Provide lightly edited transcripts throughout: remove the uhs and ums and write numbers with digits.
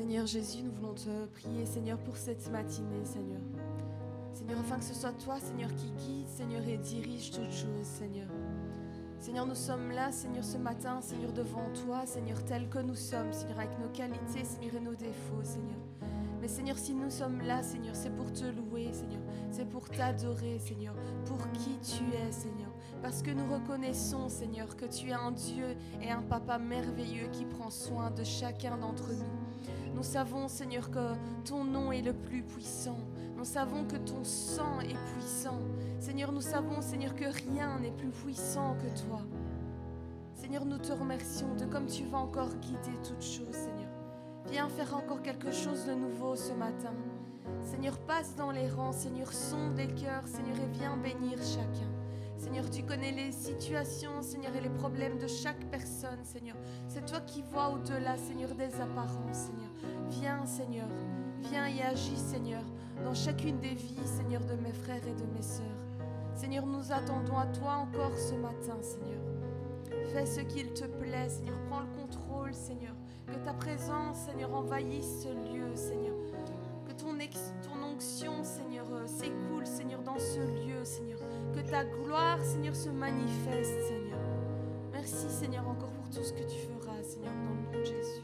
Seigneur Jésus, nous voulons te prier, Seigneur, pour cette matinée, Seigneur. Seigneur, afin que ce soit toi, Seigneur, qui guide, Seigneur, et dirige toutes choses, Seigneur. Seigneur, nous sommes là, Seigneur, ce matin, Seigneur, devant toi, Seigneur, tel que nous sommes, Seigneur, avec nos qualités, Seigneur, et nos défauts, Seigneur. Mais Seigneur, si nous sommes là, Seigneur, c'est pour te louer, Seigneur, c'est pour t'adorer, Seigneur, pour qui tu es, Seigneur. Parce que nous reconnaissons, Seigneur, que tu es un Dieu et un Papa merveilleux qui prend soin de chacun d'entre nous. Nous savons, Seigneur, que ton nom est le plus puissant. Nous savons que ton sang est puissant. Seigneur, nous savons, Seigneur, que rien n'est plus puissant que toi. Seigneur, nous te remercions de comme tu vas encore guider toutes choses, Seigneur. Viens faire encore quelque chose de nouveau ce matin. Seigneur, passe dans les rangs, Seigneur, sonde les cœurs, Seigneur, et viens bénir chacun. Seigneur, tu connais les situations, Seigneur, et les problèmes de chaque personne, Seigneur. C'est toi qui vois au-delà, Seigneur, des apparences, Seigneur. Viens, Seigneur, viens et agis, Seigneur, dans chacune des vies, Seigneur, de mes frères et de mes sœurs. Seigneur, nous attendons à toi encore ce matin, Seigneur. Fais ce qu'il te plaît, Seigneur, prends le contrôle, Seigneur. Que ta présence, Seigneur, envahisse ce lieu, Seigneur. Que ton onction, Seigneur, s'écoule, Seigneur, dans ce lieu, Seigneur. Que ta gloire, Seigneur, se manifeste, Seigneur. Merci, Seigneur, encore pour tout ce que tu feras, Seigneur, dans le nom de Jésus.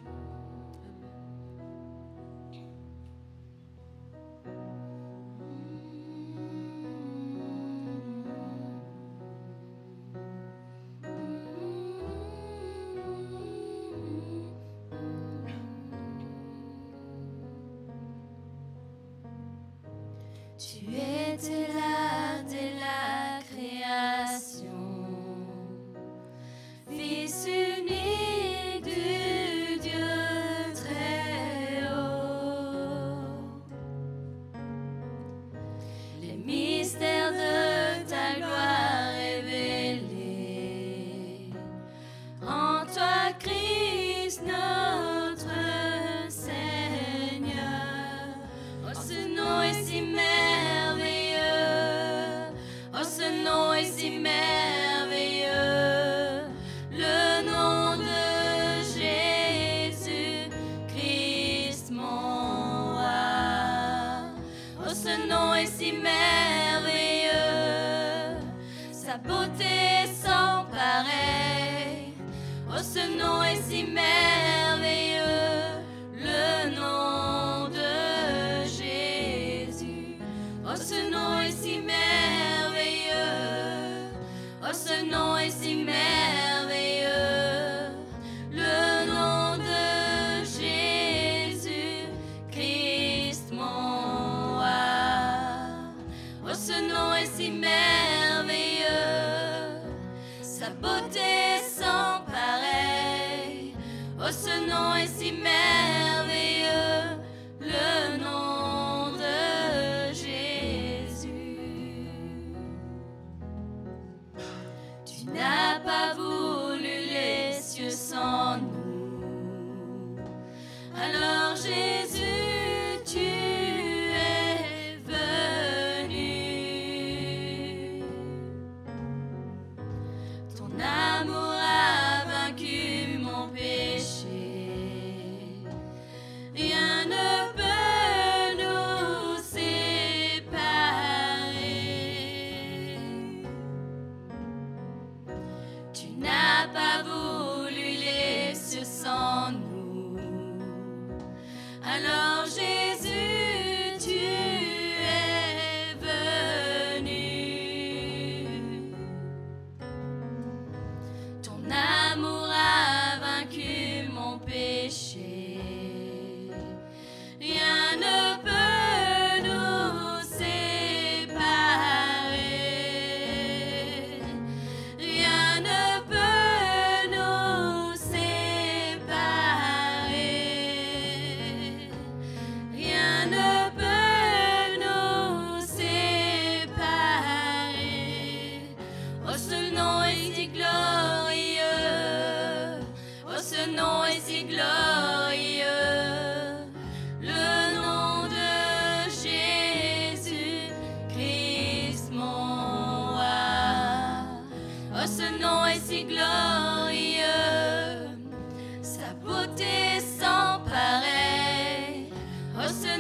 Merveilleux, sa beauté sans pareil.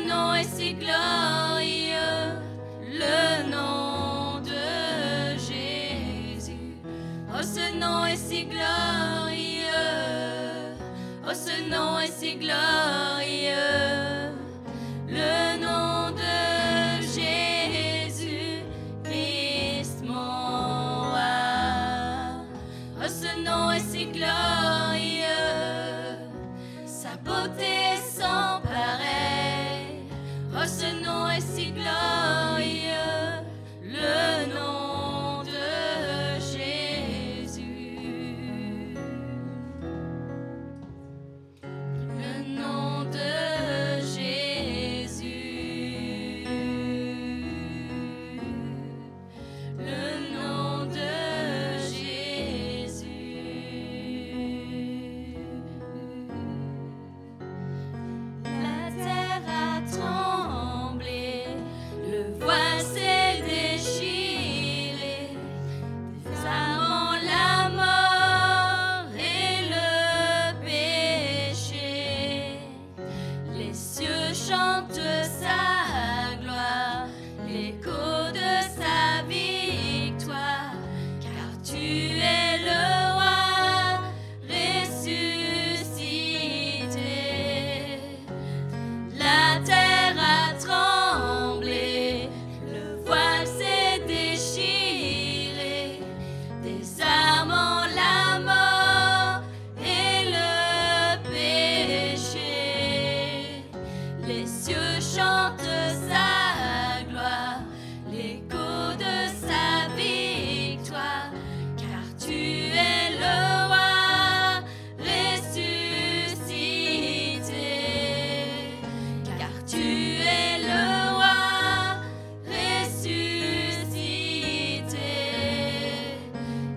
nom est si glorieux, le nom de Jésus. Oh, ce nom est si glorieux, oh, ce nom est si glorieux, le nom de Jésus, Christ mon roi. Oh, ce nom est si glorieux, sa beauté sans pareil. Oh, ce nom est si glorieux, le nom de Jésus. Le nom de Jésus. Le nom de Jésus. La terre a tremblé, le voile s'est déchiré, désarmant la mort et le péché. Les cieux chantent sa gloire, l'écho de sa victoire, car tu es le roi ressuscité. La terre a tremblé, le voile s'est déchiré, désarmant la mort et le péché. Les cieux chantent sa gloire, l'écho de sa victoire, car tu es le roi ressuscité, car tu es le roi ressuscité,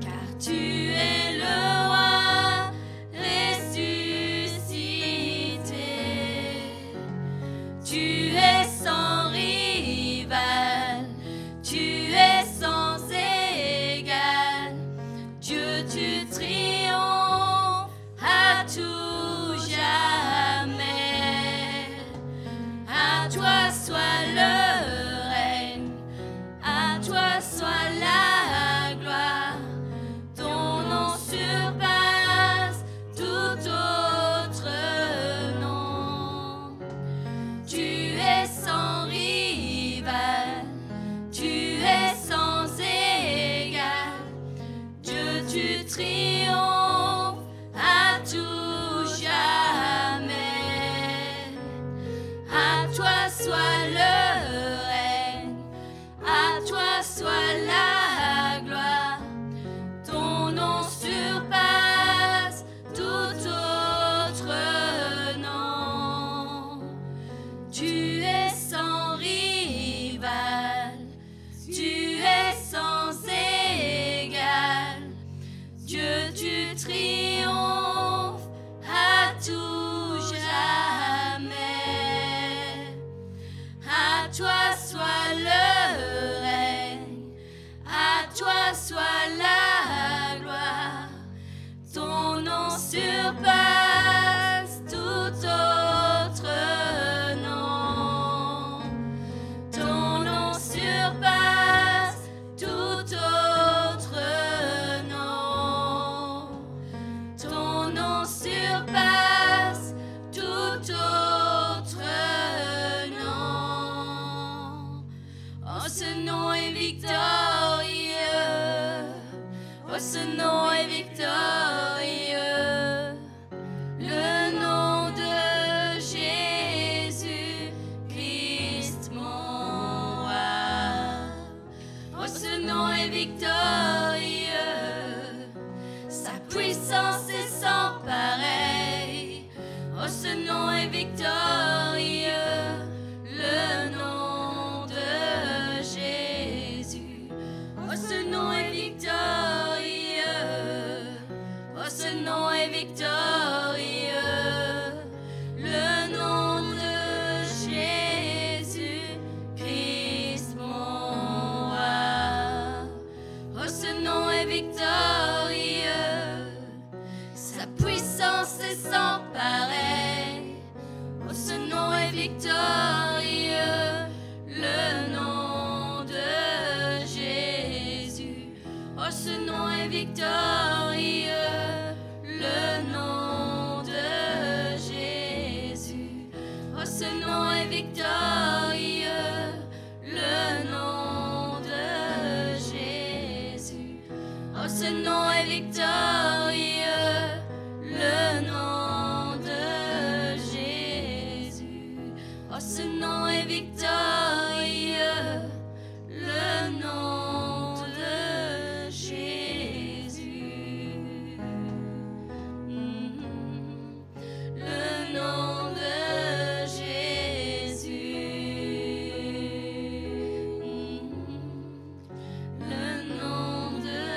car tu es le roi ressuscité. Tu es sans rival, tu es sans égal, Dieu tu triomphes à tout jamais. À toi soit le règne, à toi soit la gloire, ton nom surpasse tout autre nom. Tu es sans rival, tu es sans égal, Dieu tu triomphes à tout jamais. À toi soit le règne, à toi soit la gloire, ton nom surpasse tout autre nom. Tu es sans rival, tu es sans égal, Dieu tu triomphes à tout jamais. À toi soit le règne, à toi soit la gloire, ton nom surpasse tout autre nom. Ton nom surpasse tout autre nom. Ton nom surpasse tout autre nom. Oh, ce nom est victorieux. Oh, ce nom est victorieux. Le nom de Jésus, Christ mon roi. Oh, ce nom est victorieux. Sa puissance est sans pareil. Oh, ce nom est victorieux, le nom de Jésus. Oh, ce nom est victorieux. Oh, ce nom est victorieux, le nom de Jésus, Christ mon roi. Oh, Oh, ce nom est victorieux, le nom de Jésus, le nom de Jésus, le nom de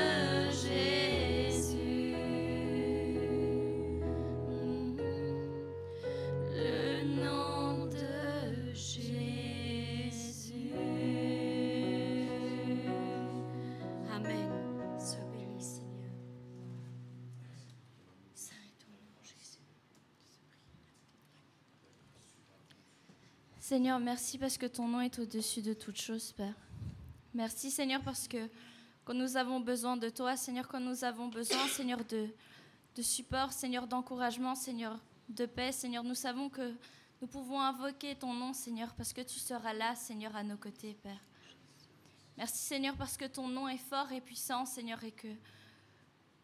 Jésus, le nom. Seigneur, merci parce que ton nom est au-dessus de toutes choses, Père. Merci, Seigneur, parce que quand nous avons besoin de toi, Seigneur, quand nous avons besoin, Seigneur, de support, Seigneur, d'encouragement, Seigneur, de paix, Seigneur, nous savons que nous pouvons invoquer ton nom, Seigneur, parce que tu seras là, Seigneur, à nos côtés, Père. Merci, Seigneur, parce que ton nom est fort et puissant, Seigneur, et que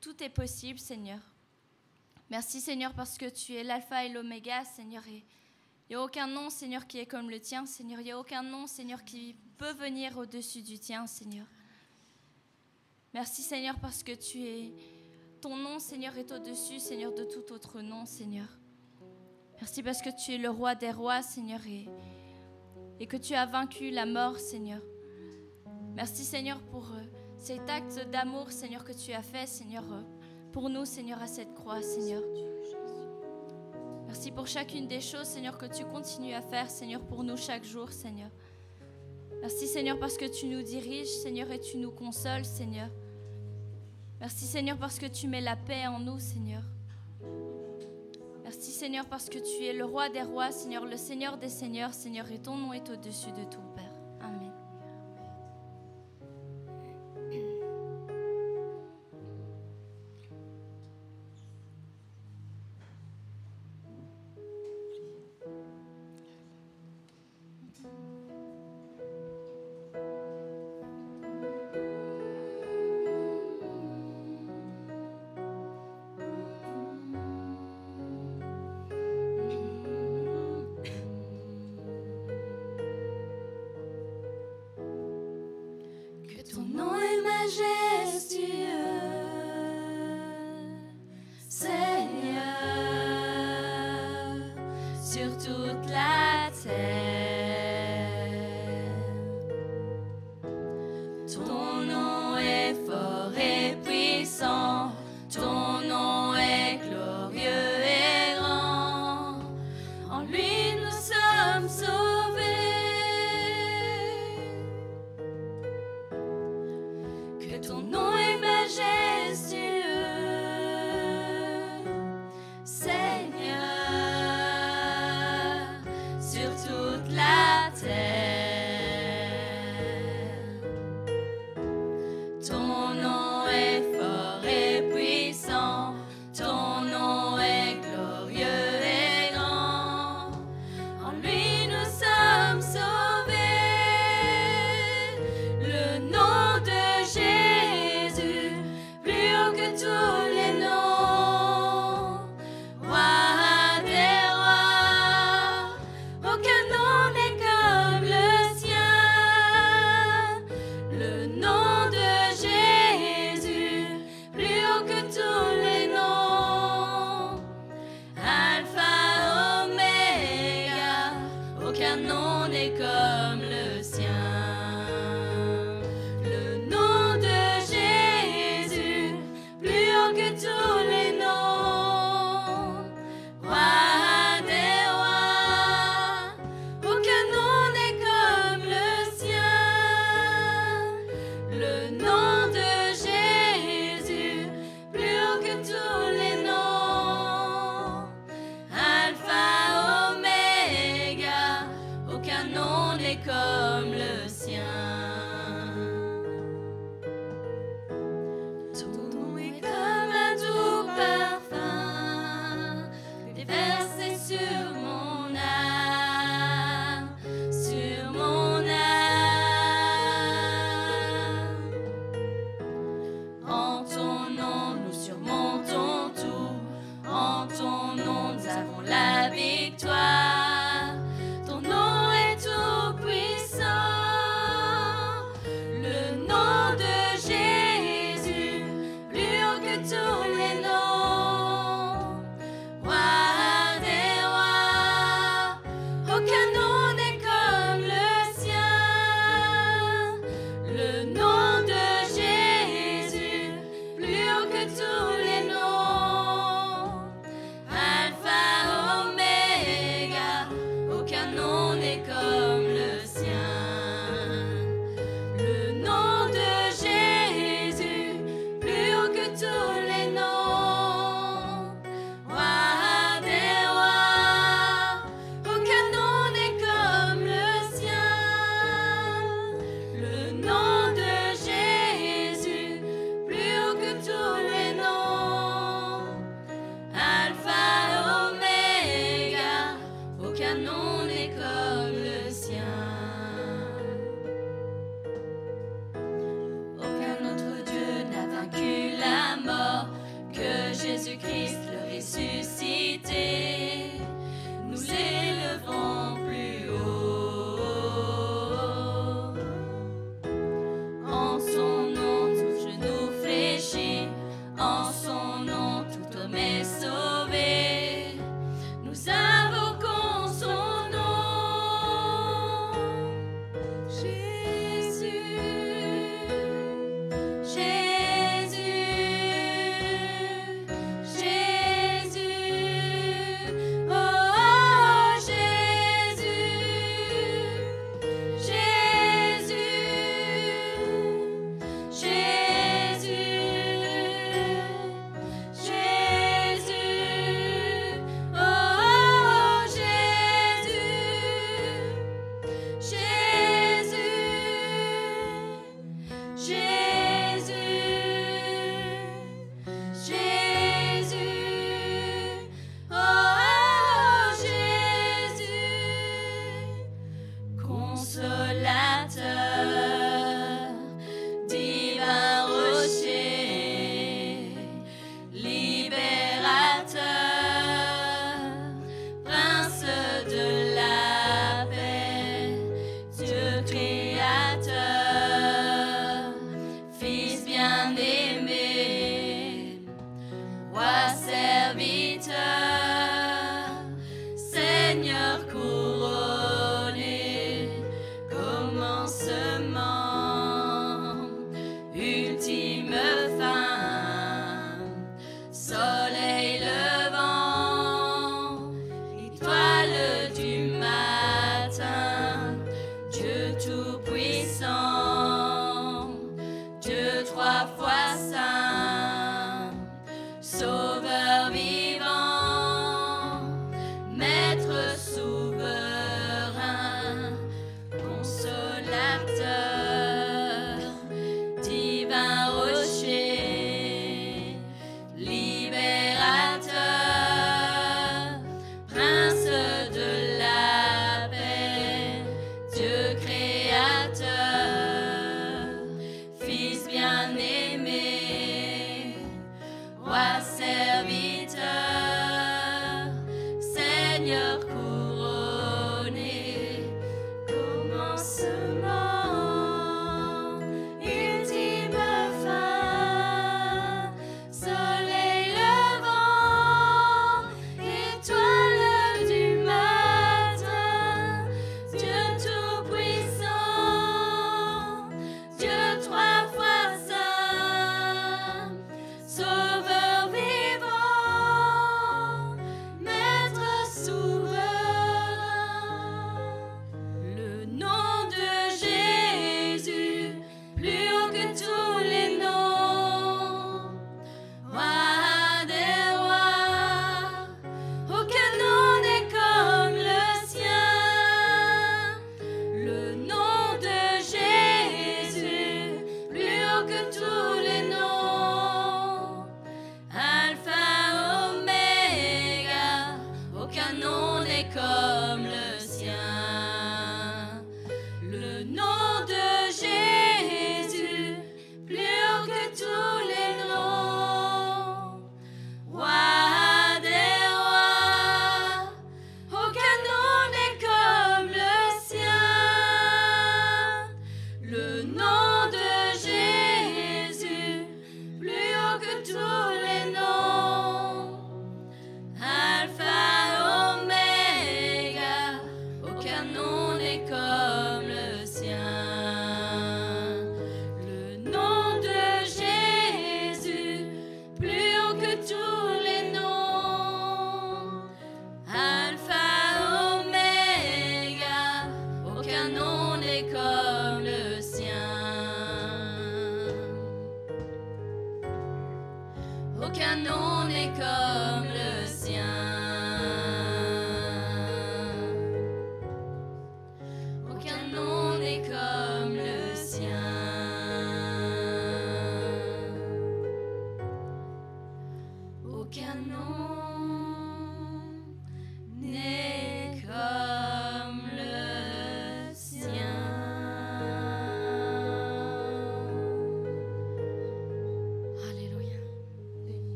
tout est possible, Seigneur. Merci, Seigneur, parce que tu es l'alpha et l'oméga, Seigneur, et il n'y a aucun nom, Seigneur, qui est comme le tien, Seigneur. Il n'y a aucun nom, Seigneur, qui peut venir au-dessus du tien, Seigneur. Merci, Seigneur, parce que tu es... Ton nom, Seigneur, est au-dessus, Seigneur, de tout autre nom, Seigneur. Merci parce que tu es le roi des rois, Seigneur, et que tu as vaincu la mort, Seigneur. Merci, Seigneur, pour cet acte d'amour, Seigneur, que tu as fait, Seigneur, pour nous, Seigneur, à cette croix, Seigneur. Merci pour chacune des choses, Seigneur, que tu continues à faire, Seigneur, pour nous chaque jour, Seigneur. Merci, Seigneur, parce que tu nous diriges, Seigneur, et tu nous consoles, Seigneur. Merci, Seigneur, parce que tu mets la paix en nous, Seigneur. Merci, Seigneur, parce que tu es le roi des rois, Seigneur, le Seigneur des seigneurs, Seigneur, et ton nom est au-dessus de tout, Père. Amen. Ton nom, nous avons la victoire. Ton nom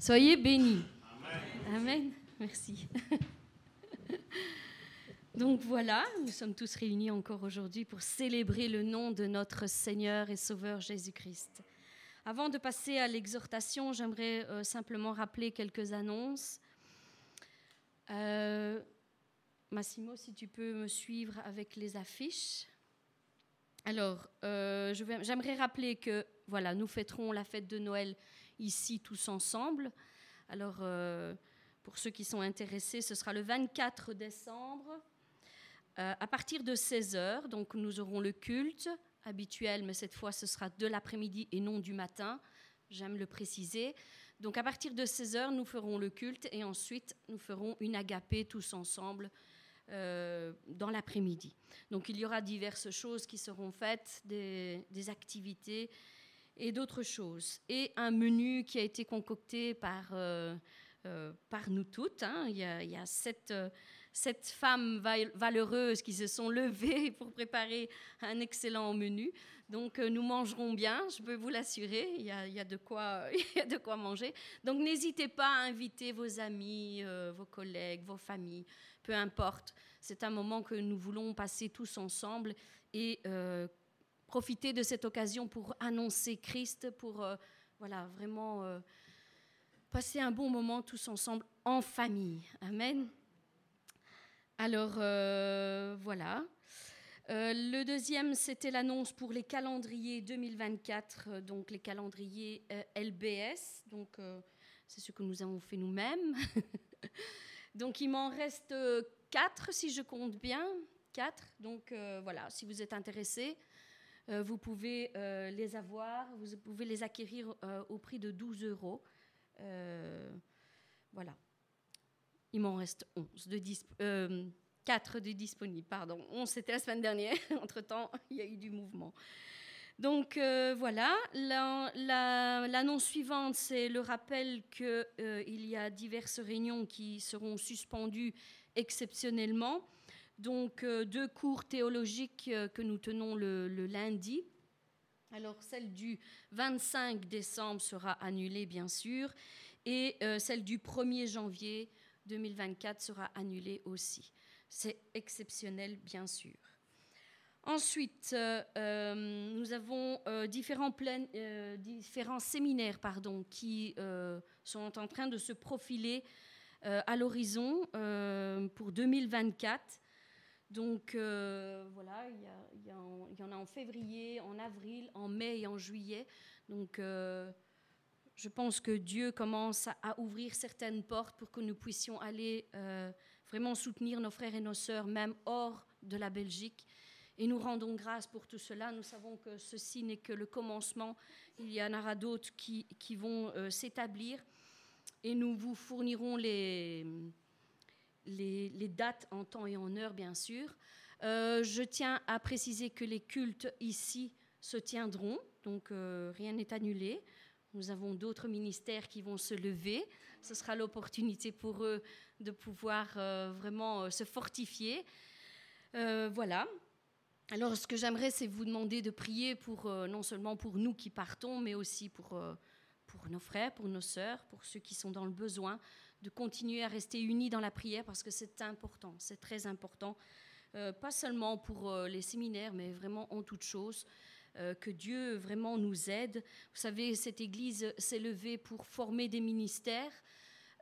Soyez bénis. Amen. Amen. Merci. Donc voilà, nous sommes tous réunis encore aujourd'hui pour célébrer le nom de notre Seigneur et Sauveur Jésus-Christ. Avant de passer à l'exhortation, j'aimerais simplement rappeler quelques annonces. Massimo, si tu peux me suivre avec les affiches. Alors, j'aimerais rappeler que voilà, nous fêterons la fête de Noël ici tous ensemble. Alors, pour ceux qui sont intéressés, ce sera le 24 décembre à partir de 16h. Donc, nous aurons le culte habituel, mais cette fois, ce sera de l'après-midi et non du matin. J'aime le préciser. Donc, à partir de 16h, nous ferons le culte et ensuite, nous ferons une agapée tous ensemble dans l'après-midi. Donc, il y aura diverses choses qui seront faites, des activités et d'autres choses. Et un menu qui a été concocté par nous toutes. Hein. Il y a sept femmes valeureuses qui se sont levées pour préparer un excellent menu. Donc, nous mangerons bien, je peux vous l'assurer. Il y a de quoi manger. Donc, n'hésitez pas à inviter vos amis, vos collègues, vos familles, peu importe. C'est un moment que nous voulons passer tous ensemble et profiter de cette occasion pour annoncer Christ, pour vraiment passer un bon moment tous ensemble en famille. Amen. Alors, voilà. Le deuxième, c'était l'annonce pour les calendriers 2024, donc les calendriers LBS. Donc, c'est ce que nous avons fait nous-mêmes. Donc, il m'en reste 4, si je compte bien. 4. Donc, voilà, si vous êtes intéressés, vous pouvez les avoir, vous pouvez les acquérir au prix de 12 €. Voilà. Il m'en reste 4 de disponibles, pardon. 11, c'était la semaine dernière. Entre-temps, il y a eu du mouvement. Donc, voilà. L'annonce suivante, c'est le rappel qu'il y a diverses réunions qui seront suspendues exceptionnellement. Donc, 2 cours théologiques que nous tenons le lundi. Alors, celle du 25 décembre sera annulée, bien sûr, et celle du 1er janvier 2024 sera annulée aussi. C'est exceptionnel, bien sûr. Ensuite, nous avons différents séminaires qui sont en train de se profiler à l'horizon pour 2024. Donc, voilà, il y en a en février, en avril, en mai et en juillet. Donc, je pense que Dieu commence à ouvrir certaines portes pour que nous puissions aller vraiment soutenir nos frères et nos sœurs, même hors de la Belgique. Et nous rendons grâce pour tout cela. Nous savons que ceci n'est que le commencement. Il y en aura d'autres qui vont s'établir. Et nous vous fournirons les dates en temps et en heure, bien sûr. Je tiens à préciser que les cultes ici se tiendront, donc rien n'est annulé. Nous avons d'autres ministères qui vont se lever. Ce sera l'opportunité pour eux de pouvoir vraiment se fortifier. Voilà. Alors, ce que j'aimerais, c'est vous demander de prier pour non seulement pour nous qui partons, mais aussi pour nos frères, pour nos sœurs, pour ceux qui sont dans le besoin, de continuer à rester unis dans la prière parce que c'est important, c'est très important pas seulement pour les séminaires, mais vraiment en toute chose, que Dieu vraiment nous aide. Vous savez, cette Église s'est levée pour former des ministères.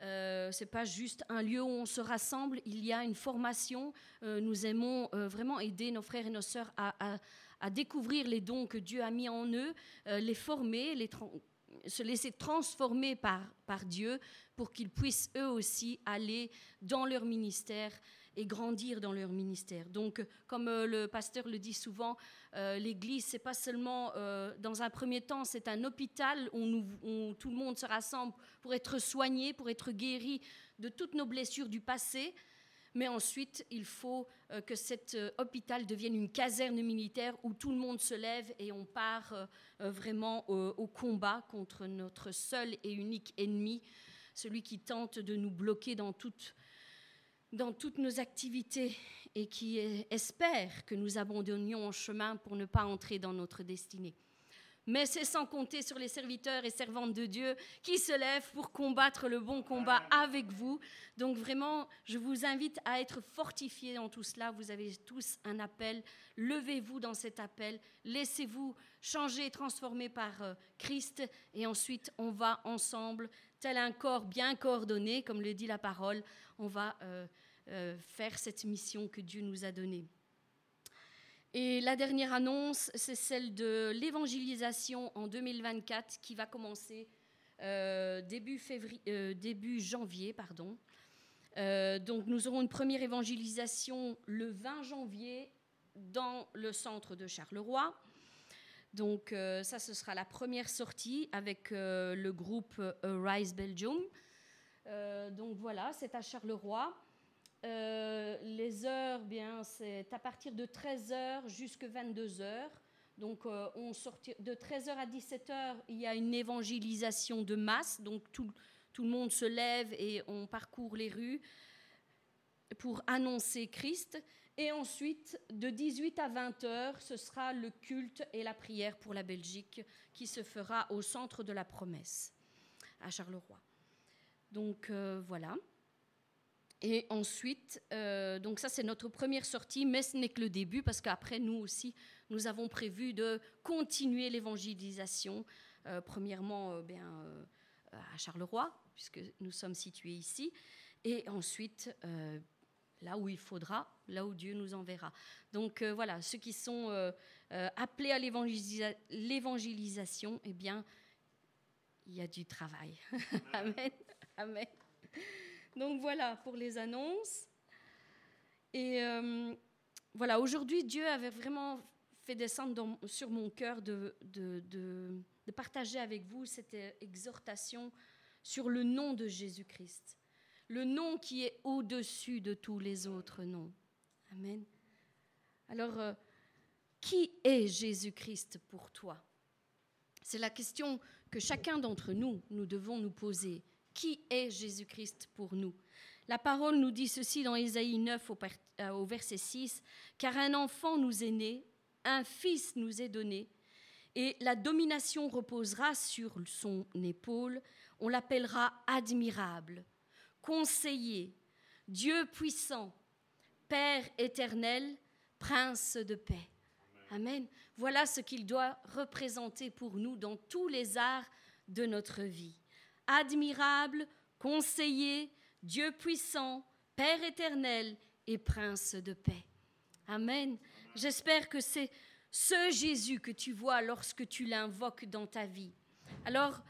Ce n'est pas juste un lieu où on se rassemble, il y a une formation. Nous aimons vraiment aider nos frères et nos sœurs à découvrir les dons que Dieu a mis en eux, les former, se laisser transformer par Dieu pour qu'ils puissent eux aussi aller dans leur ministère et grandir dans leur ministère. Donc, comme le pasteur le dit souvent, l'Église, c'est pas seulement, dans un premier temps, c'est un hôpital où tout le monde se rassemble pour être soigné, pour être guéri de toutes nos blessures du passé. Mais ensuite, il faut que cet hôpital devienne une caserne militaire où tout le monde se lève et on part vraiment au combat contre notre seul et unique ennemi, celui qui tente de nous bloquer dans toutes nos activités et qui espère que nous abandonnions en chemin pour ne pas entrer dans notre destinée. Mais c'est sans compter sur les serviteurs et servantes de Dieu qui se lèvent pour combattre le bon combat avec vous. Donc vraiment, je vous invite à être fortifiés dans tout cela. Vous avez tous un appel. Levez-vous dans cet appel. Laissez-vous changer, transformer par Christ. Et ensuite, on va ensemble, tel un corps bien coordonné, comme le dit la parole, on va faire cette mission que Dieu nous a donnée. Et la dernière annonce, c'est celle de l'évangélisation en 2024 qui va commencer début janvier. Donc nous aurons une première évangélisation le 20 janvier dans le centre de Charleroi. Donc ça, ce sera la première sortie avec le groupe Rise Belgium. Donc voilà, c'est à Charleroi. Les heures, bien, c'est à partir de 13h jusqu'à 22h. Donc, on sortit de 13h à 17h, il y a une évangélisation de masse. Donc, tout le monde se lève et on parcourt les rues pour annoncer Christ. Et ensuite, de 18h à 20h, ce sera le culte et la prière pour la Belgique qui se fera au centre de la promesse à Charleroi. Donc, voilà. Et ensuite, donc ça c'est notre première sortie, mais ce n'est que le début parce qu'après nous aussi, nous avons prévu de continuer l'évangélisation, premièrement à Charleroi, puisque nous sommes situés ici, et ensuite là où il faudra, là où Dieu nous enverra. Donc voilà, ceux qui sont appelés à l'évangélisation, eh bien, il y a du travail. Amen, amen. Donc voilà pour les annonces. Et voilà, aujourd'hui, Dieu avait vraiment fait descendre sur mon cœur de partager avec vous cette exhortation sur le nom de Jésus-Christ. Le nom qui est au-dessus de tous les autres noms. Amen. Alors, qui est Jésus-Christ pour toi ? C'est la question que chacun d'entre nous, nous devons nous poser. Qui est Jésus-Christ pour nous ? La parole nous dit ceci dans Ésaïe 9 au verset 6, « Car un enfant nous est né, un fils nous est donné, et la domination reposera sur son épaule. On l'appellera admirable, conseiller, Dieu puissant, Père éternel, prince de paix. » Amen. Voilà ce qu'il doit représenter pour nous dans tous les arts de notre vie. Admirable, conseiller, Dieu puissant, Père éternel et prince de paix. Amen. J'espère que c'est ce Jésus que tu vois lorsque tu l'invoques dans ta vie. Alors,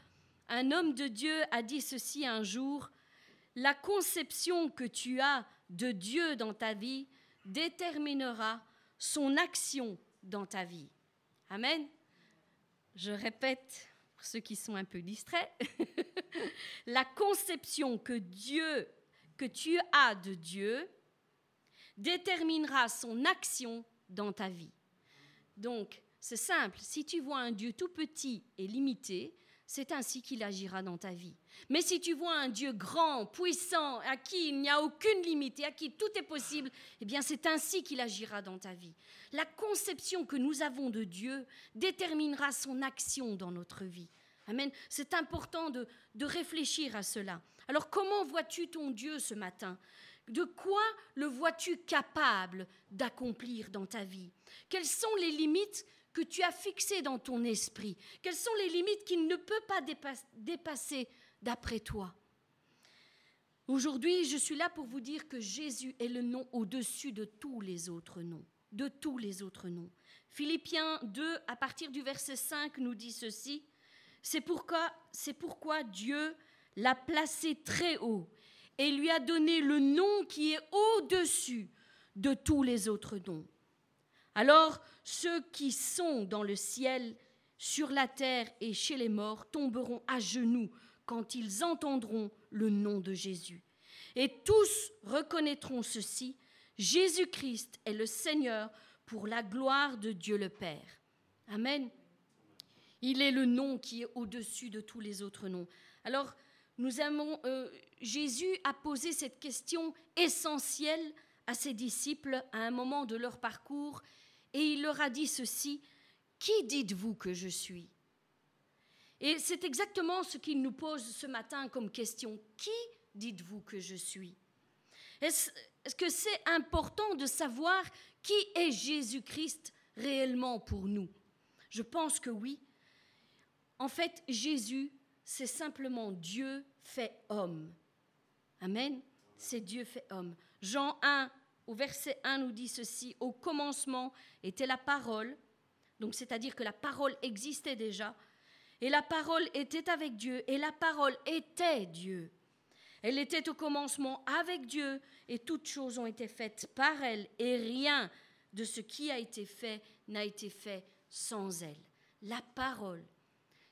un homme de Dieu a dit ceci un jour, « La conception que tu as de Dieu dans ta vie déterminera son action dans ta vie. » Amen. Je répète. Pour ceux qui sont un peu distraits, la conception que tu as de Dieu déterminera son action dans ta vie. Donc, c'est simple, si tu vois un Dieu tout petit et limité, c'est ainsi qu'il agira dans ta vie. Mais si tu vois un Dieu grand, puissant, à qui il n'y a aucune limite et à qui tout est possible, eh bien c'est ainsi qu'il agira dans ta vie. La conception que nous avons de Dieu déterminera son action dans notre vie. Amen. C'est important de réfléchir à cela. Alors comment vois-tu ton Dieu ce matin ? De quoi le vois-tu capable d'accomplir dans ta vie? Quelles sont les limites que tu as fixées dans ton esprit? Quelles sont les limites qu'il ne peut pas dépasser d'après toi? Aujourd'hui, je suis là pour vous dire que Jésus est le nom au-dessus de tous les autres noms. De tous les autres noms. Philippiens 2, à partir du verset 5, nous dit ceci. C'est pourquoi Dieu l'a placé très haut et lui a donné le nom qui est au-dessus de tous les autres noms. Alors, ceux qui sont dans le ciel, sur la terre et chez les morts tomberont à genoux quand ils entendront le nom de Jésus. Et tous reconnaîtront ceci, Jésus-Christ est le Seigneur pour la gloire de Dieu le Père. Amen. Il est le nom qui est au-dessus de tous les autres noms. Alors, Jésus a posé cette question essentielle à ses disciples à un moment de leur parcours et il leur a dit ceci, « Qui dites-vous que je suis ?» Et c'est exactement ce qu'il nous pose ce matin comme question. « Qui dites-vous que je suis ?» Est-ce que c'est important de savoir qui est Jésus-Christ réellement pour nous? Je pense que oui. En fait, Jésus, c'est simplement Dieu fait homme. Amen. C'est Dieu fait homme. Jean 1, au verset 1, nous dit ceci, « Au commencement était la parole », donc c'est-à-dire que la parole existait déjà, « et la parole était avec Dieu, et la parole était Dieu. Elle était au commencement avec Dieu, et toutes choses ont été faites par elle, et rien de ce qui a été fait n'a été fait sans elle. » La parole.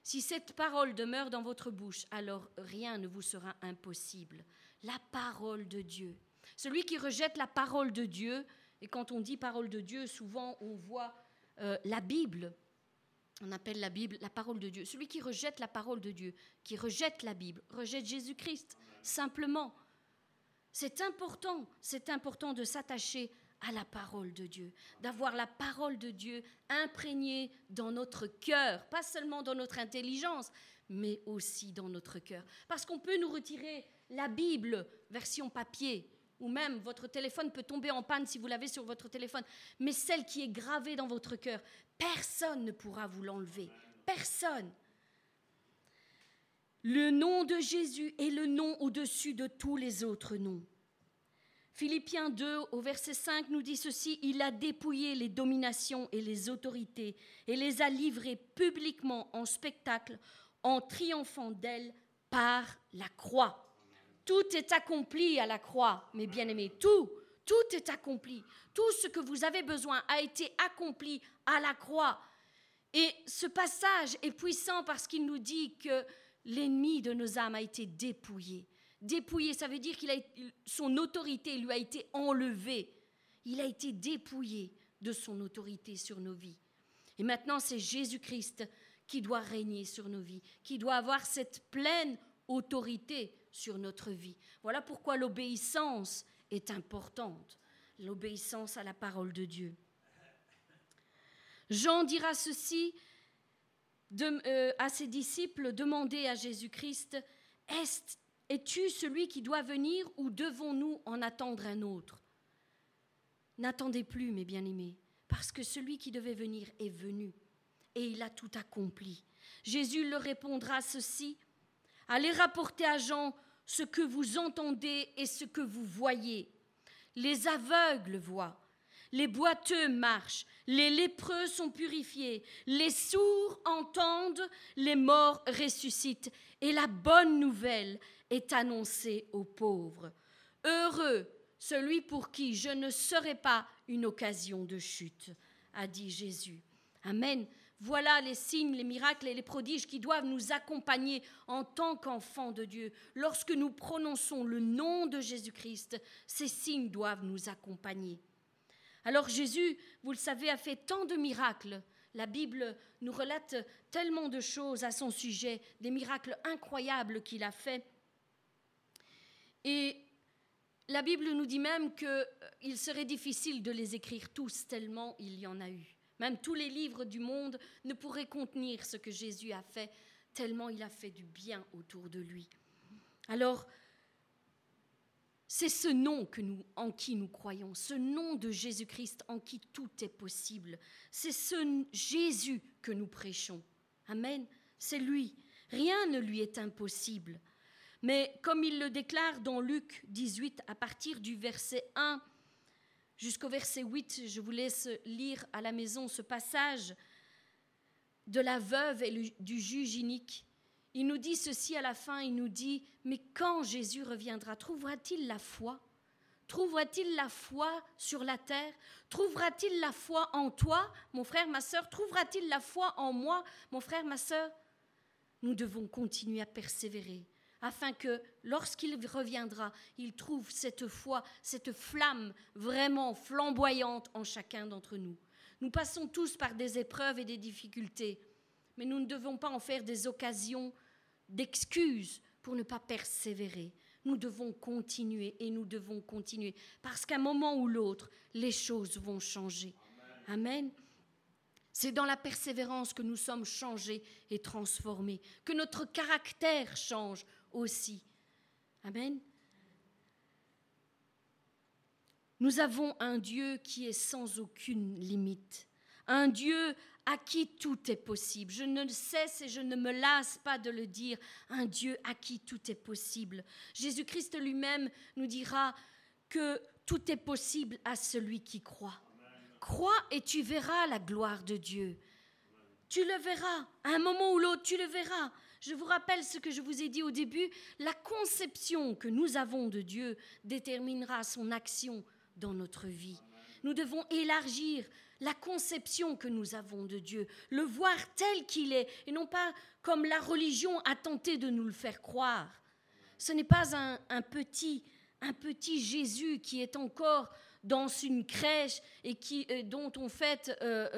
Si cette parole demeure dans votre bouche, alors rien ne vous sera impossible. La parole de Dieu. Celui qui rejette la parole de Dieu, et quand on dit parole de Dieu, souvent on voit la Bible. On appelle la Bible la parole de Dieu. Celui qui rejette la parole de Dieu, qui rejette la Bible, rejette Jésus-Christ, simplement. C'est important de s'attacher à la parole de Dieu, d'avoir la parole de Dieu imprégnée dans notre cœur, pas seulement dans notre intelligence, mais aussi dans notre cœur. Parce qu'on peut nous retirer la Bible, version papier, ou même votre téléphone peut tomber en panne si vous l'avez sur votre téléphone, mais celle qui est gravée dans votre cœur, personne ne pourra vous l'enlever, personne. Le nom de Jésus est le nom au-dessus de tous les autres noms. Philippiens 2, au verset 5, nous dit ceci, « Il a dépouillé les dominations et les autorités et les a livrées publiquement en spectacle en triomphant d'elles par la croix. » Tout est accompli à la croix, mes bien-aimés, tout est accompli. Tout ce que vous avez besoin a été accompli à la croix. Et ce passage est puissant parce qu'il nous dit que l'ennemi de nos âmes a été dépouillé. Dépouillé, ça veut dire son autorité lui a été enlevée. Il a été dépouillé de son autorité sur nos vies. Et maintenant, c'est Jésus-Christ qui doit régner sur nos vies, qui doit avoir cette pleine autorité sur notre vie. Voilà pourquoi l'obéissance est importante, l'obéissance à la parole de Dieu. Jean dira ceci à ses disciples, demandez à Jésus-Christ, Es-tu celui qui doit venir ou devons-nous en attendre un autre? N'attendez plus, mes bien-aimés, parce que celui qui devait venir est venu et il a tout accompli. Jésus leur répondra ceci, « Allez rapporter à Jean ce que vous entendez et ce que vous voyez. Les aveugles voient, les boiteux marchent, les lépreux sont purifiés, les sourds entendent, les morts ressuscitent. Et la bonne nouvelle est annoncée aux pauvres. Heureux celui pour qui je ne serai pas une occasion de chute, a dit Jésus. » Amen. Voilà les signes, les miracles et les prodiges qui doivent nous accompagner en tant qu'enfants de Dieu. Lorsque nous prononçons le nom de Jésus-Christ, ces signes doivent nous accompagner. Alors Jésus, vous le savez, a fait tant de miracles. La Bible nous relate tellement de choses à son sujet, des miracles incroyables qu'il a faits. Et la Bible nous dit même qu'il serait difficile de les écrire tous tellement il y en a eu. Même tous les livres du monde ne pourraient contenir ce que Jésus a fait, tellement il a fait du bien autour de lui. Alors, C'est ce nom que en qui nous croyons, ce nom de Jésus-Christ en qui tout est possible. C'est ce Jésus que nous prêchons. Amen. C'est lui. Rien ne lui est impossible. Mais comme il le déclare dans Luc 18, à partir du verset 1 jusqu'au verset 8, je vous laisse lire à la maison ce passage de la veuve et du juge inique. Il nous dit ceci à la fin, il nous dit « Mais quand Jésus reviendra, trouvera-t-il la foi ? Trouvera-t-il la foi sur la terre ? Trouvera-t-il la foi en toi, mon frère, ma sœur ? Trouvera-t-il la foi en moi, mon frère, ma sœur ?» Nous devons continuer à persévérer, afin que lorsqu'il reviendra, il trouve cette foi, cette flamme vraiment flamboyante en chacun d'entre nous. Nous passons tous par des épreuves et des difficultés, mais nous ne devons pas en faire des occasions d'excuses pour ne pas persévérer. Nous devons continuer et nous devons continuer, parce qu'à un moment ou l'autre, les choses vont changer. Amen. C'est dans la persévérance que nous sommes changés et transformés, que notre caractère change aussi. Amen. Nous avons un Dieu qui est sans aucune limite, un Dieu à qui tout est possible. Je ne cesse et je ne me lasse pas de le dire, un Dieu à qui tout est possible. Jésus-Christ lui-même nous dira que tout est possible à celui qui croit. Crois et tu verras la gloire de Dieu. Tu le verras, à un moment ou l'autre, tu le verras. Je vous rappelle ce que je vous ai dit au début, la conception que nous avons de Dieu déterminera son action dans notre vie. Nous devons élargir la conception que nous avons de Dieu, le voir tel qu'il est, et non pas comme la religion a tenté de nous le faire croire. Ce n'est pas un petit Jésus qui est encore dans une crèche et dont on fête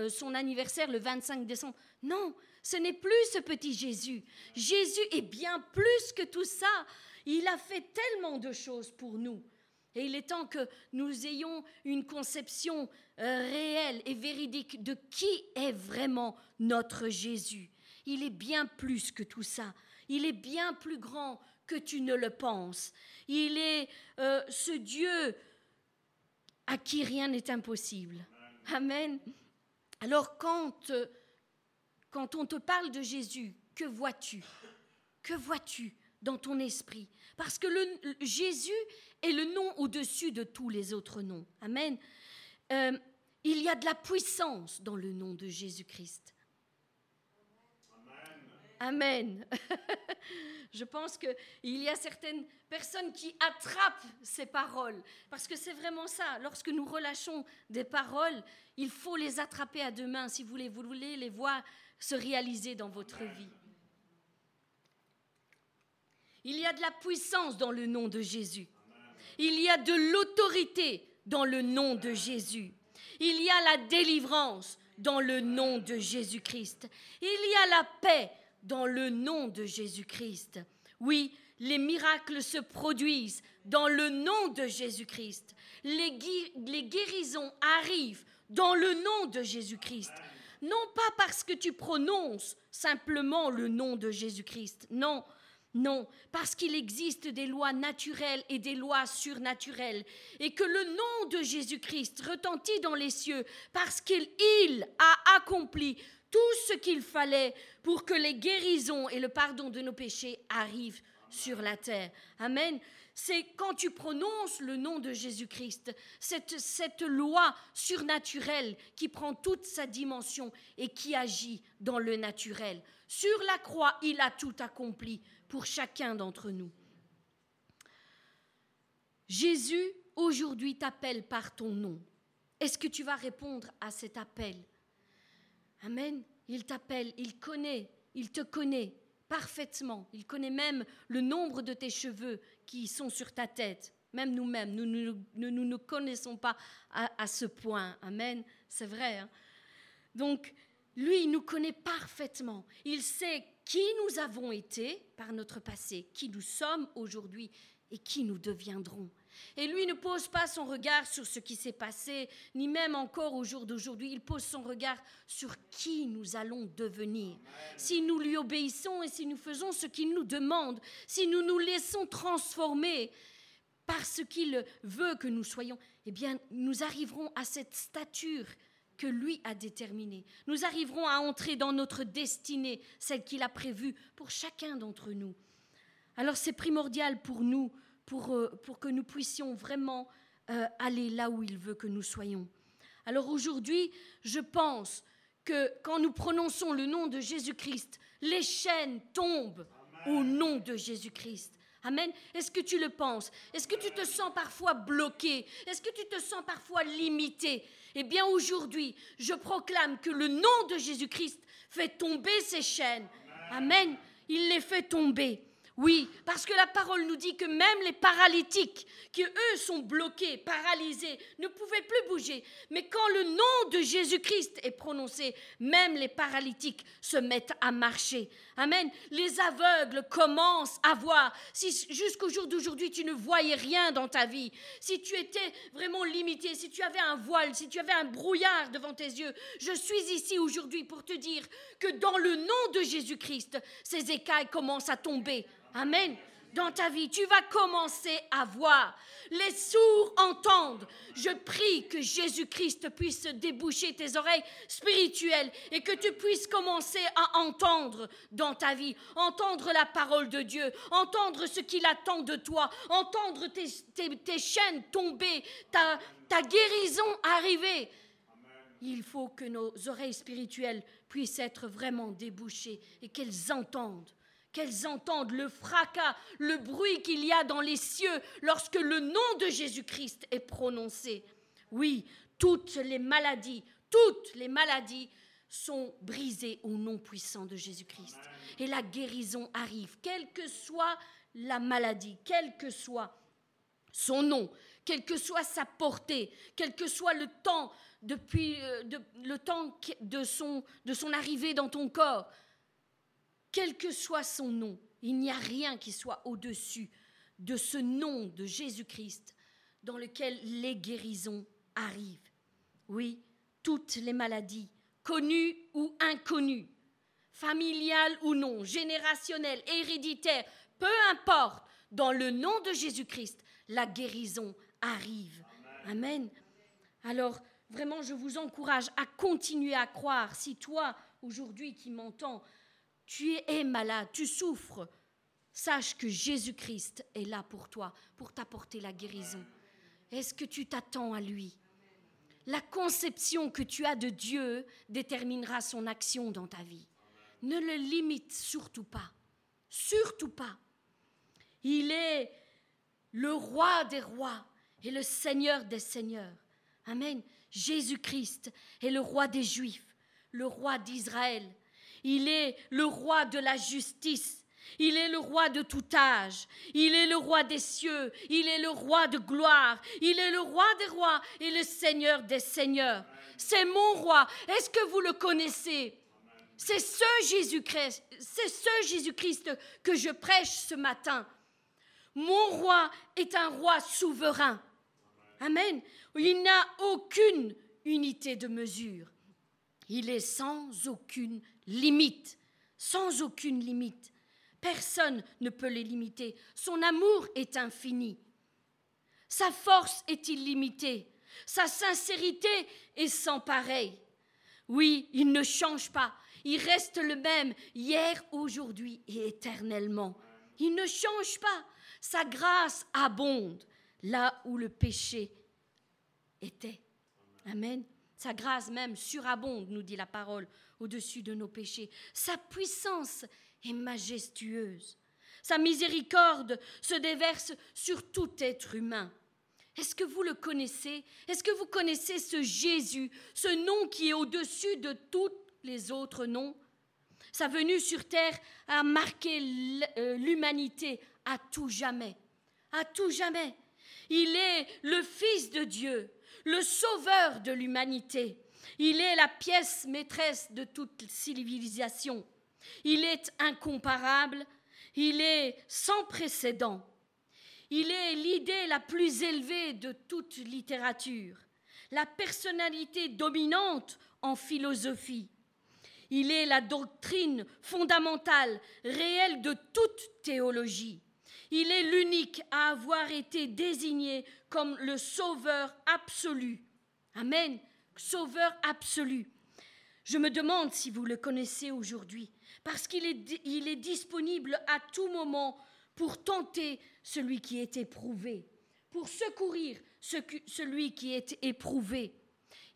son anniversaire le 25 décembre. Non, ce n'est plus ce petit Jésus. Jésus est bien plus que tout ça. Il a fait tellement de choses pour nous. Et il est temps que nous ayons une conception réelle et véridique de qui est vraiment notre Jésus. Il est bien plus que tout ça. Il est bien plus grand que tu ne le penses. Il est ce Dieu à qui rien n'est impossible. Amen. Alors quand on te parle de Jésus, que vois-tu ? Que vois-tu dans ton esprit ? Parce que Jésus est le nom au-dessus de tous les autres noms. Amen. Il y a de la puissance dans le nom de Jésus-Christ. Amen. Je pense qu'il y a certaines personnes qui attrapent ces paroles, parce que c'est vraiment ça. Lorsque nous relâchons des paroles, il faut les attraper à deux mains si vous voulez les voir se réaliser dans votre vie. Il y a de la puissance dans le nom de Jésus. Il y a de l'autorité dans le nom de Jésus. Il y a la délivrance dans le nom de Jésus-Christ. Il y a la paix dans le nom de Jésus-Christ. Oui, les miracles se produisent dans le nom de Jésus-Christ. Les guérisons arrivent dans le nom de Jésus-Christ. Non pas parce que tu prononces simplement le nom de Jésus-Christ. Non, non, parce qu'il existe des lois naturelles et des lois surnaturelles, et que le nom de Jésus-Christ retentit dans les cieux parce qu'il a accompli tout ce qu'il fallait pour que les guérisons et le pardon de nos péchés arrivent sur la terre. Amen. C'est quand tu prononces le nom de Jésus-Christ, cette loi surnaturelle qui prend toute sa dimension et qui agit dans le naturel. Sur la croix, il a tout accompli pour chacun d'entre nous. Jésus, aujourd'hui, t'appelle par ton nom. Est-ce que tu vas répondre à cet appel ? Amen. Il t'appelle, il connaît, il te connaît parfaitement. Il connaît même le nombre de tes cheveux qui sont sur ta tête. Même nous-mêmes, nous ne connaissons pas à ce point. Amen. C'est vrai. Hein? Donc, lui, il nous connaît parfaitement. Il sait qui nous avons été par notre passé, qui nous sommes aujourd'hui et qui nous deviendrons. Et lui ne pose pas son regard sur ce qui s'est passé, ni même encore au jour d'aujourd'hui. Il pose son regard sur qui nous allons devenir. Si nous lui obéissons et si nous faisons ce qu'il nous demande, si nous nous laissons transformer parce qu'il veut que nous soyons, eh bien, nous arriverons à cette stature que lui a déterminée. Nous arriverons à entrer dans notre destinée, celle qu'il a prévue pour chacun d'entre nous. Alors c'est primordial pour nous, pour que nous puissions vraiment aller là où il veut que nous soyons. Alors aujourd'hui, je pense que quand nous prononçons le nom de Jésus-Christ, les chaînes tombent. Amen. Au nom de Jésus-Christ. Amen. Est-ce que tu le penses? Est-ce que tu te sens parfois bloqué? Est-ce que tu te sens parfois limité? Eh bien aujourd'hui, je proclame que le nom de Jésus-Christ fait tomber ces chaînes. Amen. Amen. Il les fait tomber. Oui, parce que la parole nous dit que même les paralytiques, qui eux sont bloqués, paralysés, ne pouvaient plus bouger. Mais quand le nom de Jésus-Christ est prononcé, même les paralytiques se mettent à marcher. Amen. Les aveugles commencent à voir. Si jusqu'au jour d'aujourd'hui, tu ne voyais rien dans ta vie, si tu étais vraiment limité, si tu avais un voile, si tu avais un brouillard devant tes yeux, je suis ici aujourd'hui pour te dire que dans le nom de Jésus-Christ, ces écailles commencent à tomber. Amen. Dans ta vie, tu vas commencer à voir. Les sourds entendent. Je prie que Jésus-Christ puisse déboucher tes oreilles spirituelles et que tu puisses commencer à entendre dans ta vie, entendre la parole de Dieu, entendre ce qu'il attend de toi, entendre tes chaînes tomber, ta guérison arriver. Il faut que nos oreilles spirituelles puissent être vraiment débouchées et qu'elles entendent le fracas, le bruit qu'il y a dans les cieux lorsque le nom de Jésus-Christ est prononcé. Oui, toutes les maladies sont brisées au nom puissant de Jésus-Christ. Et la guérison arrive, quelle que soit la maladie, quel que soit son nom, quelle que soit sa portée, quel que soit le temps, depuis le temps de son arrivée dans ton corps. Quel que soit son nom, il n'y a rien qui soit au-dessus de ce nom de Jésus-Christ dans lequel les guérisons arrivent. Oui, toutes les maladies, connues ou inconnues, familiales ou non, générationnelles, héréditaires, peu importe, dans le nom de Jésus-Christ, la guérison arrive. Amen. Alors, vraiment, je vous encourage à continuer à croire. Si toi, aujourd'hui, qui m'entends, tu es malade, tu souffres, sache que Jésus-Christ est là pour toi, pour t'apporter la guérison. Est-ce que tu t'attends à lui? La conception que tu as de Dieu déterminera son action dans ta vie. Ne le limite surtout pas, surtout pas. Il est le roi des rois et le seigneur des seigneurs. Amen. Jésus-Christ est le roi des Juifs, le roi d'Israël. Il est le roi de la justice, il est le roi de tout âge, il est le roi des cieux, il est le roi de gloire, il est le roi des rois et le seigneur des seigneurs. C'est mon roi, est-ce que vous le connaissez ? C'est ce Jésus-Christ que je prêche ce matin. Mon roi est un roi souverain. Amen. Il n'a aucune unité de mesure. Il est sans aucune limite, sans aucune limite. Personne ne peut les limiter. Son amour est infini. Sa force est illimitée. Sa sincérité est sans pareil. Oui, il ne change pas. Il reste le même hier, aujourd'hui et éternellement. Il ne change pas. Sa grâce abonde là où le péché était. Amen. Sa grâce même surabonde, nous dit la parole, au-dessus de nos péchés. Sa puissance est majestueuse. Sa miséricorde se déverse sur tout être humain. Est-ce que vous le connaissez? Est-ce que vous connaissez ce Jésus, ce nom qui est au-dessus de tous les autres noms? Sa venue sur terre a marqué l'humanité à tout jamais. À tout jamais. Il est le Fils de Dieu, le sauveur de l'humanité. Il est la pièce maîtresse de toute civilisation. Il est incomparable, il est sans précédent. Il est l'idée la plus élevée de toute littérature, la personnalité dominante en philosophie. Il est la doctrine fondamentale, réelle de toute théologie. Il est l'unique à avoir été désigné comme le sauveur absolu. Amen, sauveur absolu. Je me demande si vous le connaissez aujourd'hui, parce qu'il est disponible à tout moment pour tenter celui qui est éprouvé, pour secourir celui qui est éprouvé.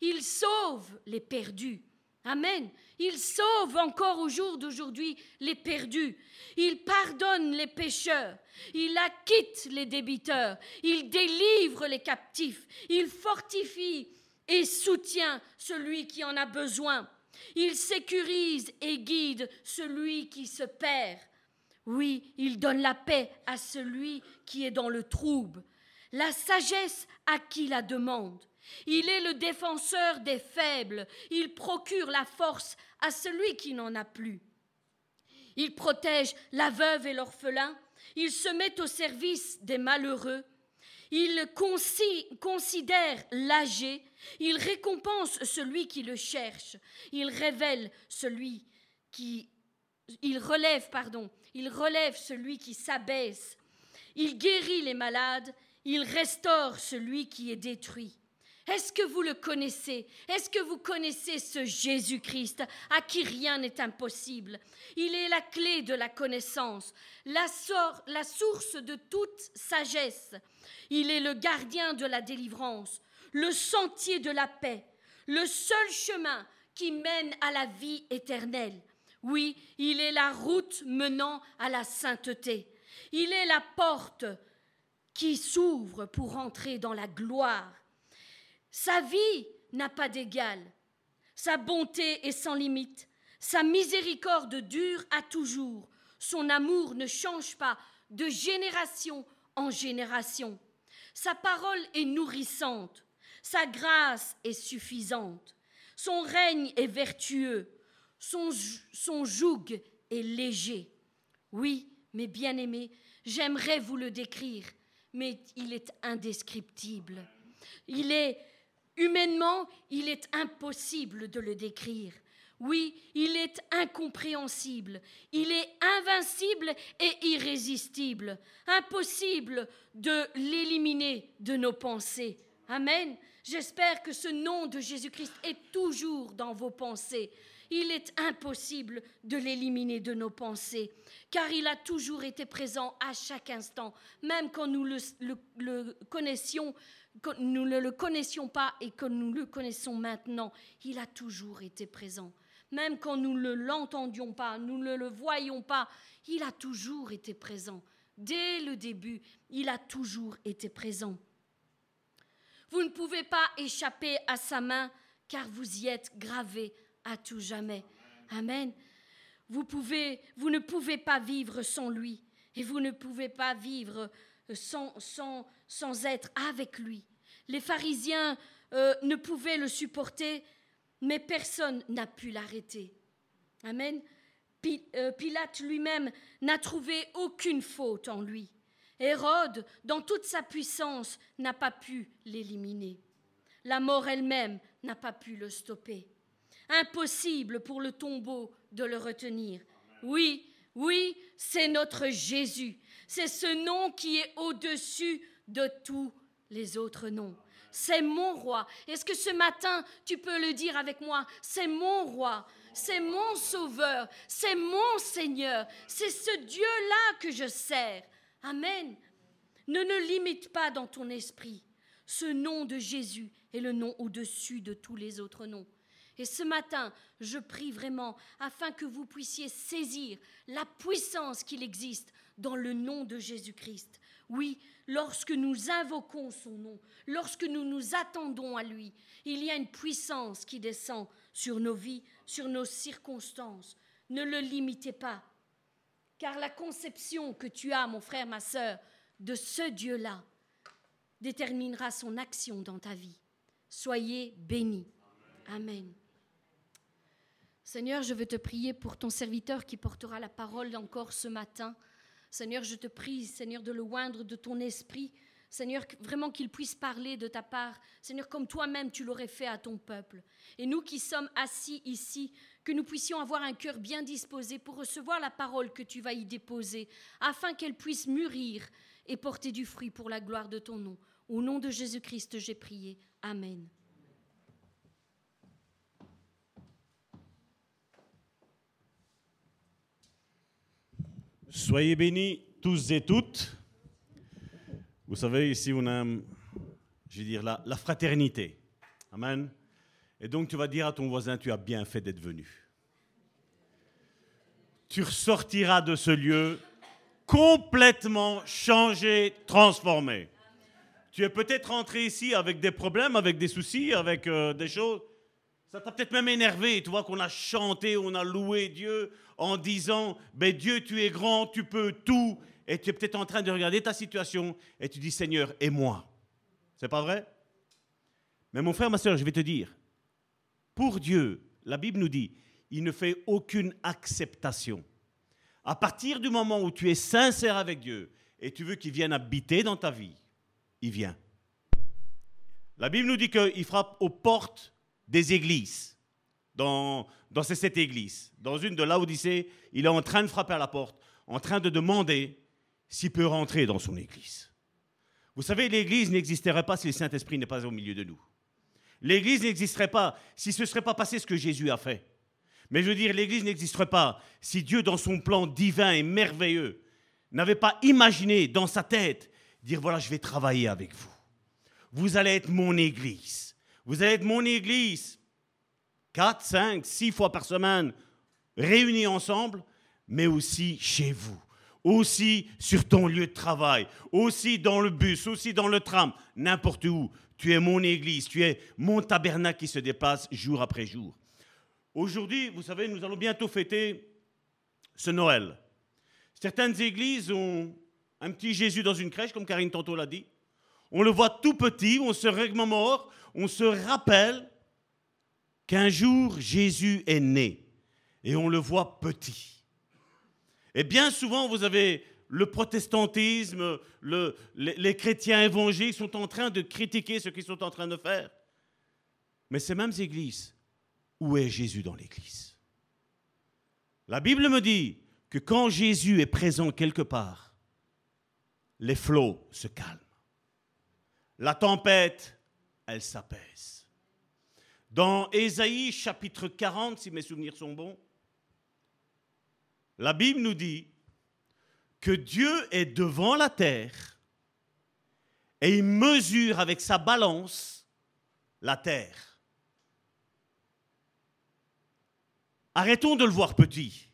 Il sauve les perdus. Amen. Il sauve encore au jour d'aujourd'hui les perdus. Il pardonne les pécheurs. Il acquitte les débiteurs. Il délivre les captifs. Il fortifie et soutient celui qui en a besoin. Il sécurise et guide celui qui se perd. Oui, il donne la paix à celui qui est dans le trouble. La sagesse à qui la demande. Il est le défenseur des faibles. Il procure la force à celui qui n'en a plus. Il protège la veuve et l'orphelin. Il se met au service des malheureux. Il considère l'âgé. Il récompense celui qui le cherche. Il relève celui qui s'abaisse. Il guérit les malades. Il restaure celui qui est détruit. Est-ce que vous le connaissez? Est-ce que vous connaissez ce Jésus-Christ à qui rien n'est impossible? Il est la clé de la connaissance, la source de toute sagesse. Il est le gardien de la délivrance, le sentier de la paix, le seul chemin qui mène à la vie éternelle. Oui, il est la route menant à la sainteté. Il est la porte qui s'ouvre pour entrer dans la gloire. Sa vie n'a pas d'égal, sa bonté est sans limite, sa miséricorde dure à toujours, son amour ne change pas de génération en génération. Sa parole est nourrissante, sa grâce est suffisante, son règne est vertueux, son joug est léger. Oui, mes bien-aimés, j'aimerais vous le décrire, mais il est indescriptible. Humainement, il est impossible de le décrire. Oui, il est incompréhensible. Il est invincible et irrésistible. Impossible de l'éliminer de nos pensées. Amen. J'espère que ce nom de Jésus-Christ est toujours dans vos pensées. Il est impossible de l'éliminer de nos pensées, car il a toujours été présent à chaque instant, même quand nous ne le connaissions pas et que nous le connaissons maintenant. Il a toujours été présent. Même quand nous ne l'entendions pas, nous ne le voyions pas, il a toujours été présent. Dès le début, il a toujours été présent. Vous ne pouvez pas échapper à sa main, car vous y êtes gravés à tout jamais. Amen. Vous ne pouvez pas vivre sans lui, et vous ne pouvez pas vivre sans être avec lui. Les pharisiens ne pouvaient le supporter, mais personne n'a pu l'arrêter. Amen. Pilate lui-même n'a trouvé aucune faute en lui. Hérode, dans toute sa puissance, n'a pas pu l'éliminer. La mort elle-même n'a pas pu le stopper. Impossible pour le tombeau de le retenir. Oui, c'est notre Jésus. C'est ce nom qui est au-dessus de tous les autres noms. C'est mon roi. Est-ce que ce matin, tu peux le dire avec moi? C'est mon roi, c'est mon sauveur, c'est mon Seigneur. C'est ce Dieu-là que je sers. Amen. Ne limite pas dans ton esprit. Ce nom de Jésus est le nom au-dessus de tous les autres noms. Et ce matin, je prie vraiment afin que vous puissiez saisir la puissance qu'il existe dans le nom de Jésus-Christ. Oui, lorsque nous invoquons son nom, lorsque nous nous attendons à lui, il y a une puissance qui descend sur nos vies, sur nos circonstances. Ne le limitez pas, car la conception que tu as, mon frère, ma sœur, de ce Dieu-là déterminera son action dans ta vie. Soyez bénis. Amen. Seigneur, je veux te prier pour ton serviteur qui portera la parole encore ce matin. Seigneur, je te prie, Seigneur, de le oindre de ton esprit. Seigneur, vraiment qu'il puisse parler de ta part, Seigneur, comme toi-même tu l'aurais fait à ton peuple. Et nous qui sommes assis ici, que nous puissions avoir un cœur bien disposé pour recevoir la parole que tu vas y déposer, afin qu'elle puisse mûrir et porter du fruit pour la gloire de ton nom. Au nom de Jésus-Christ, j'ai prié. Amen. Soyez bénis tous et toutes. Vous savez, ici on aime, je veux dire, la fraternité. Amen. Et donc tu vas dire à ton voisin, tu as bien fait d'être venu. Tu ressortiras de ce lieu complètement changé, transformé. Amen. Tu es peut-être rentré ici avec des problèmes, avec des soucis, avec des choses. Ça t'a peut-être même énervé, tu vois, qu'on a chanté, on a loué Dieu en disant « Ben Dieu, tu es grand, tu peux tout ». Et tu es peut-être en train de regarder ta situation et tu dis « Seigneur, et moi ?» C'est pas vrai ? Mais mon frère, ma soeur, je vais te dire, pour Dieu, la Bible nous dit, il ne fait aucune acceptation. À partir du moment où tu es sincère avec Dieu et tu veux qu'il vienne habiter dans ta vie, il vient. La Bible nous dit qu'il frappe aux portes des églises, dans ces sept églises. Dans une de Laodicée, il est en train de frapper à la porte, en train de demander s'il peut rentrer dans son église. Vous savez, l'église n'existerait pas si le Saint-Esprit n'est pas au milieu de nous. L'église n'existerait pas si ce ne serait pas passé ce que Jésus a fait. Mais je veux dire, l'église n'existerait pas si Dieu, dans son plan divin et merveilleux, n'avait pas imaginé dans sa tête, dire « Voilà, je vais travailler avec vous. Vous allez être mon église. » Vous allez être mon église, 4, 5, 6 fois par semaine, réunis ensemble, mais aussi chez vous, aussi sur ton lieu de travail, aussi dans le bus, aussi dans le tram, n'importe où. Tu es mon église, tu es mon tabernacle qui se déplace jour après jour. Aujourd'hui, vous savez, nous allons bientôt fêter ce Noël. Certaines églises ont un petit Jésus dans une crèche, comme Karine tantôt l'a dit. On le voit tout petit, on se remémore, on se rappelle qu'un jour Jésus est né et on le voit petit. Et bien souvent, vous avez le protestantisme, les chrétiens évangéliques sont en train de critiquer ce qu'ils sont en train de faire. Mais ces mêmes églises, où est Jésus dans l'église ? La Bible me dit que quand Jésus est présent quelque part, les flots se calment. La tempête, elle s'apaise. Dans Ésaïe chapitre 40, si mes souvenirs sont bons, la Bible nous dit que Dieu est devant la terre et il mesure avec sa balance la terre. Arrêtons de le voir petit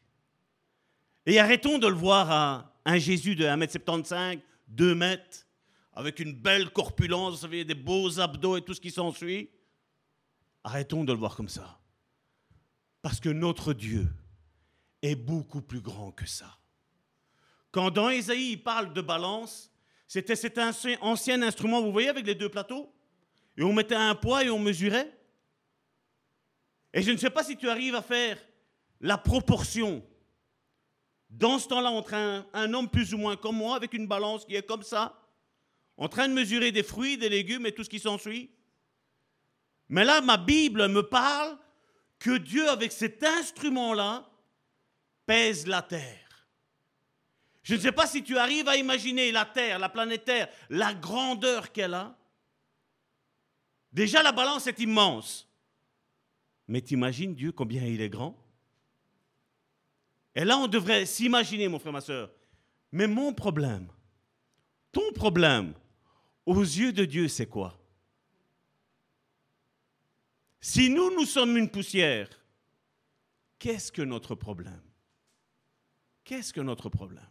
et arrêtons de le voir à un Jésus de 1m75, 2 mètres, avec une belle corpulence, vous savez, des beaux abdos et tout ce qui s'ensuit. Arrêtons de le voir comme ça. Parce que notre Dieu est beaucoup plus grand que ça. Quand dans Ésaïe, il parle de balance, c'était cet ancien instrument, vous voyez, avec les deux plateaux, et on mettait un poids et on mesurait. Et je ne sais pas si tu arrives à faire la proportion. Dans ce temps-là, entre un homme plus ou moins comme moi, avec une balance qui est comme ça, en train de mesurer des fruits, des légumes et tout ce qui s'ensuit. Mais là, ma Bible me parle que Dieu, avec cet instrument-là, pèse la terre. Je ne sais pas si tu arrives à imaginer la terre, la planète Terre, la grandeur qu'elle a. Déjà, la balance est immense. Mais t'imagines Dieu combien il est grand ? Et là, on devrait s'imaginer, mon frère, ma soeur. Mais mon problème, ton problème, aux yeux de Dieu, c'est quoi ? Si nous, nous sommes une poussière, qu'est-ce que notre problème ? Qu'est-ce que notre problème ?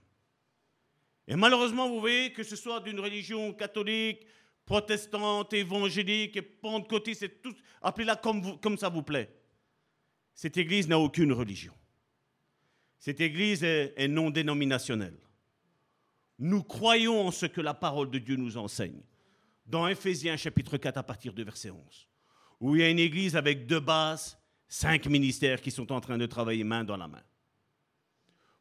Et malheureusement, vous voyez que ce soit d'une religion catholique, protestante, évangélique, pentecôtiste, et tout, appelez-la comme ça vous plaît. Cette église n'a aucune religion. Cette église est non dénominationnelle. Nous croyons en ce que la parole de Dieu nous enseigne. Dans Éphésiens chapitre 4, à partir de verset 11, où il y a une église avec 2 bases, 5 ministères qui sont en train de travailler main dans la main.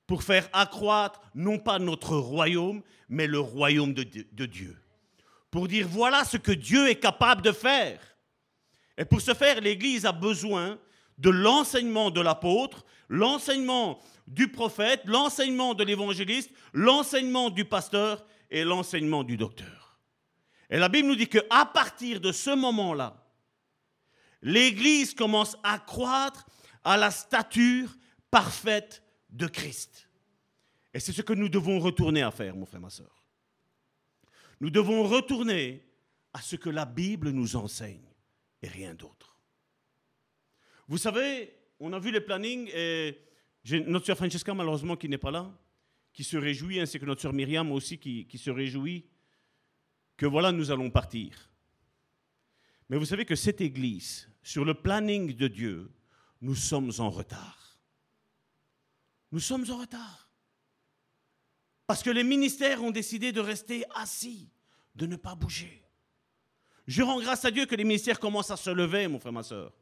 Pour faire accroître, non pas notre royaume, mais le royaume de Dieu. pour dire voilà ce que Dieu est capable de faire. Et pour ce faire, l'Église a besoin de l'enseignement de l'apôtre, l'enseignement du prophète, l'enseignement de l'évangéliste, l'enseignement du pasteur et l'enseignement du docteur. Et la Bible nous dit qu'à partir de ce moment-là, l'Église commence à croître à la stature parfaite de Christ. Et c'est ce que nous devons retourner à faire, mon frère, ma soeur. Nous devons retourner à ce que la Bible nous enseigne et rien d'autre. Vous savez, on a vu les plannings et notre sœur Francesca, malheureusement, qui n'est pas là, qui se réjouit, ainsi que notre sœur Myriam aussi, qui se réjouit que voilà, nous allons partir. Mais vous savez que cette église, sur le planning de Dieu, nous sommes en retard. Nous sommes en retard. Parce que les ministères ont décidé de rester assis, de ne pas bouger. Je rends grâce à Dieu que les ministères commencent à se lever, mon frère, ma soeur.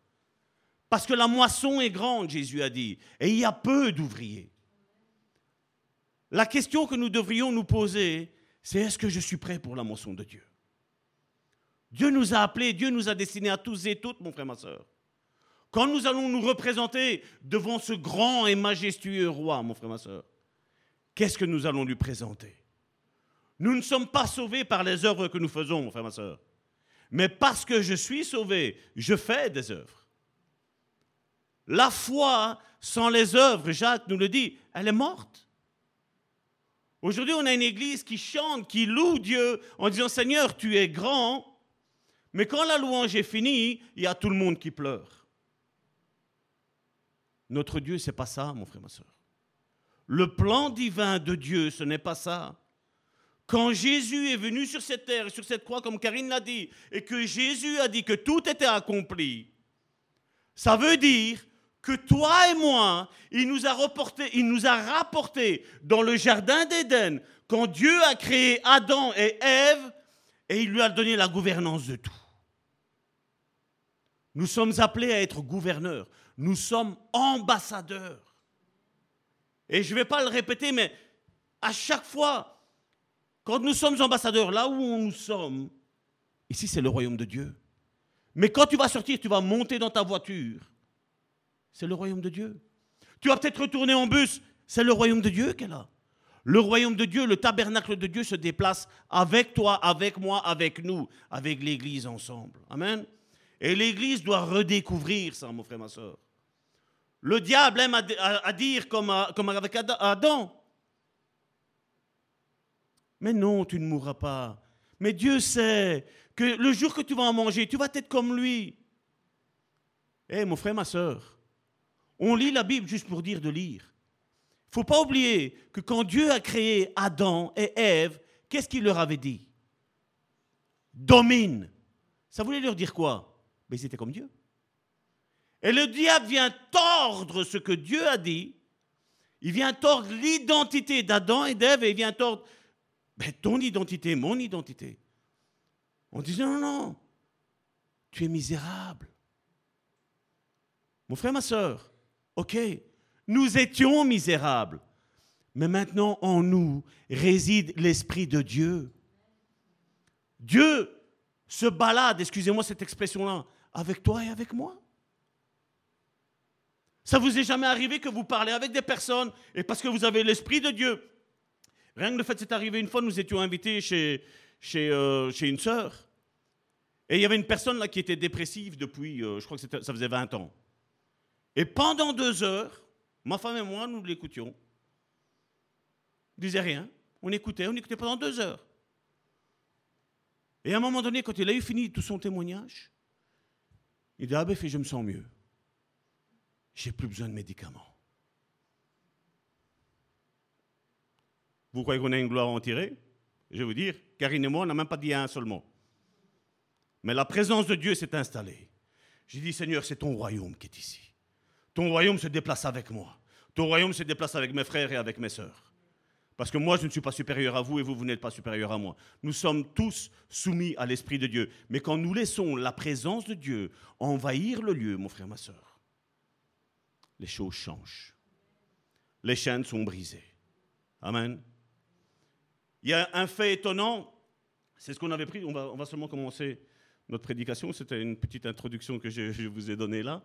Parce que la moisson est grande, Jésus a dit, et il y a peu d'ouvriers. La question que nous devrions nous poser, c'est est-ce que je suis prêt pour la moisson de Dieu ? Dieu nous a appelés, Dieu nous a destinés à tous et toutes, mon frère, ma soeur. Quand nous allons nous représenter devant ce grand et majestueux roi, mon frère, ma soeur, qu'est-ce que nous allons lui présenter ? Nous ne sommes pas sauvés par les œuvres que nous faisons, mon frère, ma soeur. Mais parce que je suis sauvé, je fais des œuvres. La foi sans les œuvres, Jacques nous le dit, elle est morte. Aujourd'hui, on a une église qui chante, qui loue Dieu en disant « Seigneur, tu es grand ». Mais quand la louange est finie, il y a tout le monde qui pleure. Notre Dieu, ce n'est pas ça, mon frère, ma soeur. Le plan divin de Dieu, ce n'est pas ça. Quand Jésus est venu sur cette terre, sur cette croix, comme Karine l'a dit, et que Jésus a dit que tout était accompli, ça veut dire que toi et moi, il nous a rapporté dans le jardin d'Éden, quand Dieu a créé Adam et Ève, et il lui a donné la gouvernance de tout. Nous sommes appelés à être gouverneurs. Nous sommes ambassadeurs. Et je ne vais pas le répéter, mais à chaque fois, quand nous sommes ambassadeurs, là où nous sommes, ici c'est le royaume de Dieu. Mais quand tu vas sortir, tu vas monter dans ta voiture, c'est le royaume de Dieu. Tu vas peut-être retourner en bus, c'est le royaume de Dieu qu'elle a. Le royaume de Dieu, le tabernacle de Dieu se déplace avec toi, avec moi, avec nous, avec l'Église ensemble. Amen. Et l'Église doit redécouvrir ça, mon frère, ma soeur. Le diable aime à dire comme avec Adam. Mais non, tu ne mourras pas. Mais Dieu sait que le jour que tu vas en manger, tu vas être comme lui. Eh, mon frère, ma soeur, on lit la Bible juste pour dire de lire. Il ne faut pas oublier que quand Dieu a créé Adam et Ève, qu'est-ce qu'il leur avait dit ? Domine. Ça voulait leur dire quoi ? Mais ils étaient comme Dieu. Et le diable vient tordre ce que Dieu a dit. Il vient tordre l'identité d'Adam et d'Ève et il vient tordre ton identité, mon identité. On dit non, non, tu es misérable. Mon frère, ma soeur, ok. Nous étions misérables, mais maintenant en nous réside l'Esprit de Dieu. Dieu se balade, excusez-moi cette expression-là, avec toi et avec moi. Ça vous est jamais arrivé que vous parlez avec des personnes et parce que vous avez l'Esprit de Dieu. Rien que le fait, c'est arrivé une fois, nous étions invités chez une sœur et il y avait une personne là qui était dépressive depuis, je crois que ça faisait 20 ans. Et pendant 2 heures, ma femme et moi, nous l'écoutions. On ne disait rien. On écoutait pendant 2 heures. Et à un moment donné, quand il a eu fini tout son témoignage, il dit « Ah ben, je me sens mieux. J'ai plus besoin de médicaments. » Vous croyez qu'on a une gloire à en tirer ? Je vais vous dire, Karine et moi, on n'a même pas dit un seul mot. Mais la présence de Dieu s'est installée. J'ai dit « Seigneur, c'est ton royaume qui est ici. » Ton royaume se déplace avec moi. Ton royaume se déplace avec mes frères et avec mes sœurs. Parce que moi, je ne suis pas supérieur à vous et vous, vous n'êtes pas supérieur à moi. Nous sommes tous soumis à l'Esprit de Dieu. Mais quand nous laissons la présence de Dieu envahir le lieu, mon frère, ma sœur, les choses changent. Les chaînes sont brisées. Amen. Il y a un fait étonnant, C'est ce qu'on avait pris. On va seulement commencer notre prédication. C'était une petite introduction que je vous ai donnée là.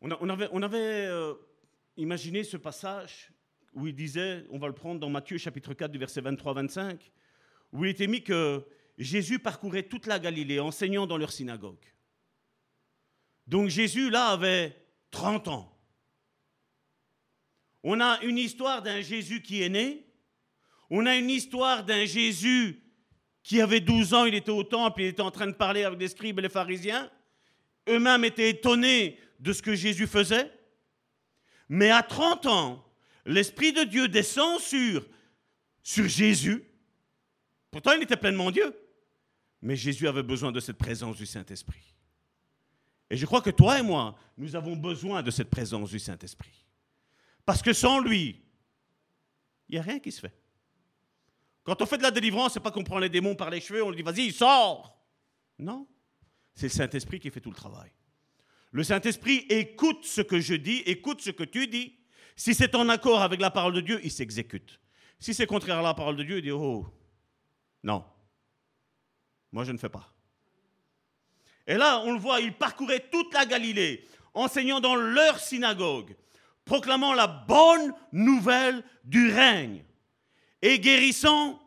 On avait imaginé ce passage où il disait, on va le prendre dans Matthieu chapitre 4 du verset 23-25, où il était mis que Jésus parcourait toute la Galilée, enseignant dans leur synagogue. Donc Jésus, là, avait 30 ans. On a une histoire d'un Jésus qui est né. On a une histoire d'un Jésus qui avait 12 ans, il était au temple, il était en train de parler avec les scribes et les pharisiens. Eux-mêmes étaient étonnés de ce que Jésus faisait. Mais à 30 ans, l'Esprit de Dieu descend sur Jésus. Pourtant, il était pleinement Dieu. Mais Jésus avait besoin de cette présence du Saint-Esprit. Et je crois que toi et moi, nous avons besoin de cette présence du Saint-Esprit. Parce que sans lui, il n'y a rien qui se fait. Quand on fait de la délivrance, ce n'est pas qu'on prend les démons par les cheveux, on lui dit « vas-y, sors !» Non, c'est le Saint-Esprit qui fait tout le travail. Le Saint-Esprit écoute ce que je dis, écoute ce que tu dis. Si c'est en accord avec la parole de Dieu, il s'exécute. Si c'est contraire à la parole de Dieu, il dit « oh, non, moi je ne fais pas. » Et là, on le voit, il parcourait toute la Galilée, enseignant dans leur synagogue, proclamant la bonne nouvelle du règne et guérissant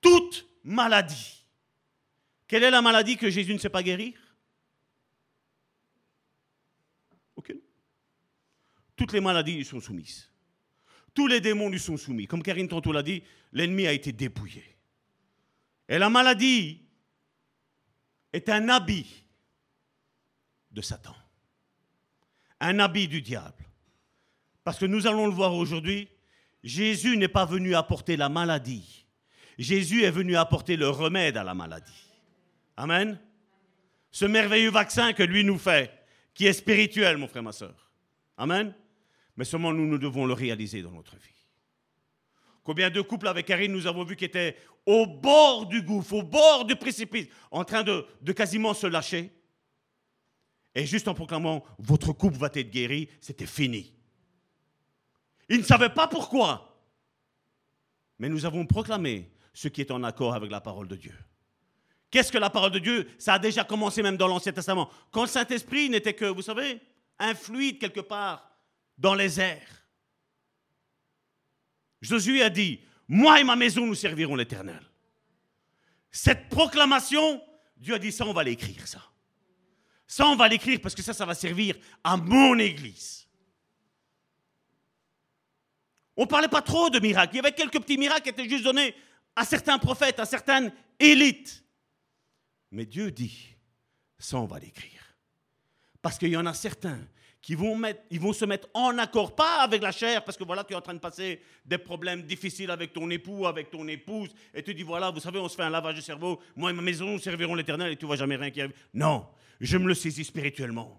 toute maladie. Quelle est la maladie que Jésus ne sait pas guérir ? Aucune. Toutes les maladies lui sont soumises. Tous les démons lui sont soumis. Comme Karine tantôt l'a dit, l'ennemi a été dépouillé. Et la maladie est un habit de Satan, un habit du diable. Parce que nous allons le voir aujourd'hui, Jésus n'est pas venu apporter la maladie. Jésus est venu apporter le remède à la maladie. Amen. Ce merveilleux vaccin que lui nous fait, qui est spirituel, mon frère, ma soeur. Amen. Mais seulement nous devons le réaliser dans notre vie. Combien de couples avec Karine nous avons vu qui étaient au bord du gouffre, au bord du précipice, en train de quasiment se lâcher. Et juste en proclamant, votre couple va être guéri, c'était fini. Ils ne savaient pas pourquoi. Mais nous avons proclamé ce qui est en accord avec la parole de Dieu. Qu'est-ce que la parole de Dieu ? Ça a déjà commencé même dans l'Ancien Testament. Quand le Saint-Esprit n'était que, vous savez, un fluide quelque part dans les airs. Josué a dit, moi et ma maison, nous servirons l'Éternel. Cette proclamation, Dieu a dit, ça, on va l'écrire, ça. Ça, on va l'écrire parce que ça va servir à mon Église. On ne parlait pas trop de miracles. Il y avait quelques petits miracles qui étaient juste donnés à certains prophètes, à certaines élites. Mais Dieu dit, ça, on va l'écrire. Parce qu'il y en a certains qui vont se mettre en accord, pas avec la chair, parce que voilà, tu es en train de passer des problèmes difficiles avec ton époux, avec ton épouse, et tu dis, voilà, vous savez, on se fait un lavage de cerveau, moi et ma maison, nous servirons l'Éternel, et tu ne vois jamais rien qui arrive. Non, je me le saisis spirituellement.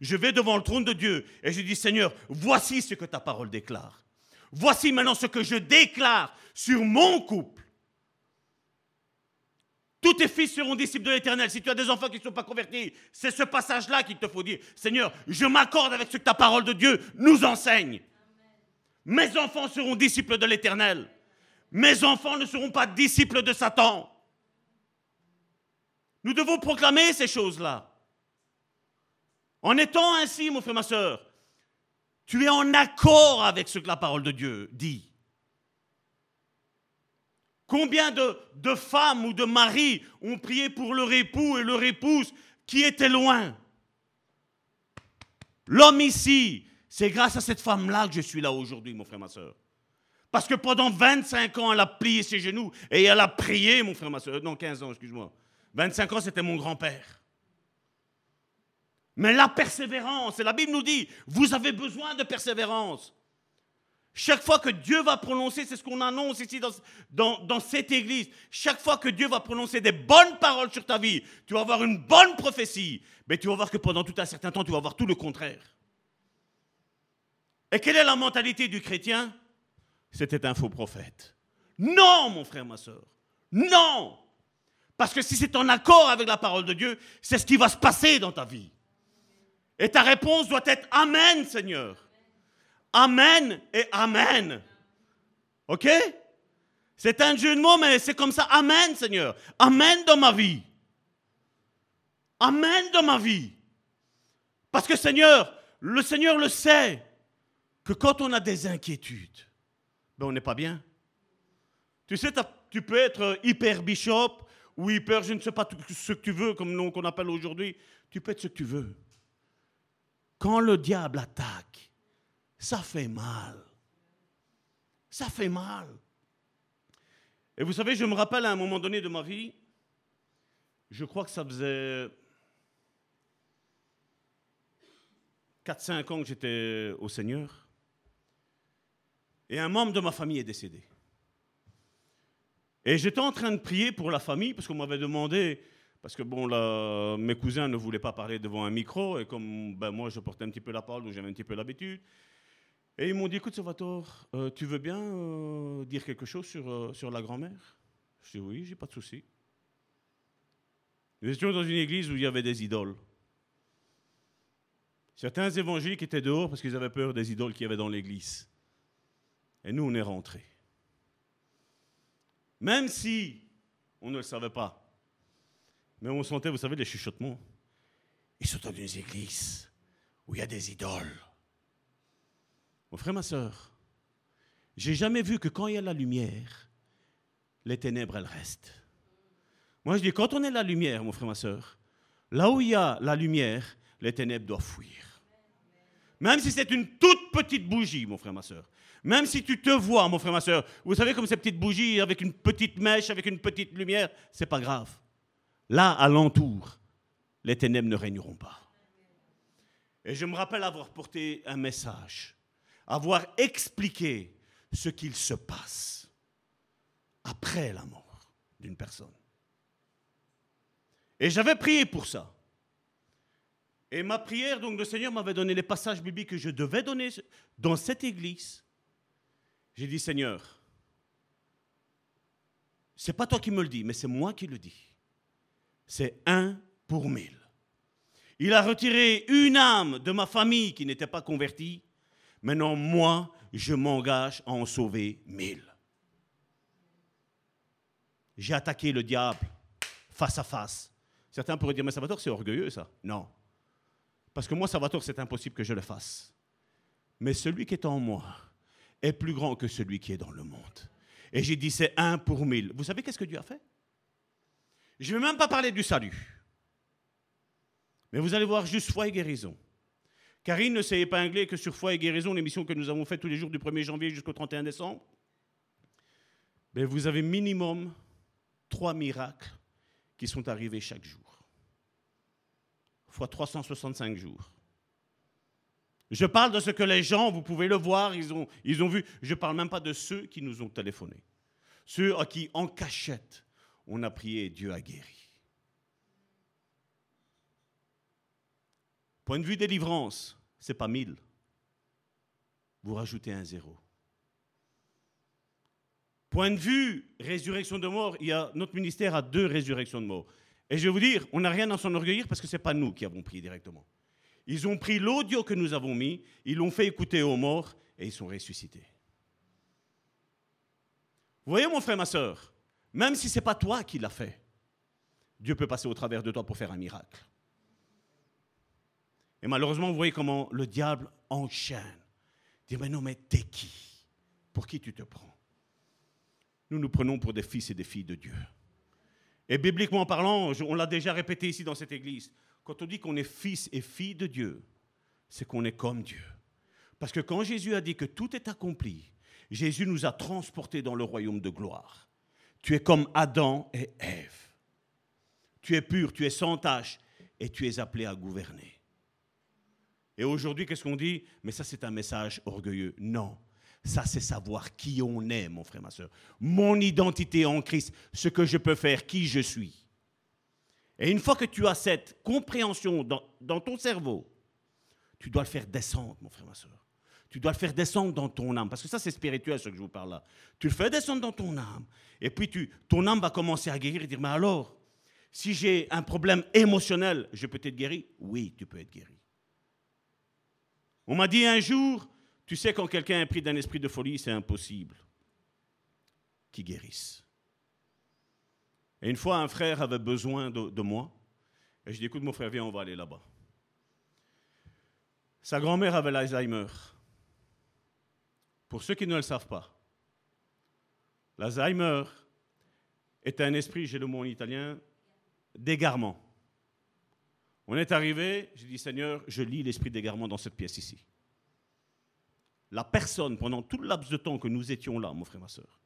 Je vais devant le trône de Dieu, et je dis, Seigneur, voici ce que ta parole déclare. Voici maintenant ce que je déclare sur mon couple. Tous tes fils seront disciples de l'Éternel. Si tu as des enfants qui ne sont pas convertis, c'est ce passage-là qu'il te faut dire. Seigneur, je m'accorde avec ce que ta parole de Dieu nous enseigne. Amen. Mes enfants seront disciples de l'Éternel. Mes enfants ne seront pas disciples de Satan. Nous devons proclamer ces choses-là. En étant ainsi, mon frère, ma soeur, tu es en accord avec ce que la parole de Dieu dit. Combien de femmes ou de maris ont prié pour leur époux et leur épouse qui étaient loin ? L'homme ici, c'est grâce à cette femme-là que je suis là aujourd'hui, mon frère, ma soeur. Parce que pendant 25 ans, elle a plié ses genoux et elle a prié, mon frère, ma soeur. Non, 15 ans, excuse-moi. 25 ans, c'était mon grand-père. Mais la persévérance, et la Bible nous dit, vous avez besoin de persévérance. Chaque fois que Dieu va prononcer, c'est ce qu'on annonce ici dans cette église, chaque fois que Dieu va prononcer des bonnes paroles sur ta vie, tu vas avoir une bonne prophétie, mais tu vas voir que pendant tout un certain temps, tu vas avoir tout le contraire. Et quelle est la mentalité du chrétien ? C'était un faux prophète. Non, mon frère, ma soeur, non ! Parce que si c'est en accord avec la parole de Dieu, c'est ce qui va se passer dans ta vie. Et ta réponse doit être « Amen, Seigneur ». Amen et Amen. OK ? C'est un jeu de mots, mais c'est comme ça. Amen, Seigneur. Amen dans ma vie. Amen dans ma vie. Parce que Seigneur le sait, que quand on a des inquiétudes, ben on n'est pas bien. Tu sais, tu peux être hyper bishop ou hyper, je ne sais pas ce que tu veux, comme nous qu'on appelle aujourd'hui. Tu peux être ce que tu veux. Quand le diable attaque, ça fait mal. Ça fait mal. Et vous savez, je me rappelle à un moment donné de ma vie, je crois que ça faisait 4-5 ans que j'étais au Seigneur. Et un membre de ma famille est décédé. Et j'étais en train de prier pour la famille, parce qu'on m'avait demandé, parce que bon, mes cousins ne voulaient pas parler devant un micro, et comme ben, moi je portais un petit peu la parole, donc j'avais un petit peu l'habitude. Et ils m'ont dit, écoute, Salvatore, tu veux bien dire quelque chose sur la grand-mère? Je dis, oui, j'ai pas de souci. Nous étions dans une église où il y avait des idoles. Certains évangéliques étaient dehors parce qu'ils avaient peur des idoles qu'il y avait dans l'église. Et nous, on est rentrés. Même si on ne le savait pas. Mais on sentait, vous savez, les chuchotements. Ils sont dans une église où il y a des idoles. Mon frère, ma soeur, j'ai jamais vu que quand il y a la lumière, les ténèbres, elles restent. Moi, je dis, quand on est la lumière, mon frère, ma soeur, là où il y a la lumière, les ténèbres doivent fuir. Même si c'est une toute petite bougie, mon frère, ma soeur. Même si tu te vois, mon frère, ma soeur, vous savez, comme ces petites bougies avec une petite mèche, avec une petite lumière, c'est pas grave. Là, à l'entour, les ténèbres ne régneront pas. Et je me rappelle avoir porté un message, avoir expliqué ce qu'il se passe après la mort d'une personne. Et j'avais prié pour ça. Et ma prière, donc le Seigneur m'avait donné les passages bibliques que je devais donner dans cette église. J'ai dit, Seigneur, c'est pas toi qui me le dis, mais c'est moi qui le dis. C'est 1 pour 1000. Il a retiré une âme de ma famille qui n'était pas convertie. Maintenant, moi, je m'engage à en sauver 1000. J'ai attaqué le diable face à face. Certains pourraient dire, mais Salvatore, c'est orgueilleux, ça. Non. Parce que moi, Salvatore, c'est impossible que je le fasse. Mais celui qui est en moi est plus grand que celui qui est dans le monde. Et j'ai dit, c'est 1 pour 1000. Vous savez qu'est-ce que Dieu a fait? Je ne vais même pas parler du salut. Mais vous allez voir juste foi et guérison. Car il ne s'est épinglé que sur foi et guérison, l'émission que nous avons faite tous les jours du 1er janvier jusqu'au 31 décembre. Mais vous avez minimum 3 miracles qui sont arrivés chaque jour. Fois 365 jours. Je parle de ce que les gens, vous pouvez le voir, ils ont vu. Je ne parle même pas de ceux qui nous ont téléphonés. Ceux à qui, en cachette, on a prié et Dieu a guéri. Point de vue délivrance, ce n'est pas 1000. Vous rajoutez un 0. Point de vue résurrection de mort, notre ministère a 2 résurrections de mort. Et je vais vous dire, on n'a rien à s'enorgueillir parce que ce n'est pas nous qui avons prié directement. Ils ont pris l'audio que nous avons mis, ils l'ont fait écouter aux morts et ils sont ressuscités. Vous voyez mon frère, ma soeur? Même si ce n'est pas toi qui l'as fait, Dieu peut passer au travers de toi pour faire un miracle. Et malheureusement, vous voyez comment le diable enchaîne. Dire, mais non, mais t'es qui? Pour qui tu te prends? Nous nous prenons pour des fils et des filles de Dieu. Et bibliquement parlant, on l'a déjà répété ici dans cette église, quand on dit qu'on est fils et fille de Dieu, c'est qu'on est comme Dieu. Parce que quand Jésus a dit que tout est accompli, Jésus nous a transportés dans le royaume de gloire. Tu es comme Adam et Ève. Tu es pur, tu es sans tache et tu es appelé à gouverner. Et aujourd'hui, qu'est-ce qu'on dit? Mais ça, c'est un message orgueilleux. Non, ça, c'est savoir qui on est, mon frère, ma soeur. Mon identité en Christ, ce que je peux faire, qui je suis. Et une fois que tu as cette compréhension dans ton cerveau, tu dois le faire descendre, mon frère, ma soeur. Tu dois le faire descendre dans ton âme. Parce que ça, c'est spirituel, ce que je vous parle là. Tu le fais descendre dans ton âme. Et puis, ton âme va commencer à guérir et dire, mais alors, si j'ai un problème émotionnel, je peux être guéri? Oui, tu peux être guéri. On m'a dit un jour, tu sais, quand quelqu'un est pris d'un esprit de folie, c'est impossible qui guérissent. Et une fois, un frère avait besoin de moi. Et je dis, écoute, mon frère, viens, on va aller là-bas. Sa grand-mère avait l'Alzheimer. Pour ceux qui ne le savent pas, l'Alzheimer est un esprit, j'ai le mot en italien, d'égarement. On est arrivé, j'ai dit, Seigneur, je lis l'esprit d'égarement dans cette pièce ici. La personne, pendant tout le laps de temps que nous étions là, mon frère, ma soeur,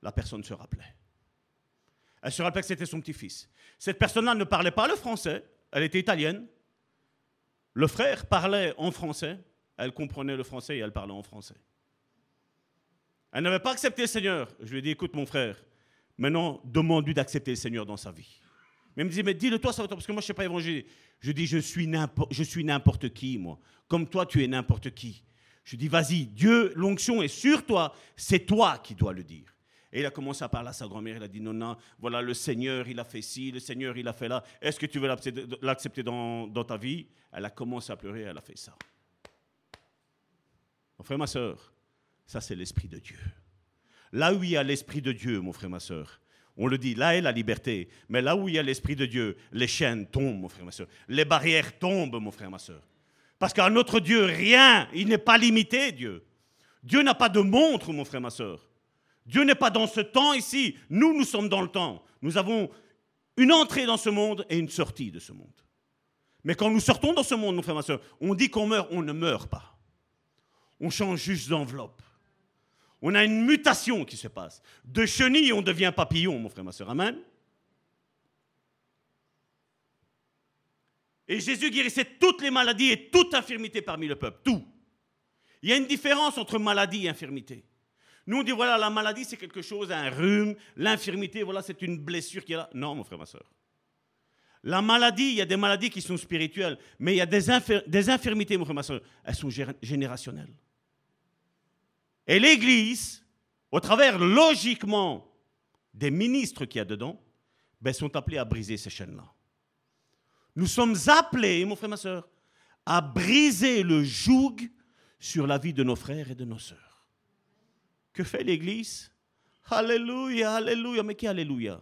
la personne se rappelait. Elle se rappelait que c'était son petit-fils. Cette personne-là ne parlait pas le français, elle était italienne. Le frère parlait en français, elle comprenait le français et elle parlait en français. Elle n'avait pas accepté le Seigneur. Je lui ai dit, écoute mon frère, maintenant demande-lui d'accepter le Seigneur dans sa vie. Mais elle me disait, mais dis-le toi, Salvatore, parce que moi je ne sais pas évangéliser. Je dis, je suis n'importe qui, moi. Comme toi, tu es n'importe qui. Je lui ai dit, vas-y, Dieu, l'onction est sur toi, c'est toi qui dois le dire. Et il a commencé à parler à sa grand-mère, il a dit, non, non, voilà, le Seigneur, il a fait ci, le Seigneur, il a fait là, est-ce que tu veux l'accepter dans ta vie? Elle a commencé à pleurer, elle a fait ça. Mon frère, ma soeur, ça c'est l'Esprit de Dieu. Là où il y a l'Esprit de Dieu, mon frère, ma soeur, on le dit, là est la liberté, mais là où il y a l'Esprit de Dieu, les chaînes tombent, mon frère, ma soeur, les barrières tombent, mon frère, ma soeur. Parce qu'à notre Dieu, rien, il n'est pas limité, Dieu. Dieu n'a pas de montre, mon frère, ma soeur. Dieu n'est pas dans ce temps ici. Nous, nous sommes dans le temps. Nous avons une entrée dans ce monde et une sortie de ce monde. Mais quand nous sortons dans ce monde, mon frère, ma soeur, on dit qu'on meurt, on ne meurt pas. On change juste d'enveloppe. On a une mutation qui se passe. De chenille, on devient papillon, mon frère, ma soeur. Amen. Et Jésus guérissait toutes les maladies et toute infirmité parmi le peuple. Tout. Il y a une différence entre maladie et infirmité. Nous, on dit, voilà, la maladie, c'est quelque chose, un rhume, l'infirmité, voilà, c'est une blessure qui est là. Non, mon frère, ma soeur. La maladie, il y a des maladies qui sont spirituelles, mais il y a des infirmités, mon frère, ma soeur, elles sont générationnelles. Et l'Église, au travers, logiquement, des ministres qu'il y a dedans, ben, sont appelés à briser ces chaînes-là. Nous sommes appelés, mon frère, ma soeur, à briser le joug sur la vie de nos frères et de nos soeurs. Que fait l'Église? Alléluia, alléluia. Mais qui alléluia?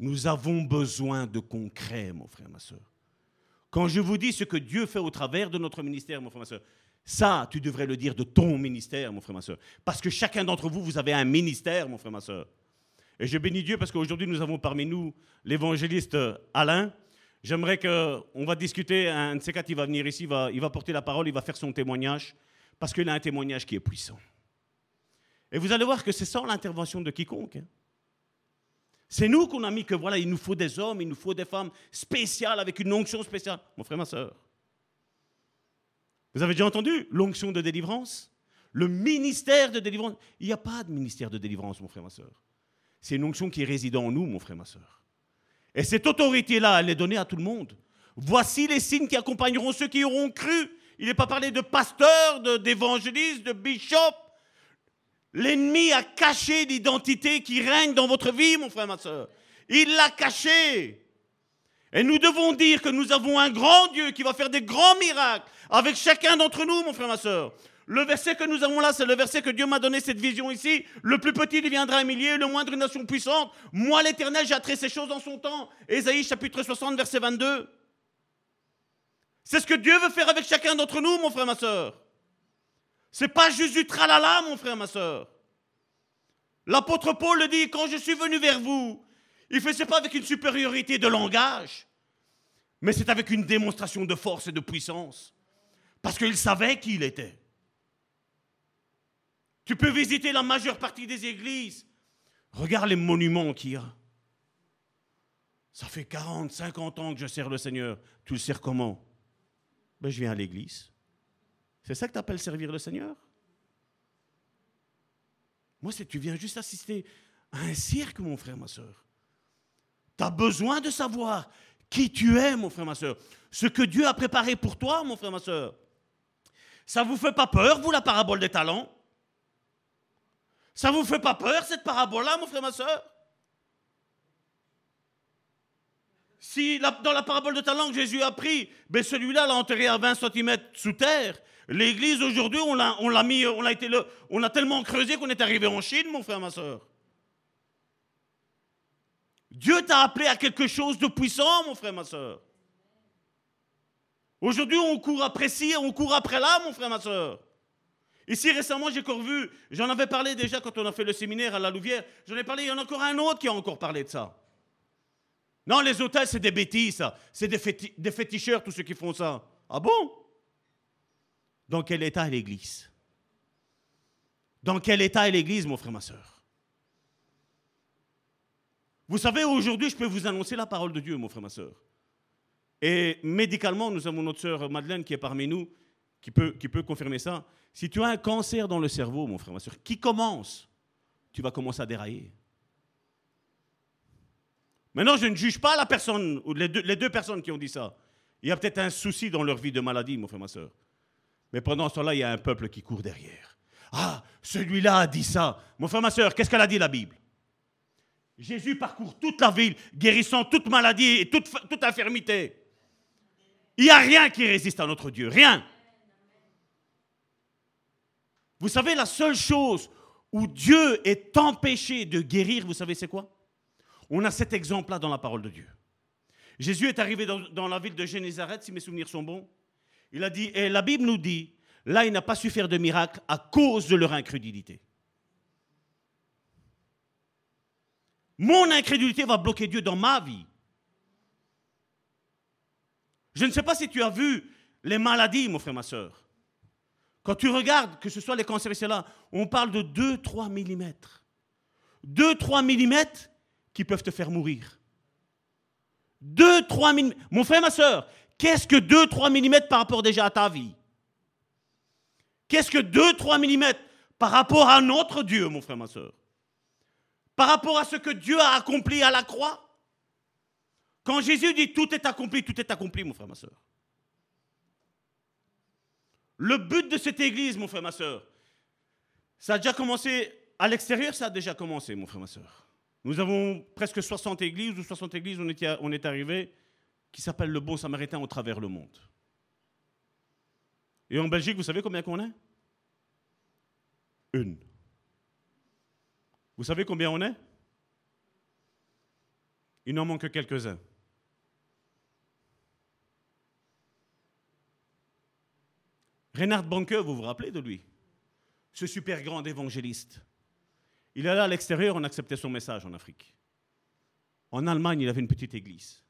Nous avons besoin de concret, mon frère, ma soeur. Quand je vous dis ce que Dieu fait au travers de notre ministère, mon frère, ma soeur, ça, tu devrais le dire de ton ministère, mon frère, ma soeur. Parce que chacun d'entre vous, vous avez un ministère, mon frère, ma soeur. Et je bénis Dieu parce qu'aujourd'hui, nous avons parmi nous l'évangéliste Alain. J'aimerais qu'on va discuter, un de ces quatre, il va venir ici, il va porter la parole, il va faire son témoignage. Parce qu'il a un témoignage qui est puissant. Et vous allez voir que c'est sans l'intervention de quiconque. Hein. C'est nous qu'on a mis que voilà, il nous faut des hommes, il nous faut des femmes spéciales, avec une onction spéciale. Mon frère, ma soeur. Vous avez déjà entendu l'onction de délivrance? Le ministère de délivrance? Il n'y a pas de ministère de délivrance, mon frère, ma soeur. C'est une onction qui réside en nous, mon frère, ma soeur. Et cette autorité-là, elle est donnée à tout le monde. Voici les signes qui accompagneront ceux qui auront cru. Il n'est pas parlé de pasteur, d'évangéliste, de bishop. L'ennemi a caché l'identité qui règne dans votre vie, mon frère, ma soeur. Il l'a caché. Et nous devons dire que nous avons un grand Dieu qui va faire des grands miracles avec chacun d'entre nous, mon frère, ma soeur. Le verset que nous avons là, c'est le verset que Dieu m'a donné, cette vision ici. Le plus petit deviendra un millier, le moindre une nation puissante. Moi, l'Éternel, j'ai attiré ces choses en son temps. Ésaïe, chapitre 60, verset 22. C'est ce que Dieu veut faire avec chacun d'entre nous, mon frère, ma soeur. C'est pas juste du tralala, mon frère, ma soeur. L'apôtre Paul le dit, quand je suis venu vers vous, il ne faisait pas avec une supériorité de langage, mais c'est avec une démonstration de force et de puissance. Parce qu'il savait qui il était. Tu peux visiter la majeure partie des églises. Regarde les monuments qu'il y a. Ça fait 40, 50 ans que je sers le Seigneur. Tu le sers comment? Ben, je viens à l'église. C'est ça que tu appelles servir le Seigneur? Moi, c'est tu viens juste assister à un cirque, mon frère, ma soeur. Tu as besoin de savoir qui tu es, mon frère, ma soeur. Ce que Dieu a préparé pour toi, mon frère, ma soeur. Ça ne vous fait pas peur, vous, la parabole des talents? Ça ne vous fait pas peur, cette parabole-là, mon frère, ma soeur? Si dans la parabole de talent que Jésus a pris, ben celui-là l'a enterré à 20 cm sous terre. L'Église, aujourd'hui, on a tellement creusé qu'on est arrivé en Chine, mon frère, ma soeur. Dieu t'a appelé à quelque chose de puissant, mon frère, ma soeur. Aujourd'hui, on court après ci, on court après là, mon frère, ma soeur. Ici, récemment, j'ai encore vu, j'en avais parlé déjà quand on a fait le séminaire à la Louvière, j'en ai parlé, il y en a encore un autre qui a encore parlé de ça. Non, les hôtels, c'est des bêtises, ça. C'est des féticheurs, tous ceux qui font ça. Ah bon? Dans quel état est l'Église? Dans quel état est l'Église, mon frère, ma soeur? Vous savez, aujourd'hui, je peux vous annoncer la parole de Dieu, mon frère, ma soeur. Et médicalement, nous avons notre soeur Madeleine qui est parmi nous, qui peut confirmer ça. Si tu as un cancer dans le cerveau, mon frère, ma soeur, qui commence, tu vas commencer à dérailler. Maintenant, je ne juge pas la personne, ou les deux personnes qui ont dit ça. Il y a peut-être un souci dans leur vie de maladie, mon frère, ma soeur. Mais pendant ce temps-là, il y a un peuple qui court derrière. Ah, celui-là a dit ça. Mon frère, ma soeur, qu'est-ce qu'elle a dit, la Bible? Jésus parcourt toute la ville, guérissant toute maladie et toute infirmité. Il n'y a rien qui résiste à notre Dieu, rien. Vous savez, la seule chose où Dieu est empêché de guérir, vous savez, c'est quoi? On a cet exemple-là dans la parole de Dieu. Jésus est arrivé dans la ville de Génézareth, si mes souvenirs sont bons. Il a dit, et la Bible nous dit, là, il n'a pas su faire de miracle à cause de leur incrédulité. Mon incrédulité va bloquer Dieu dans ma vie. Je ne sais pas si tu as vu les maladies, mon frère, ma soeur. Quand tu regardes, que ce soit les cancers et cela, on parle de 2-3 millimètres. 2-3 millimètres qui peuvent te faire mourir. 2-3 mm. Mon frère, ma soeur, qu'est-ce que 2-3 mm par rapport déjà à ta vie? Qu'est-ce que 2-3 mm par rapport à notre Dieu, mon frère, ma soeur? Par rapport à ce que Dieu a accompli à la croix? Quand Jésus dit tout est accompli, mon frère, ma soeur. Le but de cette église, mon frère, ma soeur, ça a déjà commencé à l'extérieur, ça a déjà commencé, mon frère, ma soeur. Nous avons presque 60 églises, ou 60 églises, on est arrivé, qui s'appelle Le Bon Samaritain au travers le monde. Et en Belgique, vous savez combien qu'on est? Une. Vous savez combien on est? Il n'en manque que quelques-uns. Reinhard Bonke, vous vous rappelez de lui? Ce super grand évangéliste. Il allait à l'extérieur, on acceptait son message en Afrique. En Allemagne, il avait une petite église.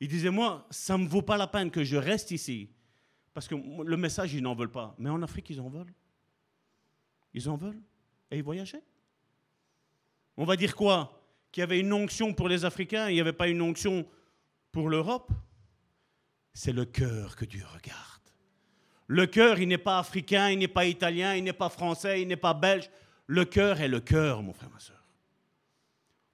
Il disait, moi, ça ne me vaut pas la peine que je reste ici, parce que le message, ils n'en veulent pas. Mais en Afrique, ils en veulent. Ils en veulent. Et ils voyageaient. On va dire quoi? Qu'il y avait une onction pour les Africains, il n'y avait pas une onction pour l'Europe. C'est le cœur que Dieu regarde. Le cœur, il n'est pas africain, il n'est pas italien, il n'est pas français, il n'est pas belge. Le cœur est le cœur, mon frère, ma soeur.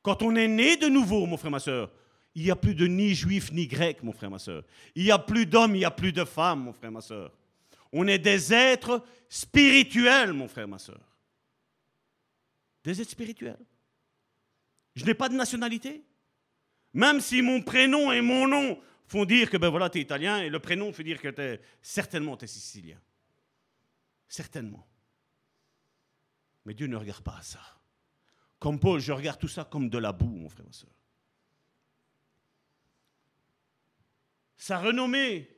Quand on est né de nouveau, mon frère, ma soeur, il n'y a plus de ni juif ni grec, mon frère, ma soeur. Il n'y a plus d'hommes, il n'y a plus de femmes, mon frère, ma soeur. On est des êtres spirituels, mon frère, ma soeur. Des êtres spirituels. Je n'ai pas de nationalité. Même si mon prénom et mon nom font dire que ben voilà, tu es italien, et le prénom fait dire que certainement tu es sicilien. Certainement. Mais Dieu ne regarde pas à ça. Comme Paul, je regarde tout ça comme de la boue, mon frère, ma soeur. Sa renommée,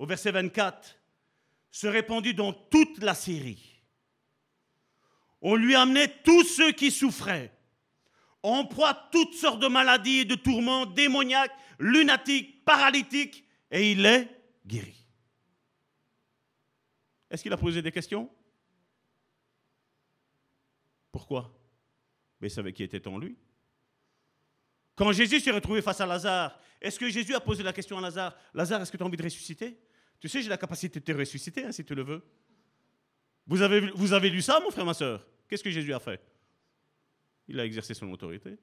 au verset 24, se répandit dans toute la Syrie. On lui amenait tous ceux qui souffraient, en proie à toutes sortes de maladies et de tourments, démoniaques, lunatiques, paralytiques, et il les guérit. Est-ce qu'il a posé des questions? Pourquoi? Mais il savait qui était en lui. Quand Jésus s'est retrouvé face à Lazare, est-ce que Jésus a posé la question à Lazare? Lazare, est-ce que tu as envie de ressusciter? Tu sais, j'ai la capacité de te ressusciter, hein, si tu le veux. Vous avez lu ça, mon frère, ma soeur? Qu'est-ce que Jésus a fait? Il a exercé son autorité.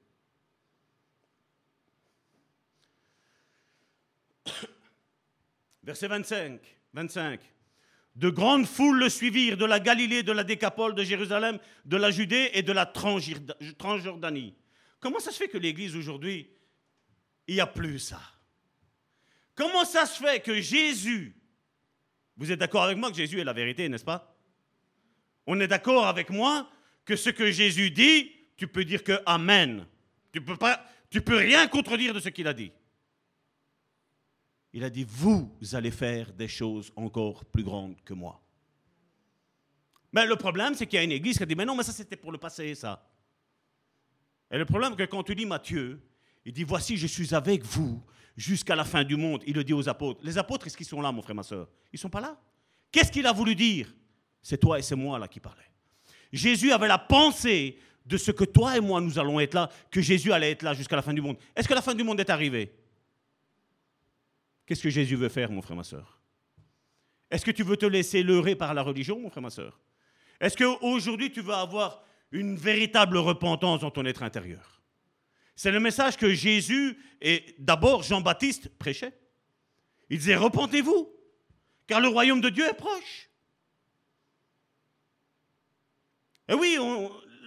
Verset 25. De grandes foules le suivirent de la Galilée, de la Décapole, de Jérusalem, de la Judée et de la Transjordanie. Comment ça se fait que l'Église aujourd'hui, il n'y a plus ça. Comment ça se fait que Jésus, vous êtes d'accord avec moi que Jésus est la vérité, n'est-ce pas? On est d'accord avec moi que ce que Jésus dit, tu peux dire que Amen. Tu peux rien contredire de ce qu'il a dit. Il a dit, vous allez faire des choses encore plus grandes que moi. Mais le problème, c'est qu'il y a une église qui a dit, mais non, mais ça c'était pour le passé, ça. Et le problème, c'est que quand tu lis Matthieu, il dit, voici, je suis avec vous jusqu'à la fin du monde. Il le dit aux apôtres. Les apôtres, est-ce qu'ils sont là, mon frère, ma soeur? Ils ne sont pas là. Qu'est-ce qu'il a voulu dire? C'est toi et c'est moi là qui parlais. Jésus avait la pensée de ce que toi et moi, nous allons être là, que Jésus allait être là jusqu'à la fin du monde. Est-ce que la fin du monde est arrivée? Qu'est-ce que Jésus veut faire, mon frère, ma soeur? Est-ce que tu veux te laisser leurrer par la religion, mon frère, ma soeur? Est-ce qu'aujourd'hui, tu veux avoir une véritable repentance dans ton être intérieur? C'est le message que Jésus et d'abord Jean-Baptiste prêchait. Il disait, repentez-vous, car le royaume de Dieu est proche. Et oui,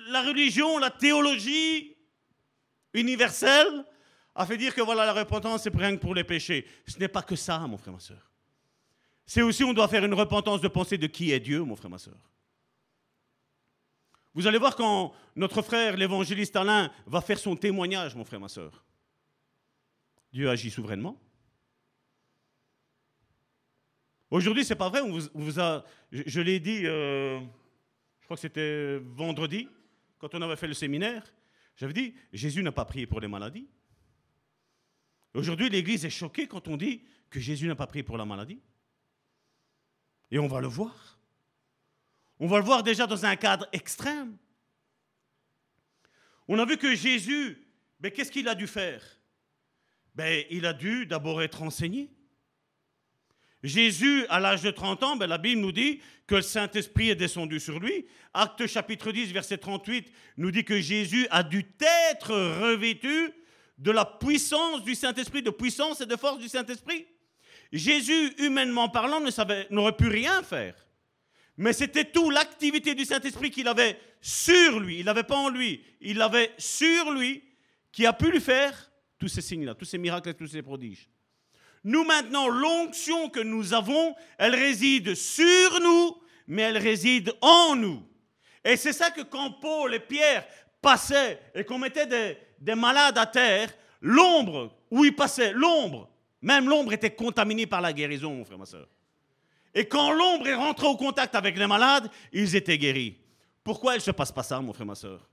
la religion, la théologie universelle a fait dire que voilà, la repentance, c'est rien que pour les péchés. Ce n'est pas que ça, mon frère, ma soeur. C'est aussi, on doit faire une repentance de penser de qui est Dieu, mon frère, ma soeur. Vous allez voir quand notre frère, l'évangéliste Alain, va faire son témoignage, mon frère, ma soeur. Dieu agit souverainement. Aujourd'hui, c'est pas vrai. Je l'ai dit, je crois que c'était vendredi, quand on avait fait le séminaire, j'avais dit, Jésus n'a pas prié pour les maladies. Aujourd'hui, l'Église est choquée quand on dit que Jésus n'a pas prié pour la maladie. Et on va le voir. On va le voir déjà dans un cadre extrême. On a vu que Jésus, mais qu'est-ce qu'il a dû faire? Ben, il a dû d'abord être enseigné. Jésus, à l'âge de 30 ans, ben, la Bible nous dit que le Saint-Esprit est descendu sur lui. Actes chapitre 10, verset 38, nous dit que Jésus a dû être revêtu de la puissance du Saint-Esprit, de puissance et de force du Saint-Esprit. Jésus, humainement parlant, n'aurait pu rien faire. Mais c'était tout l'activité du Saint-Esprit qu'il avait sur lui. Il n'avait pas en lui. Il l'avait sur lui qui a pu lui faire tous ces signes-là, tous ces miracles et tous ces prodiges. Nous, maintenant, l'onction que nous avons, elle réside sur nous, mais elle réside en nous. Et c'est ça que quand Paul et Pierre passaient et qu'on mettait des malades à terre, l'ombre où ils passaient, l'ombre, même l'ombre était contaminée par la guérison, mon frère, ma soeur. Et quand l'ombre est rentrée au contact avec les malades, ils étaient guéris. Pourquoi il ne se passe pas ça, mon frère, ma soeur?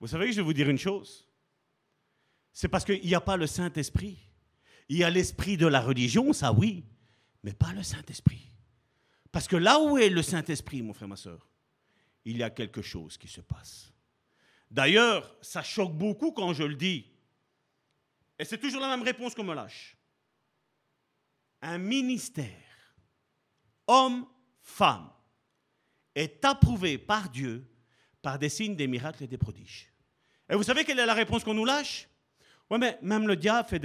Vous savez, je vais vous dire une chose. C'est parce qu'il n'y a pas le Saint-Esprit. Il y a l'esprit de la religion, ça oui, mais pas le Saint-Esprit. Parce que là où est le Saint-Esprit, mon frère, ma soeur, il y a quelque chose qui se passe. D'ailleurs, ça choque beaucoup quand je le dis. Et c'est toujours la même réponse qu'on me lâche. Un ministère, homme, femme, est approuvé par Dieu par des signes, des miracles et des prodiges. Et vous savez quelle est la réponse qu'on nous lâche? Oui, mais même le diable fait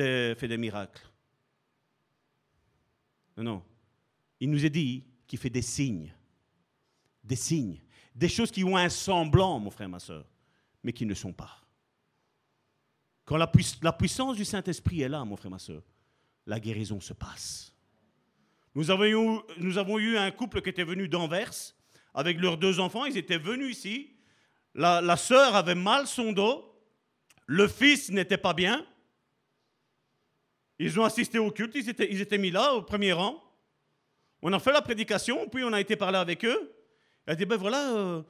des miracles. Non. Il nous est dit qu'il fait des signes. Des signes. Des choses qui ont un semblant, mon frère, ma soeur, mais qui ne sont pas. Quand la puissance du Saint-Esprit est là, mon frère, ma soeur, la guérison se passe. Nous avons eu un couple qui était venu d'Anvers avec leurs deux enfants. Ils étaient venus ici. La sœur avait mal son dos. Le fils n'était pas bien. Ils ont assisté au culte. Ils étaient mis là, au premier rang. On a fait la prédication, puis on a été parler avec eux. Elle a dit, ben voilà,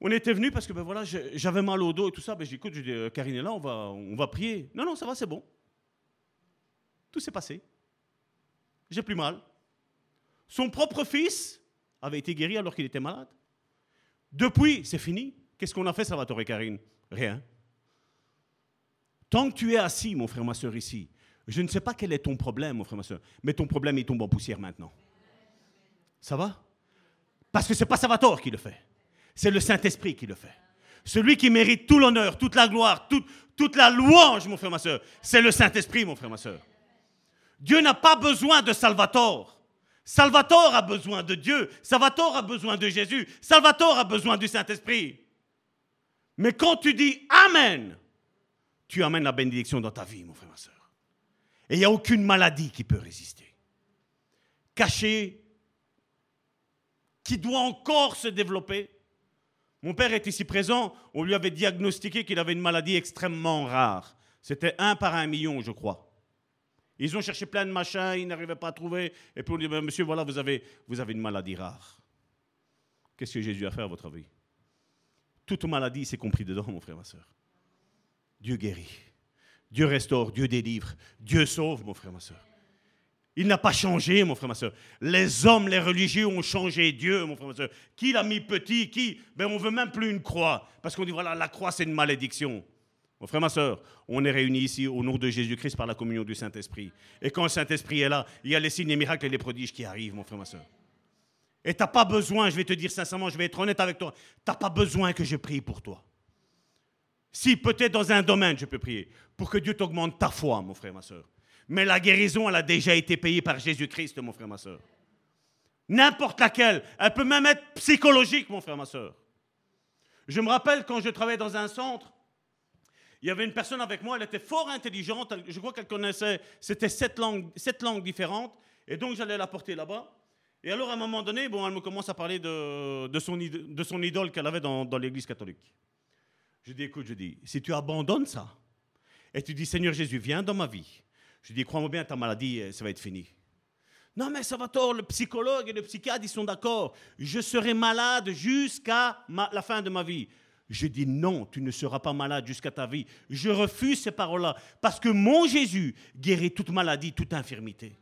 on était venus parce que ben voilà, j'avais mal au dos et tout ça. Ben j'ai dit, écoute, Karine est là, on va prier. Non, ça va, c'est bon. Tout s'est passé. J'ai plus mal. Son propre fils avait été guéri alors qu'il était malade. Depuis, c'est fini. Qu'est-ce qu'on a fait, Salvatore, Karine? Rien. Tant que tu es assis, mon frère, ma soeur, ici, je ne sais pas quel est ton problème, mon frère, ma soeur, mais ton problème, il tombe en poussière maintenant. Ça va? Parce que ce n'est pas Salvatore qui le fait. C'est le Saint-Esprit qui le fait. Celui qui mérite tout l'honneur, toute la gloire, toute la louange, mon frère, ma soeur, c'est le Saint-Esprit, mon frère, ma soeur. Dieu n'a pas besoin de Salvatore. Salvatore a besoin de Dieu. Salvatore a besoin de Jésus. Salvatore a besoin du Saint-Esprit. Mais quand tu dis « Amen », tu amènes la bénédiction dans ta vie, mon frère, ma soeur. Et il n'y a aucune maladie qui peut résister. Cachée, qui doit encore se développer. Mon père est ici présent, on lui avait diagnostiqué qu'il avait une maladie extrêmement rare. C'était 1 par 1 million, je crois. Ils ont cherché plein de machins, ils n'arrivaient pas à trouver. Et puis on dit, monsieur, voilà, vous avez une maladie rare. Qu'est-ce que Jésus a fait à votre avis? Toute maladie, c'est compris dedans, mon frère, ma soeur. Dieu guérit, Dieu restaure, Dieu délivre, Dieu sauve, mon frère, ma soeur. Il n'a pas changé, mon frère, ma soeur. Les hommes, les religieux ont changé Dieu, mon frère, ma soeur. Qui l'a mis petit? Qui? On ne veut même plus une croix, parce qu'on dit, voilà, la croix, c'est une malédiction. Mon frère, ma soeur, on est réunis ici au nom de Jésus-Christ par la communion du Saint-Esprit. Et quand le Saint-Esprit est là, il y a les signes, les miracles et les prodiges qui arrivent, mon frère, ma soeur. Et tu n'as pas besoin, je vais te dire sincèrement, je vais être honnête avec toi, tu n'as pas besoin que je prie pour toi. Si, peut-être dans un domaine, je peux prier, pour que Dieu t'augmente ta foi, mon frère, ma soeur. Mais la guérison, elle a déjà été payée par Jésus-Christ, mon frère, ma soeur. N'importe laquelle, elle peut même être psychologique, mon frère, ma soeur. Je me rappelle quand je travaillais dans un centre, il y avait une personne avec moi, elle était fort intelligente, je crois qu'elle connaissait, c'était 7 langues différentes, et donc j'allais la porter là-bas. Et alors, à un moment donné, elle me commence à parler de son idole qu'elle avait dans l'Église catholique. Je dis, écoute, si tu abandonnes ça, et tu dis, Seigneur Jésus, viens dans ma vie. Je dis, crois-moi bien, ta maladie, ça va être fini. Non, mais Salvatore, le psychologue et le psychiatre, ils sont d'accord. Je serai malade jusqu'à la fin de ma vie. Je dis, non, tu ne seras pas malade jusqu'à ta vie. Je refuse ces paroles-là, parce que mon Jésus guérit toute maladie, toute infirmité.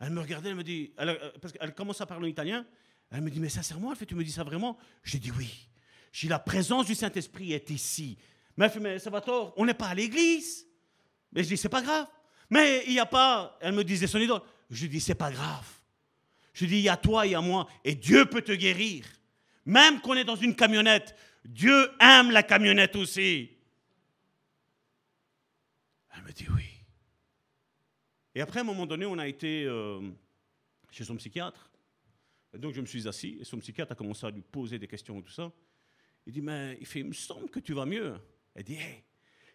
Elle me regardait, elle me dit, parce qu'elle commence à parler en italien, elle me dit, mais sincèrement, elle fait, tu me dis ça vraiment? J'ai dit oui. J'ai dit, la présence du Saint-Esprit est ici. Mais elle fait, mais Salvatore, on n'est pas à l'église. Mais je dis, c'est pas grave. Mais il n'y a pas, elle me disait son idole. Je dis, c'est pas grave. Je dis, il y a toi, il y a moi, et Dieu peut te guérir. Même qu'on est dans une camionnette, Dieu aime la camionnette aussi. Elle me dit oui. Et après, à un moment donné, on a été chez son psychiatre. Et donc, je me suis assis et son psychiatre a commencé à lui poser des questions et tout ça. Il dit, mais il me semble que tu vas mieux. Elle dit, hey,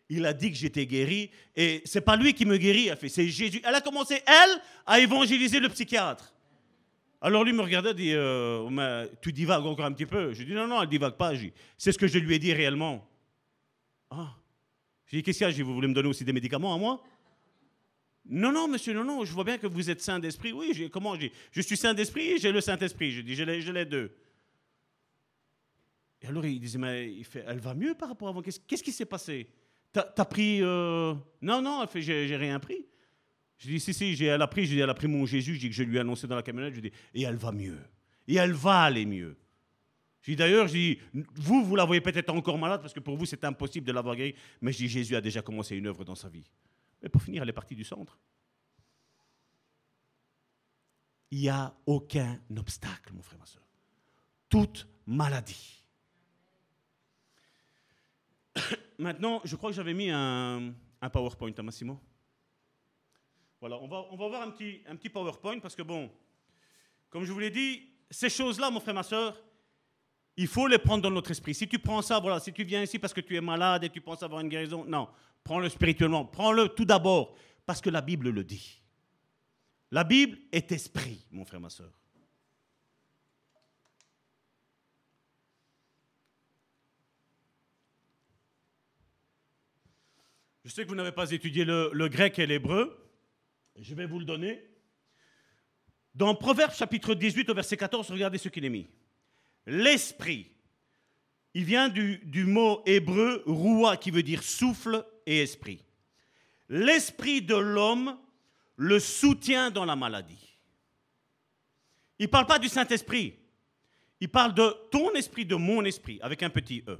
il a dit que j'étais guéri et c'est pas lui qui me guérit. Elle fait, c'est Jésus. Elle a commencé, elle, à évangéliser le psychiatre. Alors, lui me regardait et dit, mais tu divagues encore un petit peu. Je lui ai dit, non, elle divague pas. C'est ce que je lui ai dit réellement. Ah. Je lui ai dit, qu'est-ce qu'il y a? Vous voulez me donner aussi des médicaments à moi? Non, monsieur, non, je vois bien que vous êtes saint d'esprit. Oui, je suis saint d'esprit et j'ai le Saint-Esprit. Je dis, je l'ai deux. Et alors, il disait, mais elle va mieux par rapport à avant. Qu'est-ce qui s'est passé? T'as pris... Non, elle fait, j'ai rien pris. Je dis, si, elle a pris. Je dis, elle a pris mon Jésus. Je dis que je lui ai annoncé dans la camionnette. Je dis, et elle va mieux. Et elle va aller mieux. Je dis, d'ailleurs, vous la voyez peut-être encore malade parce que pour vous, c'est impossible de l'avoir guérie. Mais je dis, Jésus a déjà commencé une œuvre dans sa vie. Mais pour finir, elle est partie du centre. Il n'y a aucun obstacle, mon frère, ma soeur. Toute maladie. Maintenant, je crois que j'avais mis un PowerPoint à Massimo. Voilà, on va voir un petit PowerPoint parce que, comme je vous l'ai dit, ces choses-là, mon frère, ma soeur, il faut les prendre dans notre esprit. Si tu prends ça, voilà, si tu viens ici parce que tu es malade et tu penses avoir une guérison, non. Prends-le spirituellement, prends-le tout d'abord, parce que la Bible le dit. La Bible est esprit, mon frère, ma soeur. Je sais que vous n'avez pas étudié le grec et l'hébreu, je vais vous le donner. Dans Proverbes chapitre 18 au verset 14, regardez ce qu'il est mis. L'esprit, il vient du mot hébreu « roua » qui veut dire « souffle » et « esprit ». L'esprit de l'homme le soutient dans la maladie. Il ne parle pas du Saint-Esprit. Il parle de ton esprit, de mon esprit, avec un petit « e ».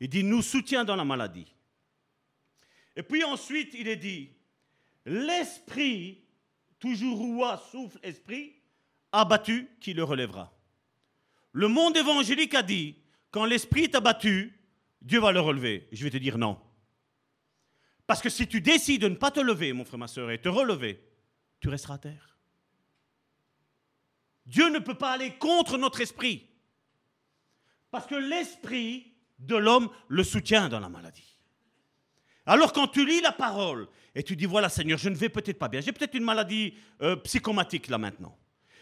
Il dit « nous soutient dans la maladie ». Et puis ensuite, il est dit « l'esprit, toujours roua, souffle, esprit, abattu, qui le relèvera ». Le monde évangélique a dit « quand l'esprit t'a battu, Dieu va le relever ». Je vais te dire non. Parce que si tu décides de ne pas te lever, mon frère, ma soeur, et te relever, tu resteras à terre. Dieu ne peut pas aller contre notre esprit. Parce que l'esprit de l'homme le soutient dans la maladie. Alors quand tu lis la parole et tu dis, voilà Seigneur, je ne vais peut-être pas bien, j'ai peut-être une maladie psychomatique là maintenant,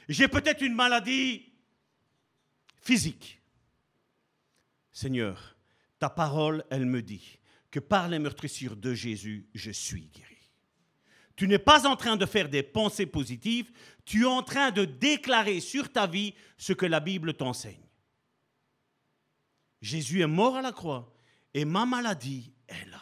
j'ai peut-être une maladie physique. Seigneur, ta parole, elle me dit que par les meurtrissures de Jésus, je suis guéri. Tu n'es pas en train de faire des pensées positives, tu es en train de déclarer sur ta vie ce que la Bible t'enseigne. Jésus est mort à la croix et ma maladie est là.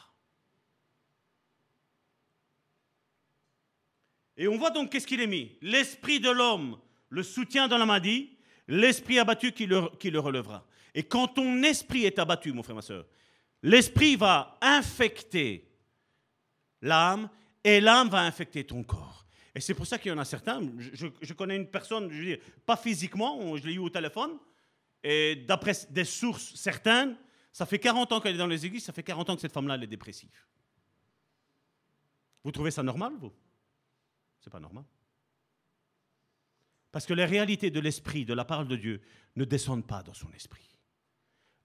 Et on voit donc qu'est-ce qu'il est mis. L'esprit de l'homme, le soutien dans la maladie, l'esprit abattu qui le relèvera. Et quand ton esprit est abattu, mon frère, ma soeur, l'esprit va infecter l'âme et l'âme va infecter ton corps. Et c'est pour ça qu'il y en a certains, je connais une personne, je veux dire, pas physiquement, je l'ai eu au téléphone, et d'après des sources certaines, ça fait 40 ans qu'elle est dans les églises, ça fait 40 ans que cette femme-là, elle est dépressive. Vous trouvez ça normal, vous? C'est pas normal. Parce que les réalités de l'esprit, de la parole de Dieu, ne descendent pas dans son esprit.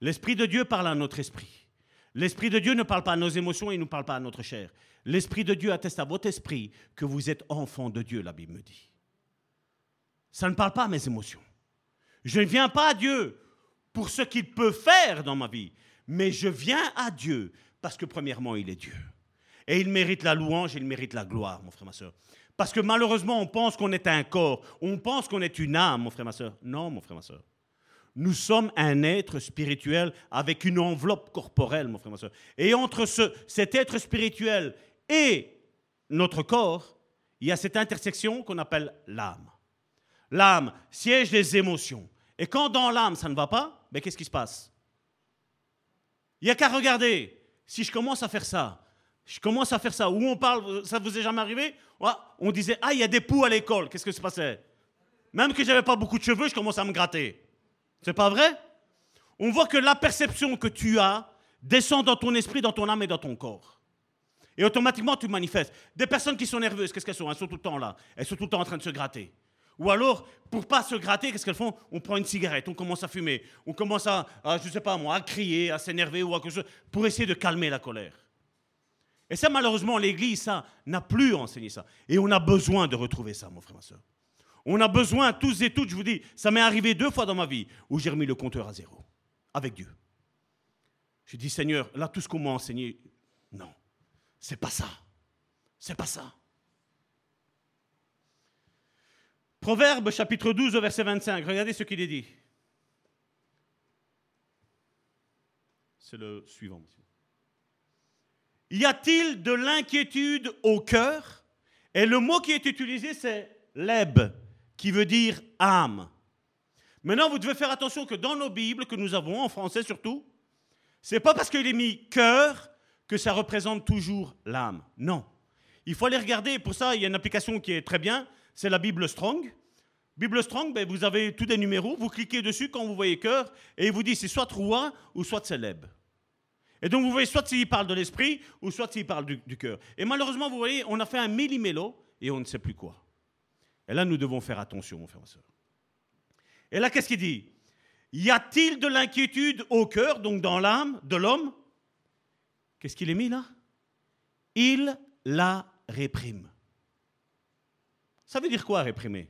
L'esprit de Dieu parle à notre esprit. L'esprit de Dieu ne parle pas à nos émotions, il ne parle pas à notre chair. L'esprit de Dieu atteste à votre esprit que vous êtes enfant de Dieu, la Bible me dit. Ça ne parle pas à mes émotions. Je ne viens pas à Dieu pour ce qu'il peut faire dans ma vie, mais je viens à Dieu parce que premièrement, il est Dieu. Et il mérite la louange, il mérite la gloire, mon frère, ma soeur. Parce que malheureusement, on pense qu'on est un corps, on pense qu'on est une âme, mon frère, ma soeur. Non, mon frère, ma soeur. Nous sommes un être spirituel avec une enveloppe corporelle, mon frère, ma soeur. Et entre cet être spirituel et notre corps, il y a cette intersection qu'on appelle l'âme. L'âme, siège des émotions. Et quand dans l'âme, ça ne va pas, ben, qu'est-ce qui se passe? Il n'y a qu'à regarder. Si je commence à faire ça, où on parle, ça vous est jamais arrivé? On disait, ah, il y a des poux à l'école. Qu'est-ce que se passait? Même que je n'avais pas beaucoup de cheveux, je commence à me gratter. C'est pas vrai? On voit que la perception que tu as descend dans ton esprit, dans ton âme et dans ton corps. Et automatiquement, tu manifestes. Des personnes qui sont nerveuses, qu'est-ce qu'elles sont? Elles sont tout le temps là. Elles sont tout le temps en train de se gratter. Ou alors, pour ne pas se gratter, qu'est-ce qu'elles font? On prend une cigarette, on commence à fumer, on commence à je sais pas moi, à crier, à s'énerver ou à quelque chose, pour essayer de calmer la colère. Et ça, malheureusement, l'Église, ça, n'a plus enseigné ça. Et on a besoin de retrouver ça, mon frère, ma soeur. On a besoin, tous et toutes, je vous dis, ça m'est arrivé 2 fois dans ma vie où j'ai remis le compteur à zéro, avec Dieu. J'ai dit, Seigneur, là, tout ce qu'on m'a enseigné, non, c'est pas ça. C'est pas ça. Proverbe, chapitre 12, verset 25. Regardez ce qu'il est dit. C'est le suivant. Y a-t-il de l'inquiétude au cœur? Et le mot qui est utilisé, c'est leb, qui veut dire âme. Maintenant, vous devez faire attention que dans nos Bibles, que nous avons, en français surtout, c'est pas parce qu'il est mis cœur que ça représente toujours l'âme. Non. Il faut aller regarder. Pour ça, il y a une application qui est très bien. C'est la Bible Strong. Bible Strong, ben, vous avez tous des numéros. Vous cliquez dessus quand vous voyez cœur et il vous dit c'est soit roi ou soit leb. Et donc, vous voyez soit s'il parle de l'esprit ou soit s'il parle du cœur. Et malheureusement, vous voyez, on a fait un méli-mélo et on ne sait plus quoi. Et là, nous devons faire attention, mon frère et ma soeur. Et là, qu'est-ce qu'il dit? Y a-t-il de l'inquiétude au cœur, donc dans l'âme de l'homme? Qu'est-ce qu'il est mis là? Il la réprime. Ça veut dire quoi, réprimer?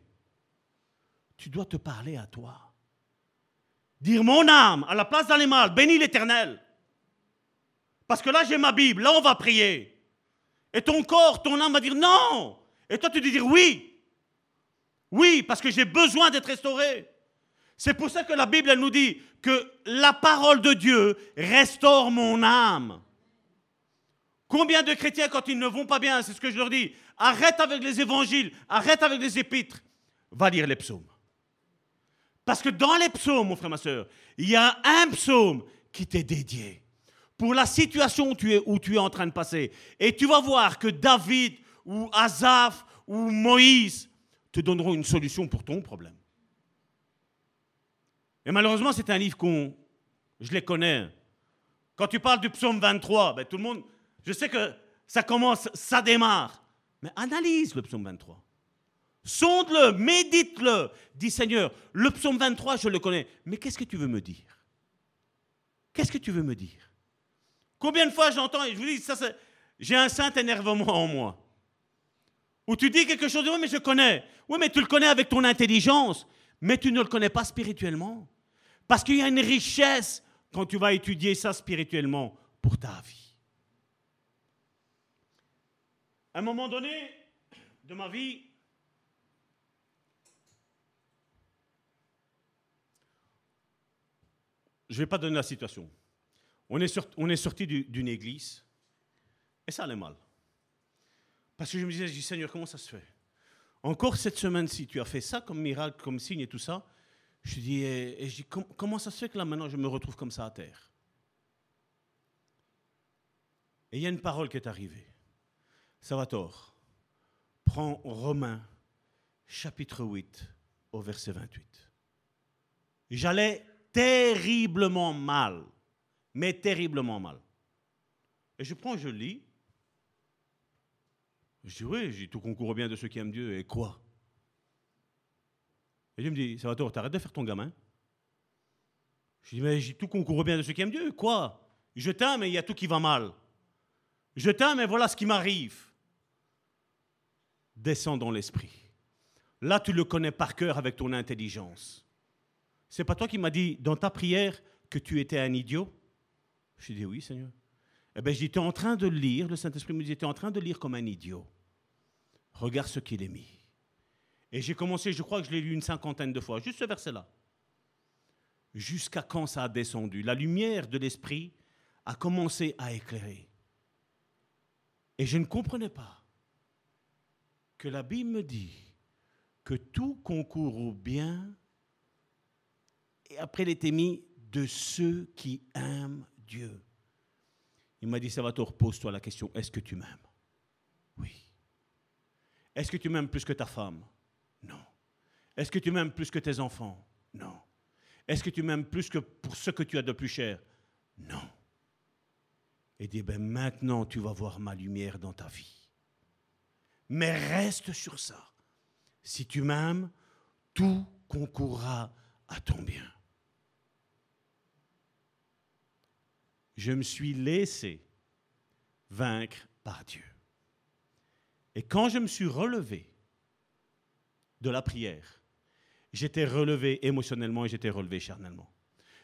Tu dois te parler à toi. Dire, mon âme, à la place d'aller mal, bénis l'Éternel. Parce que là, j'ai ma Bible, là, on va prier. Et ton corps, ton âme va dire non. Et toi, tu dois dire oui. Oui, parce que j'ai besoin d'être restauré. C'est pour ça que la Bible, elle nous dit que la parole de Dieu restaure mon âme. Combien de chrétiens, quand ils ne vont pas bien, c'est ce que je leur dis, arrête avec les évangiles, arrête avec les épîtres, va lire les psaumes. Parce que dans les psaumes, mon frère, ma soeur, il y a un psaume qui t'est dédié pour la situation où tu es en train de passer. Et tu vas voir que David ou Asaph ou Moïse te donneront une solution pour ton problème. Et malheureusement, c'est un livre je les connais. Quand tu parles du psaume 23, ben tout le monde, je sais que ça commence, ça démarre. Mais analyse le psaume 23. Sonde-le, médite-le. Dis, Seigneur, le psaume 23, je le connais. Mais qu'est-ce que tu veux me dire? Qu'est-ce que tu veux me dire? Combien de fois j'entends, et je vous dis, ça c'est J'ai un saint énervement en moi. Où tu dis quelque chose, oui, mais je connais. Oui, mais tu le connais avec ton intelligence, mais tu ne le connais pas spirituellement. Parce qu'il y a une richesse quand tu vas étudier ça spirituellement pour ta vie. À un moment donné de ma vie, je ne vais pas donner la situation. On est sorti d'une église et ça allait mal. Parce que je me disais, Seigneur, comment ça se fait? Encore cette semaine-ci, tu as fait ça comme miracle, comme signe et tout ça. Je dis, comment ça se fait que là maintenant je me retrouve comme ça à terre? Et il y a une parole qui est arrivée. Salvatore, prends Romains chapitre 8 au verset 28. J'allais terriblement mal, mais terriblement mal. Et je prends, je lis. Je dis, oui, tout concourt bien de ceux qui aiment Dieu, et quoi? Et Dieu me dit, Salvatore, t'arrêtes de faire ton gamin. Je dis, mais tout concourt bien de ceux qui aiment Dieu, quoi? Je t'aime, mais il y a tout qui va mal. Je t'aime, mais voilà ce qui m'arrive. Descends dans l'esprit. Là, tu le connais par cœur avec ton intelligence. C'est pas toi qui m'as dit, dans ta prière, que tu étais un idiot? Je dis, oui, Seigneur. Eh bien, j'étais en train de lire, le Saint-Esprit me disait, tu es en train de lire comme un idiot. Regarde ce qu'il est mis. Et j'ai commencé, je crois que je l'ai lu une 50aine de fois, juste ce verset-là. Jusqu'à quand ça a descendu? La lumière de l'Esprit a commencé à éclairer. Et je ne comprenais pas que la Bible me dit que tout concourt au bien, et après il était mis de ceux qui aiment Dieu. Il m'a dit, Salvatore, pose-toi la question, est-ce que tu m'aimes? Oui. Est-ce que tu m'aimes plus que ta femme? Non. Est-ce que tu m'aimes plus que tes enfants? Non. Est-ce que tu m'aimes plus que pour ce que tu as de plus cher? Non. Et dis, ben maintenant tu vas voir ma lumière dans ta vie. Mais reste sur ça. Si tu m'aimes, tout concourra à ton bien. Je me suis laissé vaincre par Dieu. Et quand je me suis relevé de la prière, j'étais relevé émotionnellement et j'étais relevé charnellement.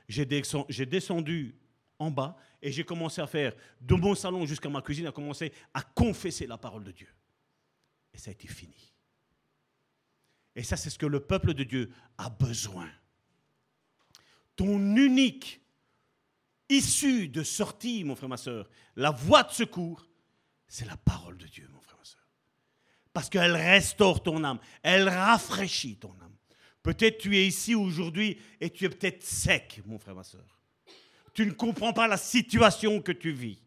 J'ai descendu en bas et j'ai commencé à faire de mon salon jusqu'à ma cuisine, à commencer à confesser la parole de Dieu. Et ça a été fini. Et ça, c'est ce que le peuple de Dieu a besoin. Ton unique issue de sortie, mon frère, ma soeur, la voie de secours, c'est la parole de Dieu, mon frère, ma soeur. Parce qu'elle restaure ton âme, elle rafraîchit ton âme. Peut-être tu es ici aujourd'hui et tu es peut-être sec, mon frère, ma soeur. Tu ne comprends pas la situation que tu vis.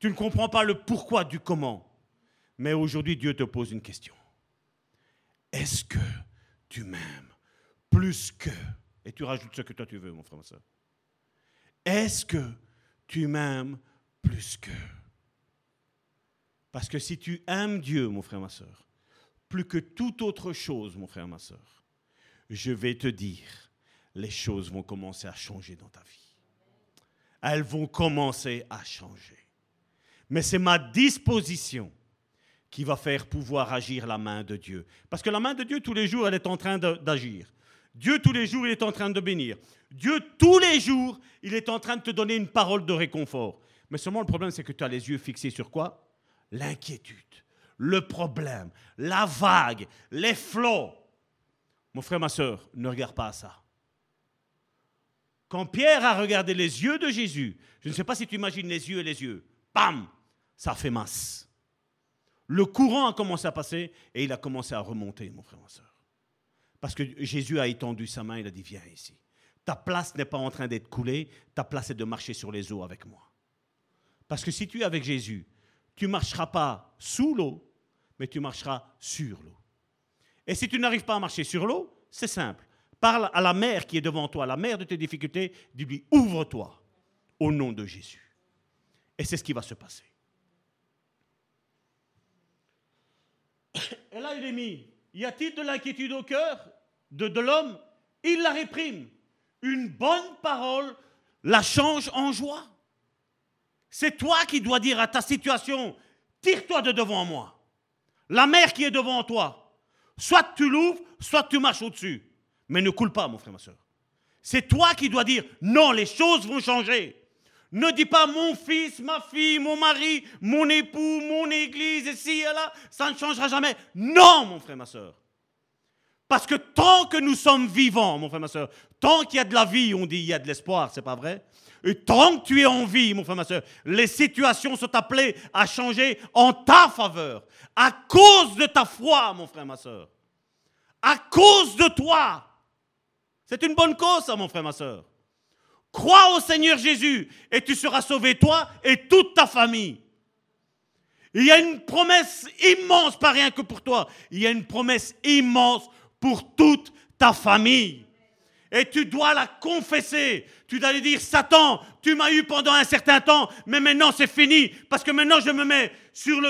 Tu ne comprends pas le pourquoi du comment. Mais aujourd'hui, Dieu te pose une question. Est-ce que tu m'aimes plus que... Et tu rajoutes ce que toi tu veux, mon frère, ma soeur. Est-ce que tu m'aimes plus que? Parce que si tu aimes Dieu, mon frère, ma soeur, plus que toute autre chose, mon frère, ma soeur, je vais te dire, les choses vont commencer à changer dans ta vie. Elles vont commencer à changer. Mais c'est ma disposition qui va faire pouvoir agir la main de Dieu. Parce que la main de Dieu, tous les jours, elle est en train d'agir. Dieu, tous les jours, il est en train de bénir. Dieu, tous les jours, il est en train de te donner une parole de réconfort. Mais seulement le problème, c'est que tu as les yeux fixés sur quoi? L'inquiétude, le problème, la vague, les flots. Mon frère, ma soeur, ne regarde pas à ça. Quand Pierre a regardé les yeux de Jésus, je ne sais pas si tu imagines les yeux et les yeux, bam, ça a fait masse. Le courant a commencé à passer et il a commencé à remonter, mon frère, ma soeur. Parce que Jésus a étendu sa main, il a dit, viens ici. Ta place n'est pas en train d'être coulée, ta place est de marcher sur les eaux avec moi. Parce que si tu es avec Jésus, tu ne marcheras pas sous l'eau, mais tu marcheras sur l'eau. Et si tu n'arrives pas à marcher sur l'eau, c'est simple. Parle à la mer qui est devant toi, la mer de tes difficultés, dis-lui, ouvre-toi au nom de Jésus. Et c'est ce qui va se passer. Et là, il est mis. Y a-t-il de l'inquiétude au cœur de l'homme? Il la réprime. Une bonne parole la change en joie. C'est toi qui dois dire à ta situation, tire-toi de devant moi. La mer qui est devant toi, soit tu l'ouvres, soit tu marches au-dessus. Mais ne coule pas, mon frère, ma soeur. C'est toi qui dois dire, non, les choses vont changer. Ne dis pas, mon fils, ma fille, mon mari, mon époux, mon église, ici et là, ça ne changera jamais. Non, mon frère, ma soeur. Parce que tant que nous sommes vivants, mon frère, ma soeur, tant qu'il y a de la vie, on dit, il y a de l'espoir, c'est pas vrai? Et tant que tu es en vie, mon frère, ma soeur, les situations sont appelées à changer en ta faveur, à cause de ta foi, mon frère, ma soeur, à cause de toi. C'est une bonne cause, ça, mon frère, ma soeur. Crois au Seigneur Jésus et tu seras sauvé, toi et toute ta famille. Il y a une promesse immense, pas rien que pour toi, il y a une promesse immense pour toute ta famille. Et tu dois la confesser. Tu dois lui dire, Satan, tu m'as eu pendant un certain temps, mais maintenant c'est fini, parce que maintenant je me mets sur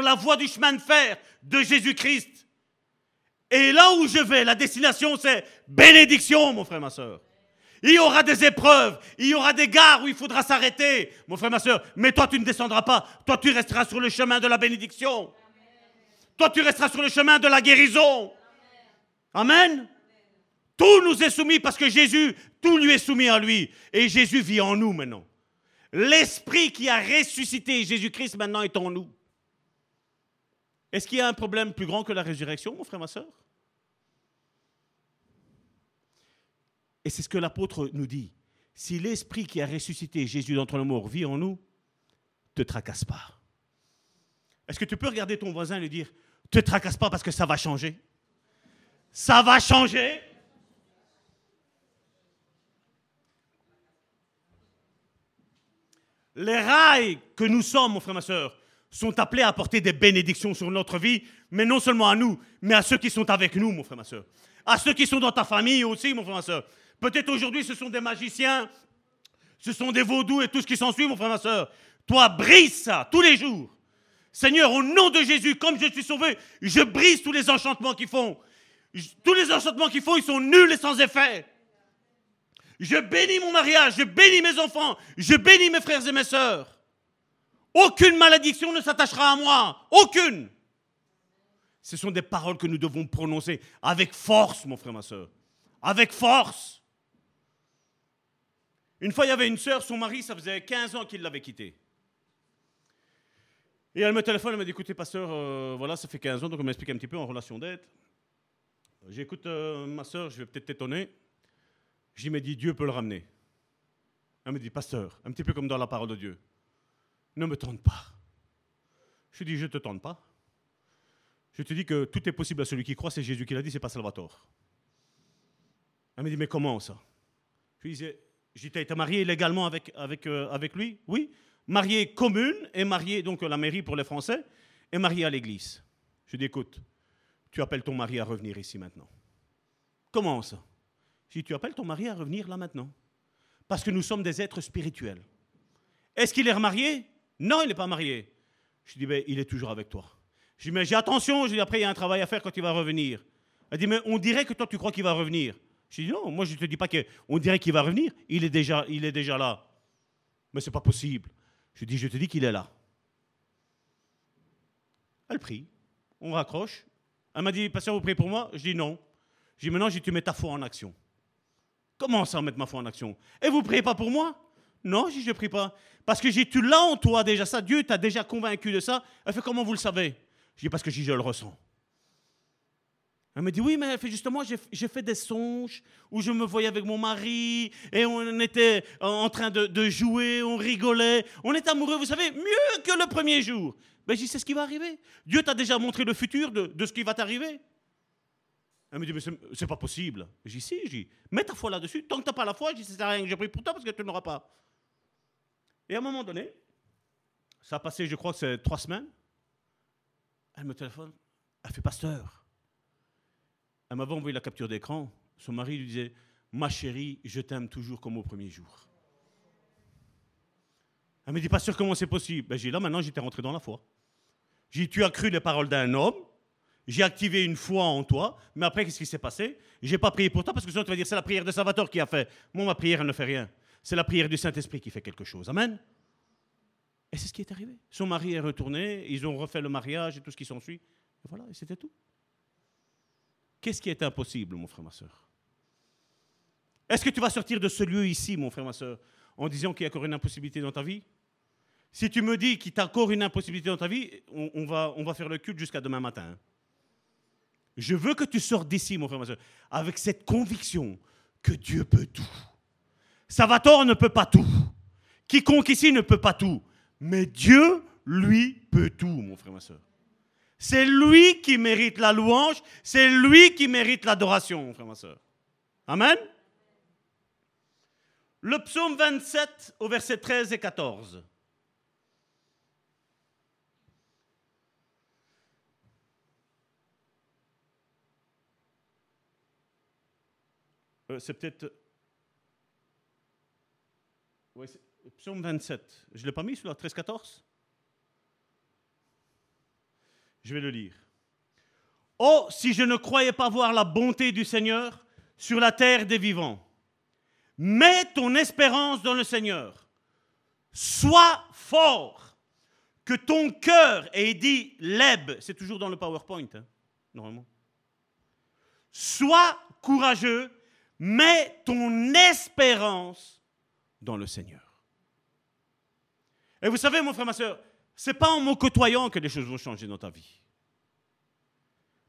la voie du chemin de fer de Jésus-Christ. Et là où je vais, la destination, c'est bénédiction, mon frère, ma soeur. Il y aura des épreuves, il y aura des gares où il faudra s'arrêter, mon frère, ma soeur. Mais toi, tu ne descendras pas. Toi, tu resteras sur le chemin de la bénédiction. Amen. Toi, tu resteras sur le chemin de la guérison. Amen. Amen. Tout nous est soumis parce que Jésus, tout lui est soumis à lui. Et Jésus vit en nous maintenant. L'Esprit qui a ressuscité Jésus-Christ maintenant est en nous. Est-ce qu'il y a un problème plus grand que la résurrection, mon frère, ma soeur? Et c'est ce que l'apôtre nous dit. Si l'Esprit qui a ressuscité Jésus d'entre les morts vit en nous, ne te tracasse pas. Est-ce que tu peux regarder ton voisin et lui dire, ne te tracasse pas parce que ça va changer? Ça va changer. Les rails que nous sommes, mon frère, ma soeur, sont appelés à apporter des bénédictions sur notre vie, mais non seulement à nous, mais à ceux qui sont avec nous, mon frère, ma soeur. À ceux qui sont dans ta famille aussi, mon frère, ma soeur. Peut-être aujourd'hui, ce sont des magiciens, ce sont des vaudous et tout ce qui s'ensuit, mon frère, ma soeur. Toi, brise ça tous les jours. Seigneur, au nom de Jésus, comme je suis sauvé, je brise tous les enchantements qu'ils font. Tous les enchantements qu'ils font, ils sont nuls et sans effet. Je bénis mon mariage, je bénis mes enfants, je bénis mes frères et mes sœurs. Aucune malédiction ne s'attachera à moi, aucune. Ce sont des paroles que nous devons prononcer avec force, mon frère, ma sœur, avec force. Une fois, il y avait une sœur, son mari, ça faisait 15 ans qu'il l'avait quittée. Et elle me téléphone, elle me dit, écoutez, pasteur, voilà, ça fait 15 ans, donc elle m'explique un petit peu en relation d'aide. J'écoute ma sœur, je vais peut-être t'étonner. J'y me dis, Dieu peut le ramener. Elle me dit, pasteur, un petit peu comme dans la parole de Dieu, ne me tente pas. Je lui dis, je ne te tente pas. Je te dis que tout est possible à celui qui croit, c'est Jésus qui l'a dit, ce n'est pas Salvatore. Elle me dit, mais comment ça? Je lui disais, tu as été marié légalement avec lui? Oui, marié commune et marié, donc la mairie pour les Français, et marié à l'église. Je lui dis, écoute, tu appelles ton mari à revenir ici maintenant. Comment ça? Je dis, tu appelles ton mari à revenir là maintenant. Parce que nous sommes des êtres spirituels. Est-ce qu'il est remarié? Non, il n'est pas marié. Je lui dis, ben, il est toujours avec toi. Je lui dis, mais j'ai attention, je lui dis, après, il y a un travail à faire quand il va revenir. Elle dit, mais on dirait que toi, tu crois qu'il va revenir. Je lui dis, non, moi, je ne te dis pas qu'on dirait qu'il va revenir. Il est déjà là. Mais ce n'est pas possible. Je lui dis, je te dis qu'il est là. Elle prie. On raccroche. Elle m'a dit, pasteur, vous priez pour moi? Je dis, non. Je dis, maintenant, tu mets ta foi en action. Comment ça, mettre ma foi en action? Et vous ne priez pas pour moi? Non, je ne prie pas. Parce que tu l'as en toi déjà ça. Dieu t'a déjà convaincu de ça. Elle fait, comment vous le savez? Je dis, parce que je le ressens. Elle me dit, oui, mais justement, j'ai fait des songes où je me voyais avec mon mari et on était en train de jouer, on rigolait, on est amoureux, vous savez, mieux que le premier jour. Ben, je dis, c'est ce qui va arriver. Dieu t'a déjà montré le futur de ce qui va t'arriver. Elle me dit, mais c'est pas possible. Je dis, si, je dis, mets ta foi là-dessus. Tant que tu n'as pas la foi, je dis, ça ne sert à rien que j'ai pris pour toi parce que tu ne l'auras pas. Et à un moment donné, ça a passé, je crois que c'est 3 semaines, elle me téléphone, elle fait, pasteur, elle m'avait envoyé la capture d'écran. Son mari lui disait, ma chérie, je t'aime toujours comme au premier jour. Elle me dit, pasteur, comment c'est possible? Ben, j'ai dit, là, maintenant, j'étais rentré dans la foi. J'ai dit, tu as cru les paroles d'un homme, j'ai activé une foi en toi, mais après, qu'est-ce qui s'est passé? Je n'ai pas prié pour toi, parce que sinon, tu vas dire, c'est la prière de Salvatore qui a fait. Moi, ma prière, elle ne fait rien. C'est la prière du Saint-Esprit qui fait quelque chose. Amen. Et c'est ce qui est arrivé. Son mari est retourné, ils ont refait le mariage et tout ce qui s'ensuit. Et voilà, et c'était tout. Qu'est-ce qui est impossible, mon frère, ma soeur? Est-ce que tu vas sortir de ce lieu ici, mon frère, ma soeur, en disant qu'il y a encore une impossibilité dans ta vie? Si tu me dis qu'il y a encore une impossibilité dans ta vie, on va faire le culte jusqu'à demain matin. Je veux que tu sortes d'ici, mon frère, ma soeur, avec cette conviction que Dieu peut tout. Salvatore ne peut pas tout. Quiconque ici ne peut pas tout. Mais Dieu, lui, peut tout, mon frère, ma soeur. C'est lui qui mérite la louange. C'est lui qui mérite l'adoration, mon frère, ma soeur. Amen. Le psaume 27, au verset 13 et 14. C'est peut-être... Oui, c'est... Psaume 27. Je ne l'ai pas mis, celui-là, 13-14. Je vais le lire. « Oh, si je ne croyais pas voir la bonté du Seigneur sur la terre des vivants, mets ton espérance dans le Seigneur. Sois fort, que ton cœur, et il dit l'eb, c'est toujours dans le PowerPoint, hein, normalement. Sois courageux, mets ton espérance dans le Seigneur. » Et vous savez, mon frère, ma soeur, ce n'est pas en me côtoyant que les choses vont changer dans ta vie.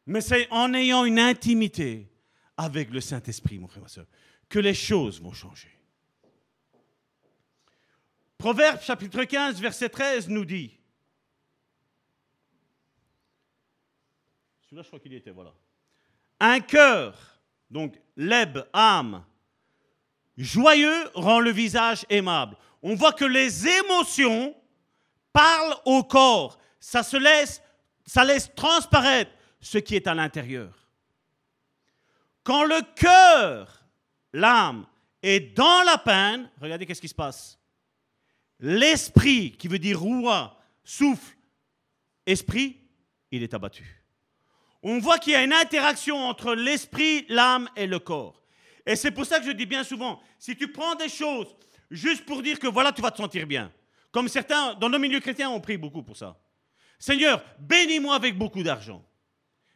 Mais c'est en ayant une intimité avec le Saint-Esprit, mon frère, ma soeur, que les choses vont changer. Proverbe, chapitre 15, verset 13, nous dit. Celui-là, je crois qu'il y était, voilà. Un cœur, donc l'eb, âme, joyeux rend le visage aimable. On voit que les émotions parlent au corps. Ça laisse transparaître ce qui est à l'intérieur. Quand le cœur, l'âme, est dans la peine, regardez qu'est-ce qui se passe. L'esprit, qui veut dire roua, souffle, esprit, il est abattu. On voit qu'il y a une interaction entre l'esprit, l'âme et le corps. Et c'est pour ça que je dis bien souvent, si tu prends des choses... juste pour dire que voilà, tu vas te sentir bien. Comme certains, dans nos milieux chrétiens, on prie beaucoup pour ça. Seigneur, bénis-moi avec beaucoup d'argent.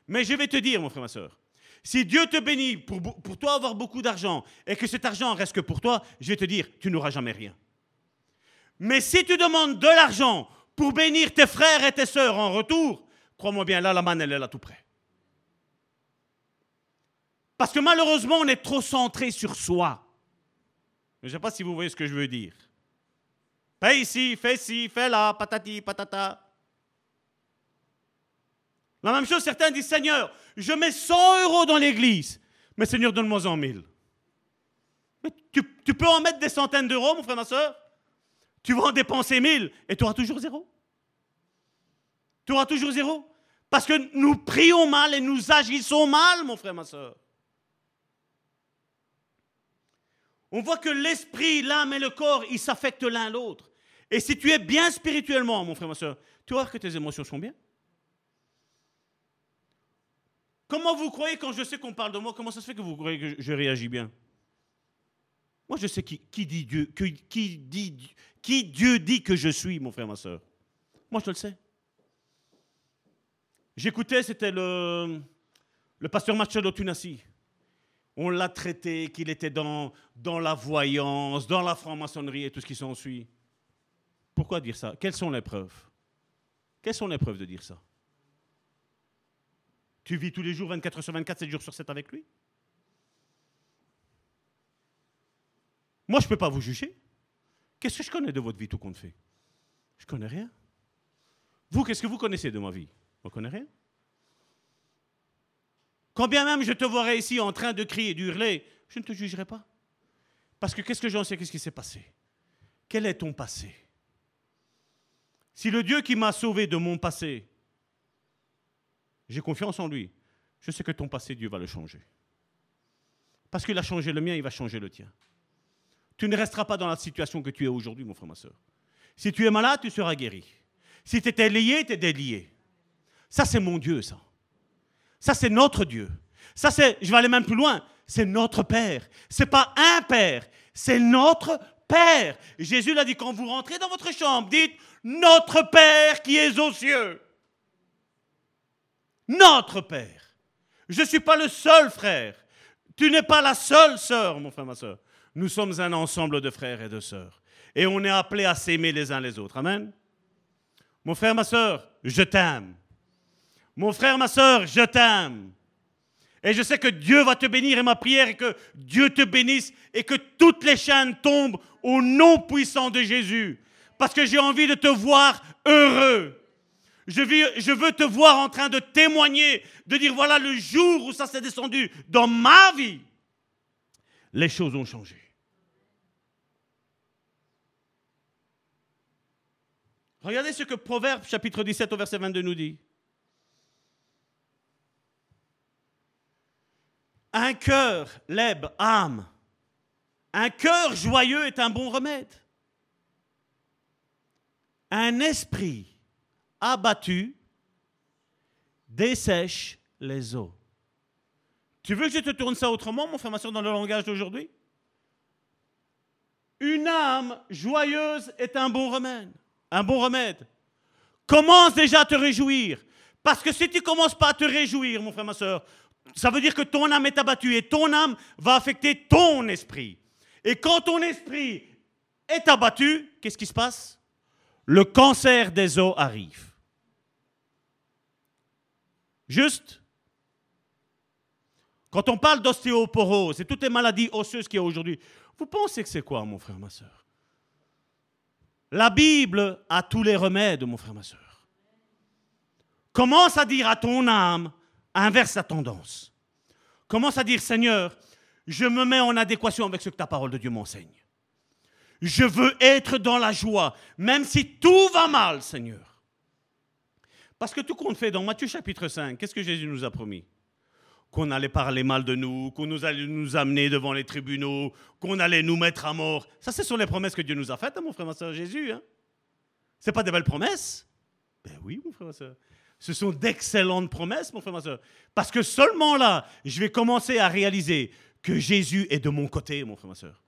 Mais je vais te dire, mon frère, ma soeur, si Dieu te bénit pour toi avoir beaucoup d'argent et que cet argent reste que pour toi, je vais te dire, tu n'auras jamais rien. Mais si tu demandes de l'argent pour bénir tes frères et tes sœurs en retour, crois-moi bien, là, la manne, elle est là tout près. Parce que malheureusement, on est trop centré sur soi. Je ne sais pas si vous voyez ce que je veux dire. Paye ici, fais ci, fais là, patati, patata. La même chose, certains disent, Seigneur, je mets 100 € dans l'église, mais Seigneur, donne-moi en 1000. Mais tu peux en mettre des centaines d'euros, mon frère, ma soeur. Tu vas en dépenser 1000 et tu auras toujours zéro. Tu auras toujours zéro. Parce que nous prions mal et nous agissons mal, mon frère, ma soeur. On voit que l'esprit, l'âme et le corps, ils s'affectent l'un l'autre. Et si tu es bien spirituellement, mon frère, ma soeur, tu vas voir que tes émotions sont bien. Comment vous croyez, quand je sais qu'on parle de moi, comment ça se fait que vous croyez que je réagis bien? Moi, je sais qui Dieu dit que je suis, mon frère, ma soeur. Moi, je le sais. J'écoutais, c'était le pasteur Matthieu Tunassi. On l'a traité, qu'il était dans la voyance, dans la franc-maçonnerie et tout ce qui s'ensuit. Pourquoi dire ça? Quelles sont les preuves? Quelles sont les preuves de dire ça? Tu vis tous les jours, 24 sur 24, 7 jours sur 7 avec lui? Moi, je ne peux pas vous juger. Qu'est-ce que je connais de votre vie, tout compte fait? Je ne connais rien. Vous, qu'est-ce que vous connaissez de ma vie? Vous ne connaissez rien. Quand bien même je te verrai ici en train de crier, d'hurler, je ne te jugerai pas. Parce que qu'est-ce que j'en sais? Qu'est-ce qui s'est passé? Quel est ton passé? Si le Dieu qui m'a sauvé de mon passé, j'ai confiance en lui, je sais que ton passé, Dieu va le changer. Parce qu'il a changé le mien, il va changer le tien. Tu ne resteras pas dans la situation que tu es aujourd'hui, mon frère, ma soeur. Si tu es malade, tu seras guéri. Si tu étais lié, tu es délié. Ça, c'est mon Dieu, ça. Ça, c'est notre Dieu. Ça, c'est, je vais aller même plus loin, c'est notre Père. Ce n'est pas un Père, c'est notre Père. Jésus l'a dit, quand vous rentrez dans votre chambre, dites, notre Père qui est aux cieux. Notre Père. Je ne suis pas le seul frère. Tu n'es pas la seule sœur, mon frère, ma sœur. Nous sommes un ensemble de frères et de sœurs. Et on est appelés à s'aimer les uns les autres. Amen. Mon frère, ma sœur, je t'aime. Mon frère, ma sœur, je t'aime. Et je sais que Dieu va te bénir et ma prière est que Dieu te bénisse et que toutes les chaînes tombent au nom puissant de Jésus. Parce que j'ai envie de te voir heureux. Je veux te voir en train de témoigner, de dire voilà le jour où ça s'est descendu dans ma vie. Les choses ont changé. Regardez ce que Proverbe chapitre 17 au verset 22 nous dit. Un cœur, lèbe, âme. Un cœur joyeux est un bon remède. Un esprit abattu dessèche les eaux. Tu veux que je te tourne ça autrement, mon frère, ma soeur, dans le langage d'aujourd'hui? Une âme joyeuse est un bon remède. Un bon remède. Commence déjà à te réjouir. Parce que si tu ne commences pas à te réjouir, mon frère, ma soeur, ça veut dire que ton âme est abattue et ton âme va affecter ton esprit. Et quand ton esprit est abattu, qu'est-ce qui se passe? Le cancer des os arrive. Juste. Quand on parle d'ostéoporose et toutes les maladies osseuses qu'il y a aujourd'hui, vous pensez que c'est quoi, mon frère, ma soeur? La Bible a tous les remèdes, mon frère, ma soeur. Commence à dire à ton âme, inverse la tendance. Commence à dire, Seigneur, je me mets en adéquation avec ce que ta parole de Dieu m'enseigne. Je veux être dans la joie, même si tout va mal, Seigneur. Parce que tout compte fait, dans Matthieu chapitre 5, qu'est-ce que Jésus nous a promis? Qu'on allait parler mal de nous, qu'on nous allait nous amener devant les tribunaux, qu'on allait nous mettre à mort. Ça, ce sont les promesses que Dieu nous a faites, hein, mon frère, ma soeur, Jésus. Hein, ce n'est pas des belles promesses? Ben oui, mon frère, ma soeur. Ce sont d'excellentes promesses, mon frère, ma soeur. Parce que seulement là, je vais commencer à réaliser que Jésus est de mon côté, mon frère, ma soeur.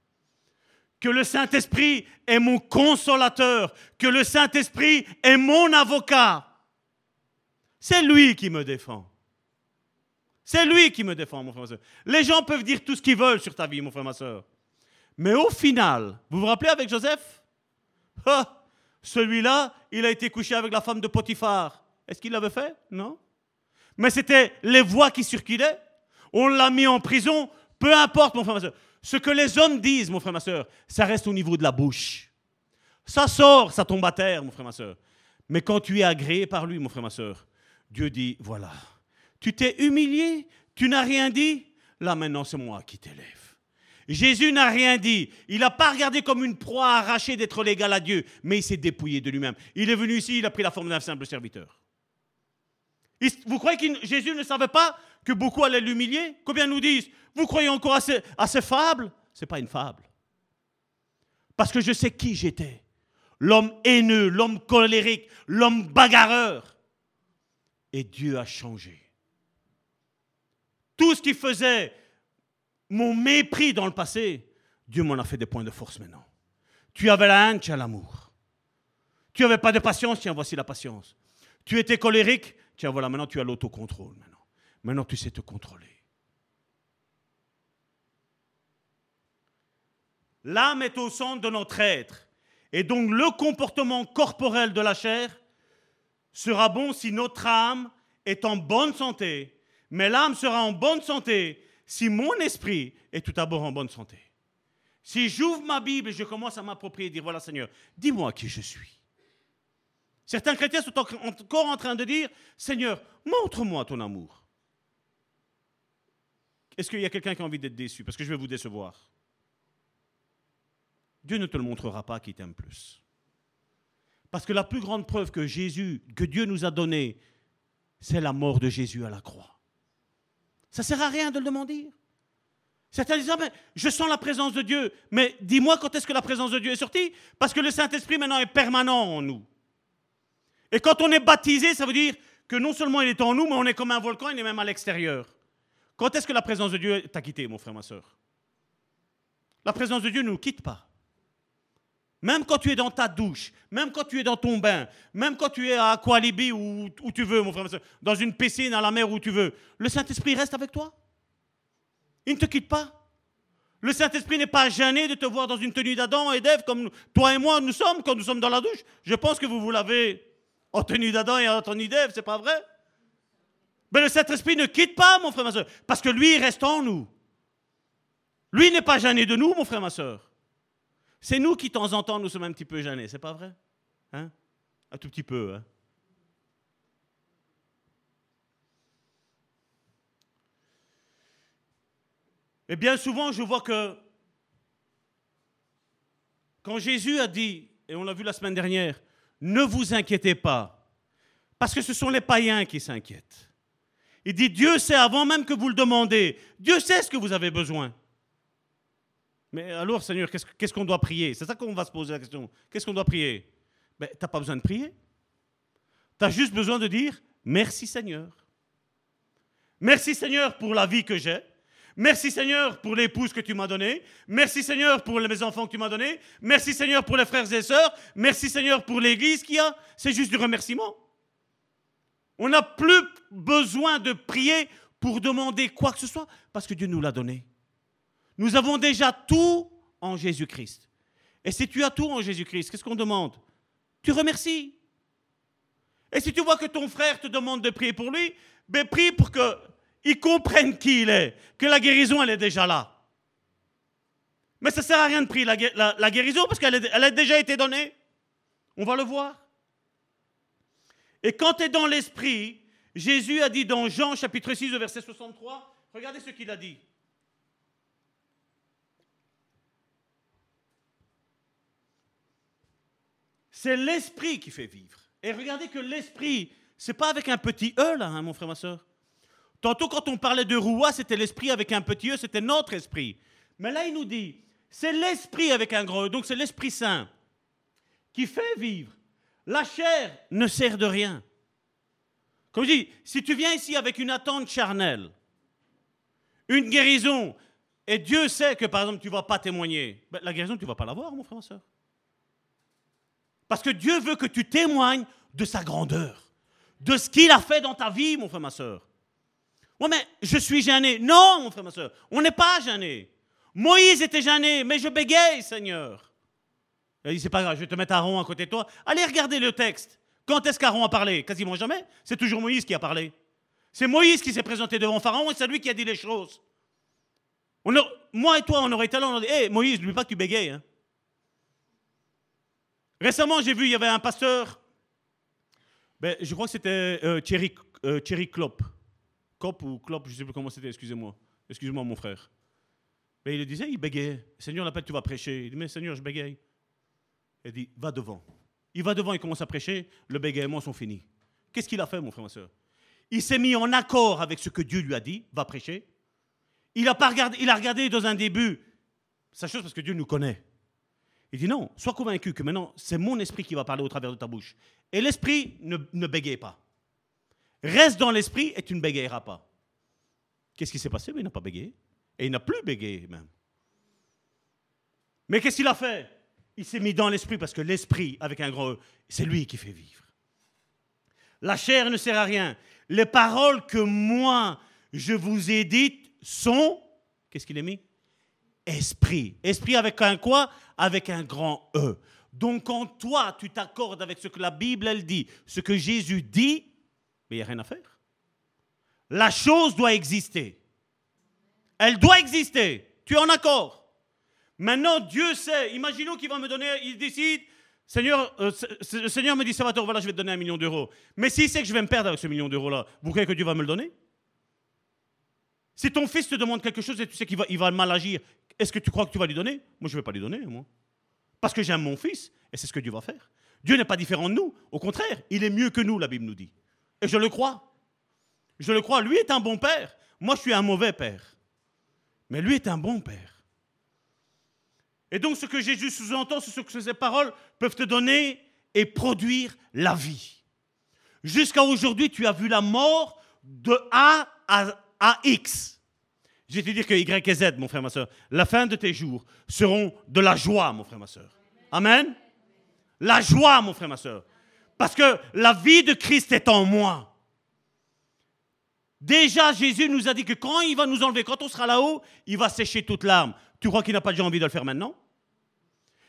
Que le Saint-Esprit est mon consolateur. Que le Saint-Esprit est mon avocat. C'est lui qui me défend. C'est lui qui me défend, mon frère, ma soeur. Les gens peuvent dire tout ce qu'ils veulent sur ta vie, mon frère, ma soeur. Mais au final, vous vous rappelez avec Joseph? Ah, celui-là, il a été couché avec la femme de Potiphar. Est-ce qu'il l'avait fait? Non. Mais c'était les voix qui circulaient. On l'a mis en prison. Peu importe, mon frère, ma soeur. Ce que les hommes disent, mon frère, ma soeur, ça reste au niveau de la bouche. Ça sort, ça tombe à terre, mon frère, ma soeur. Mais quand tu es agréé par lui, mon frère, ma soeur, Dieu dit, voilà, tu t'es humilié, tu n'as rien dit. Là, maintenant, c'est moi qui t'élève. Jésus n'a rien dit. Il n'a pas regardé comme une proie arrachée d'être légal à Dieu, mais il s'est dépouillé de lui-même. Il est venu ici, il a pris la forme d'un simple serviteur. Vous croyez que Jésus ne savait pas que beaucoup allaient l'humilier? Combien nous disent, vous croyez encore à ces fables? Ce n'est pas une fable. Parce que je sais qui j'étais. L'homme haineux, l'homme colérique, l'homme bagarreur. Et Dieu a changé. Tout ce qui faisait mon mépris dans le passé, Dieu m'en a fait des points de force maintenant. Tu avais la haine, tu as l'amour. Tu n'avais pas de patience, tiens, voici la patience. Tu étais colérique, tiens, voilà, maintenant tu as l'autocontrôle. Maintenant, tu sais te contrôler. L'âme est au centre de notre être. Et donc, le comportement corporel de la chair sera bon si notre âme est en bonne santé. Mais l'âme sera en bonne santé si mon esprit est tout d'abord en bonne santé. Si j'ouvre ma Bible et je commence à m'approprier et dire, voilà, Seigneur, dis-moi qui je suis. Certains chrétiens sont encore en train de dire, Seigneur, montre-moi ton amour. Est-ce qu'il y a quelqu'un qui a envie d'être déçu? Parce que je vais vous décevoir. Dieu ne te le montrera pas qui t'aime plus. Parce que la plus grande preuve que Dieu nous a donnée, c'est la mort de Jésus à la croix. Ça ne sert à rien de le demander. Certains disent, ah ben, je sens la présence de Dieu, mais dis-moi quand est-ce que la présence de Dieu est sortie? Parce que le Saint-Esprit maintenant est permanent en nous. Et quand on est baptisé, ça veut dire que non seulement il est en nous, mais on est comme un volcan, il est même à l'extérieur. Quand est-ce que la présence de Dieu t'a quitté, mon frère, ma soeur? La présence de Dieu ne nous quitte pas. Même quand tu es dans ta douche, même quand tu es dans ton bain, même quand tu es à Aqualibi ou où tu veux, mon frère, dans une piscine, à la mer, où tu veux, le Saint-Esprit reste avec toi. Il ne te quitte pas. Le Saint-Esprit n'est pas gêné de te voir dans une tenue d'Adam et d'Ève, comme toi et moi nous sommes quand nous sommes dans la douche. Je pense que vous vous lavez en tenue d'Adam et en tenue d'Ève, c'est pas vrai? Mais le Saint-Esprit ne quitte pas, mon frère, ma soeur, parce que lui, il reste en nous. Lui n'est pas gêné de nous, mon frère, ma soeur. C'est nous qui, de temps en temps, nous sommes un petit peu gênés, c'est pas vrai? Hein? Un tout petit peu, hein? Et bien souvent, je vois que quand Jésus a dit, et on l'a vu la semaine dernière, ne vous inquiétez pas, parce que ce sont les païens qui s'inquiètent. Il dit, Dieu sait avant même que vous le demandez, Dieu sait ce que vous avez besoin. Mais alors, Seigneur, qu'est-ce qu'on doit prier? C'est ça qu'on va se poser la question. Qu'est-ce qu'on doit prier? Ben, tu n'as pas besoin de prier. Tu as juste besoin de dire, merci Seigneur. Merci Seigneur pour la vie que j'ai. Merci Seigneur pour l'épouse que tu m'as donnée. Merci Seigneur pour mes enfants que tu m'as donnés. Merci Seigneur pour les frères et sœurs. Merci Seigneur pour l'église qu'il y a. C'est juste du remerciement. On n'a plus besoin de prier pour demander quoi que ce soit parce que Dieu nous l'a donné. Nous avons déjà tout en Jésus-Christ. Et si tu as tout en Jésus-Christ, qu'est-ce qu'on demande? Tu remercies. Et si tu vois que ton frère te demande de prier pour lui, ben prie pour que ils comprennent qui il est, que la guérison, elle est déjà là. Mais ça ne sert à rien de prier la guérison parce qu'elle a déjà été donnée. On va le voir. Et quand tu es dans l'esprit, Jésus a dit dans Jean chapitre 6, verset 63, regardez ce qu'il a dit. C'est l'esprit qui fait vivre. Et regardez que l'esprit, ce n'est pas avec un petit E là, hein, mon frère, ma soeur. Tantôt, quand on parlait de Roua, c'était l'esprit avec un petit E, c'était notre esprit. Mais là, il nous dit, c'est l'esprit avec un gros E, donc c'est l'Esprit Saint qui fait vivre. La chair ne sert de rien. Comme je dis, si tu viens ici avec une attente charnelle, une guérison, et Dieu sait que, par exemple, tu ne vas pas témoigner, ben, la guérison, tu ne vas pas l'avoir, mon frère, ma soeur. Parce que Dieu veut que tu témoignes de sa grandeur, de ce qu'il a fait dans ta vie, mon frère, ma soeur. « Ouais, mais je suis gêné. » Non, mon frère, ma soeur, on n'est pas gêné. Moïse était gêné, mais je bégaye, Seigneur. Il a dit, c'est pas grave, je vais te mettre Aaron à côté de toi. Allez regarder le texte. Quand est-ce qu'Aaron a parlé? Quasiment jamais. C'est toujours Moïse qui a parlé. C'est Moïse qui s'est présenté devant Pharaon et c'est lui qui a dit les choses. Moi et toi, on aurait été là, on aurait dit, hey, « Hé, Moïse, n'oublie pas que tu bégayes. Hein. » Récemment, j'ai vu, il y avait un pasteur, ben, je crois que c'était Thierry Klopp. Cop ou Clop, je ne sais plus comment c'était, excusez-moi. Excusez-moi, mon frère. Mais il le disait, il bégayait. Seigneur l'appelle, tu vas prêcher. Il dit, mais Seigneur, je bégaye. Il dit, va devant. Il va devant, il commence à prêcher, le bégaiement sont finis. Qu'est-ce qu'il a fait, mon frère, ma soeur? Il s'est mis en accord avec ce que Dieu lui a dit, va prêcher. Il a regardé dans un début, sa chose parce que Dieu nous connaît. Il dit, non, sois convaincu que maintenant, c'est mon esprit qui va parler au travers de ta bouche. Et l'esprit ne bégaye pas. Reste dans l'esprit et tu ne bégayeras pas. Qu'est-ce qui s'est passé? Il n'a pas bégayé. Et il n'a plus bégayé même. Mais qu'est-ce qu'il a fait? Il s'est mis dans l'esprit parce que l'esprit, avec un gros E, c'est lui qui fait vivre. La chair ne sert à rien. Les paroles que moi, je vous ai dites sont... Qu'est-ce qu'il a mis? Esprit. Esprit avec un quoi? Avec un grand E. Donc quand toi, tu t'accordes avec ce que la Bible, elle dit, ce que Jésus dit, il n'y a rien à faire. La chose doit exister. Elle doit exister. Tu es en accord. Maintenant, Dieu sait. Imaginons qu'il va me donner, il décide, Seigneur, le Seigneur me dit, Salvatore, voilà, je vais te donner 1 million d'euros. Mais s'il sait que je vais me perdre avec ce 1 million d'euros-là, vous croyez que Dieu va me le donner? Si ton fils te demande quelque chose et tu sais qu'il va mal agir, est-ce que tu crois que tu vas lui donner? Moi, je ne vais pas lui donner, moi. Parce que j'aime mon fils et c'est ce que Dieu va faire. Dieu n'est pas différent de nous. Au contraire, il est mieux que nous, la Bible nous dit. Et je le crois. Je le crois. Lui est un bon père. Moi, je suis un mauvais père. Mais lui est un bon père. Et donc, ce que Jésus sous-entend, c'est ce que ces paroles peuvent te donner et produire la vie. Jusqu'à aujourd'hui, tu as vu la mort de A à X. Je vais te dire que Y et Z, mon frère, ma soeur, la fin de tes jours seront de la joie, mon frère, ma soeur. Amen. La joie, mon frère, ma soeur. Parce que la vie de Christ est en moi. Déjà, Jésus nous a dit que quand il va nous enlever, quand on sera là-haut, il va sécher toute larme. Tu crois qu'il n'a pas déjà envie de le faire maintenant?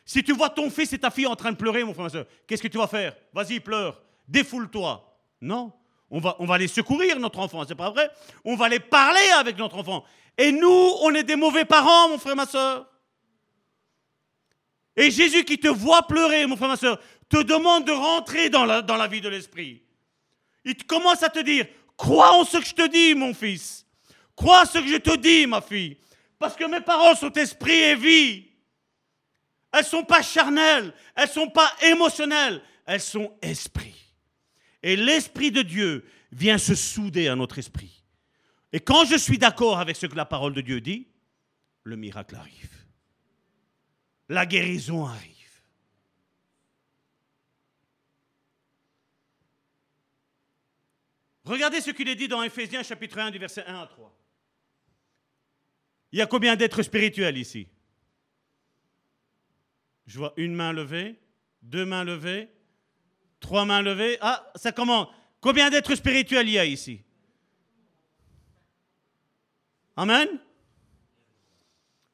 Si tu vois ton fils et ta fille en train de pleurer, mon frère, ma soeur, qu'est-ce que tu vas faire? Vas-y, pleure, défoule-toi. Non, on va les secourir, notre enfant, c'est pas vrai? On va les parler avec notre enfant. Et nous, on est des mauvais parents, mon frère, ma soeur. Et Jésus qui te voit pleurer, mon frère, ma soeur, te demande de rentrer dans la vie de l'esprit. Il commence à te dire, crois en ce que je te dis, mon fils. Crois en ce que je te dis, ma fille. Parce que mes paroles sont esprit et vie. Elles ne sont pas charnelles. Elles ne sont pas émotionnelles. Elles sont esprit. Et l'esprit de Dieu vient se souder à notre esprit. Et quand je suis d'accord avec ce que la parole de Dieu dit, le miracle arrive. La guérison arrive. Regardez ce qu'il est dit dans Éphésiens chapitre 1 du verset 1 à 3. Il y a combien d'êtres spirituels ici? Je vois une main levée, deux mains levées, trois mains levées. Ah, ça commence. Combien d'êtres spirituels il y a ici? Amen.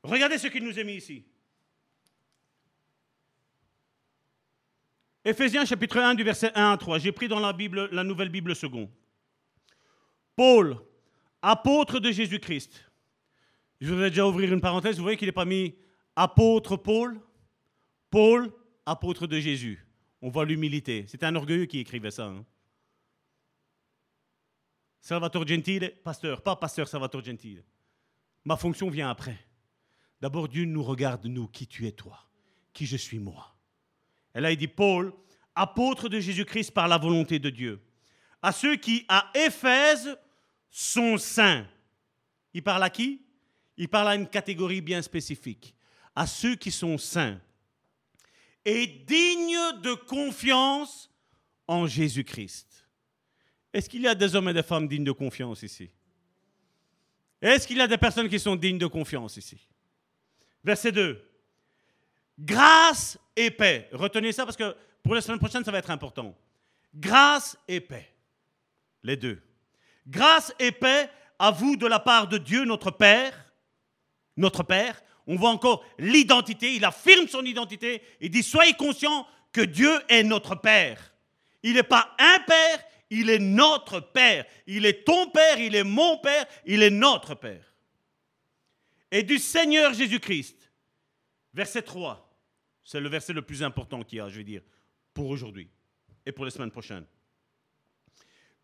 Regardez ce qu'il nous est mis ici. Éphésiens chapitre 1 du verset 1 à 3. J'ai pris dans la Bible, la Nouvelle Bible seconde. Paul, apôtre de Jésus-Christ. Je voudrais déjà ouvrir une parenthèse. Vous voyez qu'il n'est pas mis apôtre Paul. Paul, apôtre de Jésus. On voit l'humilité. C'était un orgueilleux qui écrivait ça. Hein. Salvatore Gentile, pasteur. Pas pasteur Salvatore Gentile. Ma fonction vient après. D'abord, Dieu nous regarde, nous, qui tu es toi, qui je suis moi. Et là, il dit Paul, apôtre de Jésus-Christ par la volonté de Dieu. À ceux qui, à Éphèse, sont saints. Il parle à qui? Il parle à une catégorie bien spécifique. À ceux qui sont saints et dignes de confiance en Jésus-Christ. Est-ce qu'il y a des hommes et des femmes dignes de confiance ici? Est-ce qu'il y a des personnes qui sont dignes de confiance ici? Verset 2. Grâce et paix. Retenez ça parce que pour la semaine prochaine, ça va être important. Grâce et paix. Les deux. Grâce et paix à vous de la part de Dieu, notre Père. Notre Père. On voit encore l'identité. Il affirme son identité. Il dit, soyez conscients que Dieu est notre Père. Il n'est pas un Père, il est notre Père. Il est ton Père, il est mon Père, il est notre Père. Et du Seigneur Jésus-Christ. Verset 3. C'est le verset le plus important qu'il y a, je vais dire, pour aujourd'hui et pour les semaines prochaines.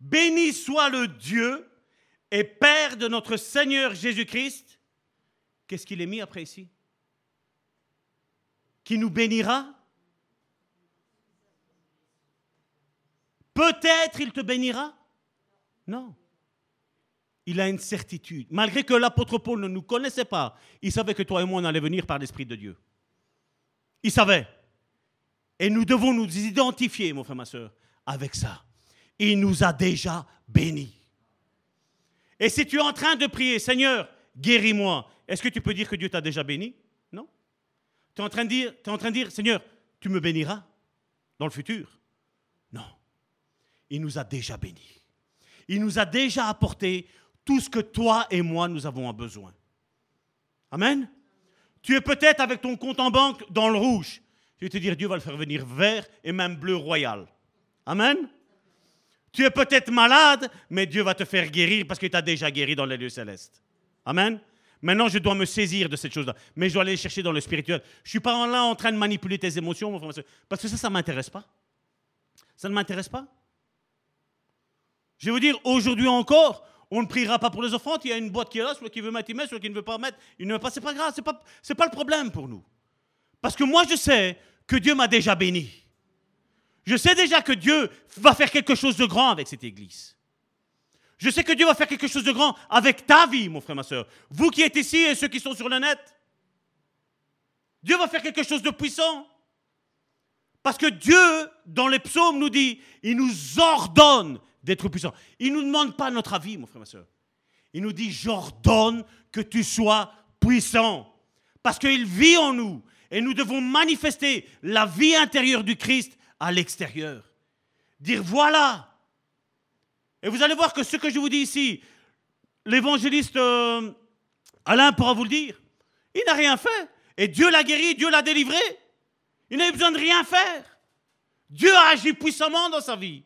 Béni soit le Dieu et Père de notre Seigneur Jésus-Christ. Qu'est-ce qu'il est mis après ici? Qui nous bénira? Peut-être il te bénira? Non. Il a une certitude. Malgré que l'apôtre Paul ne nous connaissait pas, il savait que toi et moi, on allait venir par l'Esprit de Dieu. Il savait. Et nous devons nous identifier, mon frère, ma soeur, avec ça. Il nous a déjà bénis. Et si tu es en train de prier, Seigneur, guéris-moi, est-ce que tu peux dire que Dieu t'a déjà béni? Non. Tu es en train de dire, Seigneur, tu me béniras dans le futur? Non. Il nous a déjà bénis. Il nous a déjà apporté tout ce que toi et moi, nous avons besoin. Amen. Tu es peut-être avec ton compte en banque dans le rouge. Je vais te dire, Dieu va le faire venir vert et même bleu royal. Amen. Tu es peut-être malade, mais Dieu va te faire guérir parce qu'il t'a déjà guéri dans les lieux célestes. Amen. Maintenant, je dois me saisir de cette chose-là, mais je dois aller chercher dans le spirituel. Je ne suis pas là en train de manipuler tes émotions, mon frère, parce que ça ne m'intéresse pas. Ça ne m'intéresse pas. Je vais vous dire, aujourd'hui encore, on ne priera pas pour les offrandes. Il y a une boîte qui est là, soit qui veut mettre, il met, soit qui ne veut pas mettre. Il ne veut pas, c'est pas grave, c'est pas le problème pour nous. Parce que moi, je sais que Dieu m'a déjà béni. Je sais déjà que Dieu va faire quelque chose de grand avec cette église. Je sais que Dieu va faire quelque chose de grand avec ta vie, mon frère, ma soeur. Vous qui êtes ici et ceux qui sont sur le net. Dieu va faire quelque chose de puissant. Parce que Dieu, dans les psaumes, nous dit, il nous ordonne d'être puissant. Il ne nous demande pas notre avis, mon frère, ma soeur. Il nous dit, j'ordonne que tu sois puissant. Parce qu'il vit en nous. Et nous devons manifester la vie intérieure du Christ à l'extérieur. Dire voilà. Et vous allez voir que ce que je vous dis ici, l'évangéliste Alain pourra vous le dire. Il n'a rien fait. Et Dieu l'a guéri, Dieu l'a délivré. Il n'a eu besoin de rien faire. Dieu a agi puissamment dans sa vie.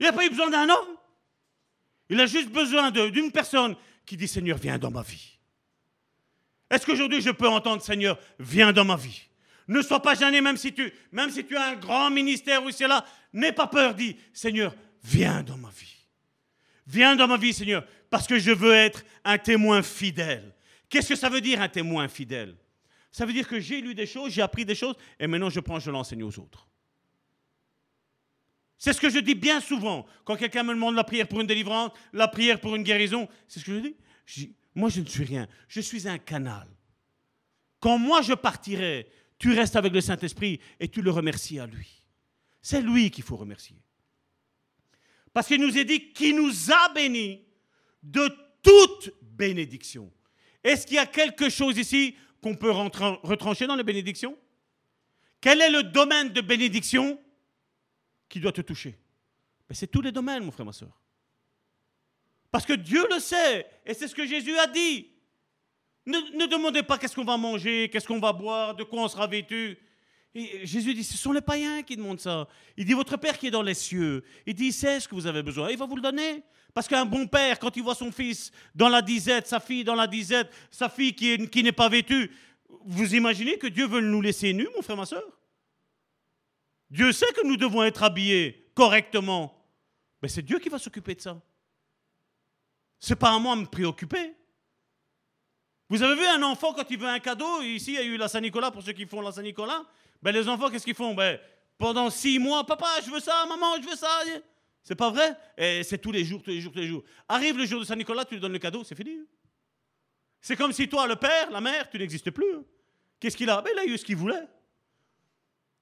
Il n'a pas eu besoin d'un homme. Il a juste besoin d'une personne qui dit « Seigneur, viens dans ma vie ». Est-ce qu'aujourd'hui, je peux entendre « Seigneur, viens dans ma vie ». Ne sois pas gêné, même si tu as un grand ministère ou cela, n'aie pas peur, dis « Seigneur, viens dans ma vie ». Viens dans ma vie, Seigneur, parce que je veux être un témoin fidèle. Qu'est-ce que ça veut dire, un témoin fidèle? Ça veut dire que j'ai lu des choses, j'ai appris des choses, et maintenant je l'enseigne aux autres. C'est ce que je dis bien souvent. Quand quelqu'un me demande la prière pour une délivrance, la prière pour une guérison, c'est ce que je dis. Moi, je ne suis rien. Je suis un canal. Quand moi, je partirai, tu restes avec le Saint-Esprit et tu le remercies à lui. C'est lui qu'il faut remercier. Parce qu'il nous est dit qu'il nous a bénis de toute bénédiction. Est-ce qu'il y a quelque chose ici qu'on peut retrancher dans les bénédictions? Quel est le domaine de bénédiction qui doit te toucher? Ben c'est tous les domaines, mon frère, ma soeur. Parce que Dieu le sait, et c'est ce que Jésus a dit. Ne demandez pas qu'est-ce qu'on va manger, qu'est-ce qu'on va boire, de quoi on sera vêtu. Et Jésus dit, ce sont les païens qui demandent ça. Il dit, votre Père qui est dans les cieux, il dit, il sait ce que vous avez besoin, il va vous le donner. Parce qu'un bon père, quand il voit son fils dans la disette, sa fille dans la disette, sa fille qui n'est pas vêtue, vous imaginez que Dieu veut nous laisser nus, mon frère, ma soeur? Dieu sait que nous devons être habillés correctement. Mais c'est Dieu qui va s'occuper de ça. Ce n'est pas à moi de me préoccuper. Vous avez vu un enfant quand il veut un cadeau, ici il y a eu la Saint-Nicolas, pour ceux qui font la Saint-Nicolas, ben les enfants, qu'est-ce qu'ils font? Ben, pendant 6 mois, papa, je veux ça, maman, je veux ça. C'est pas vrai? Et c'est tous les jours, tous les jours, tous les jours. Arrive le jour de Saint-Nicolas, tu lui donnes le cadeau, c'est fini. C'est comme si toi, le père, la mère, tu n'existes plus. Qu'est-ce qu'il a? Ben, il a eu ce qu'il voulait.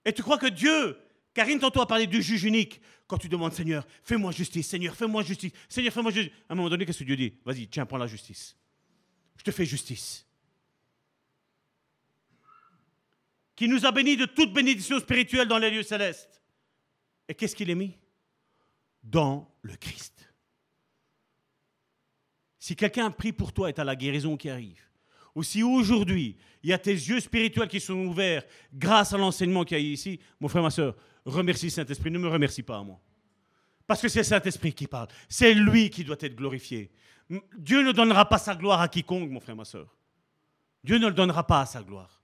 Et tu crois que Dieu, Karine tantôt a parlé du juge unique, quand tu demandes, Seigneur, fais-moi justice, Seigneur, fais-moi justice, Seigneur, fais-moi justice. À un moment donné, qu'est-ce que Dieu dit? Vas-y, tiens, prends la justice. Je te fais justice. Qui nous a bénis de toute bénédiction spirituelle dans les lieux célestes. Et qu'est-ce qu'il est mis? Dans le Christ. Si quelqu'un prie pour toi et tu as la guérison qui arrive, ou si aujourd'hui, il y a tes yeux spirituels qui sont ouverts grâce à l'enseignement qu'il y a ici, mon frère, ma soeur, remercie Saint-Esprit, ne me remercie pas à moi. Parce que c'est Saint-Esprit qui parle, c'est lui qui doit être glorifié. Dieu ne donnera pas sa gloire à quiconque, mon frère, ma soeur. Dieu ne le donnera pas à sa gloire.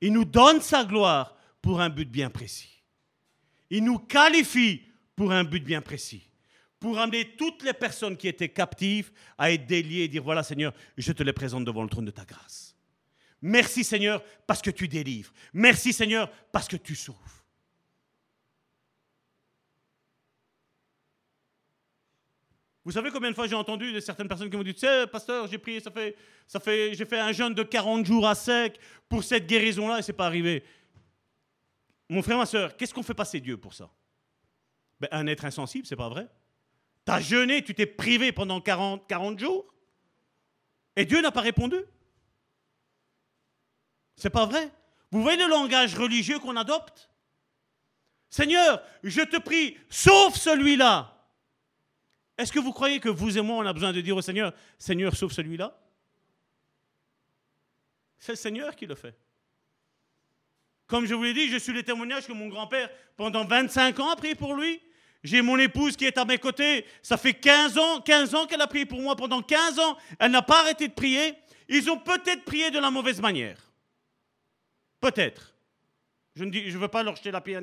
Il nous donne sa gloire pour un but bien précis. Il nous qualifie pour un but bien précis, pour amener toutes les personnes qui étaient captives à être déliées et dire, voilà Seigneur, je te les présente devant le trône de ta grâce. Merci Seigneur parce que tu délivres. Merci Seigneur parce que tu sauves. Vous savez combien de fois j'ai entendu de certaines personnes qui m'ont dit, tu sais, pasteur, j'ai prié, j'ai fait un jeûne de 40 jours à sec pour cette guérison-là et c'est pas arrivé. Mon frère, ma soeur, qu'est-ce qu'on fait passer Dieu pour ça? Ben, un être insensible, c'est pas vrai. Tu as jeûné, tu t'es privé pendant 40 jours et Dieu n'a pas répondu. C'est pas vrai. Vous voyez le langage religieux qu'on adopte? Seigneur, je te prie, sauve celui-là. Est-ce que vous croyez que vous et moi, on a besoin de dire au Seigneur, Seigneur, sauve celui-là? C'est le Seigneur qui le fait. Comme je vous l'ai dit, je suis le témoignage que mon grand-père, pendant 25 ans, a prié pour lui. J'ai mon épouse qui est à mes côtés. Ça fait 15 ans qu'elle a prié pour moi. Pendant 15 ans, elle n'a pas arrêté de prier. Ils ont peut-être prié de la mauvaise manière. Peut-être. Je ne veux pas leur jeter la pierre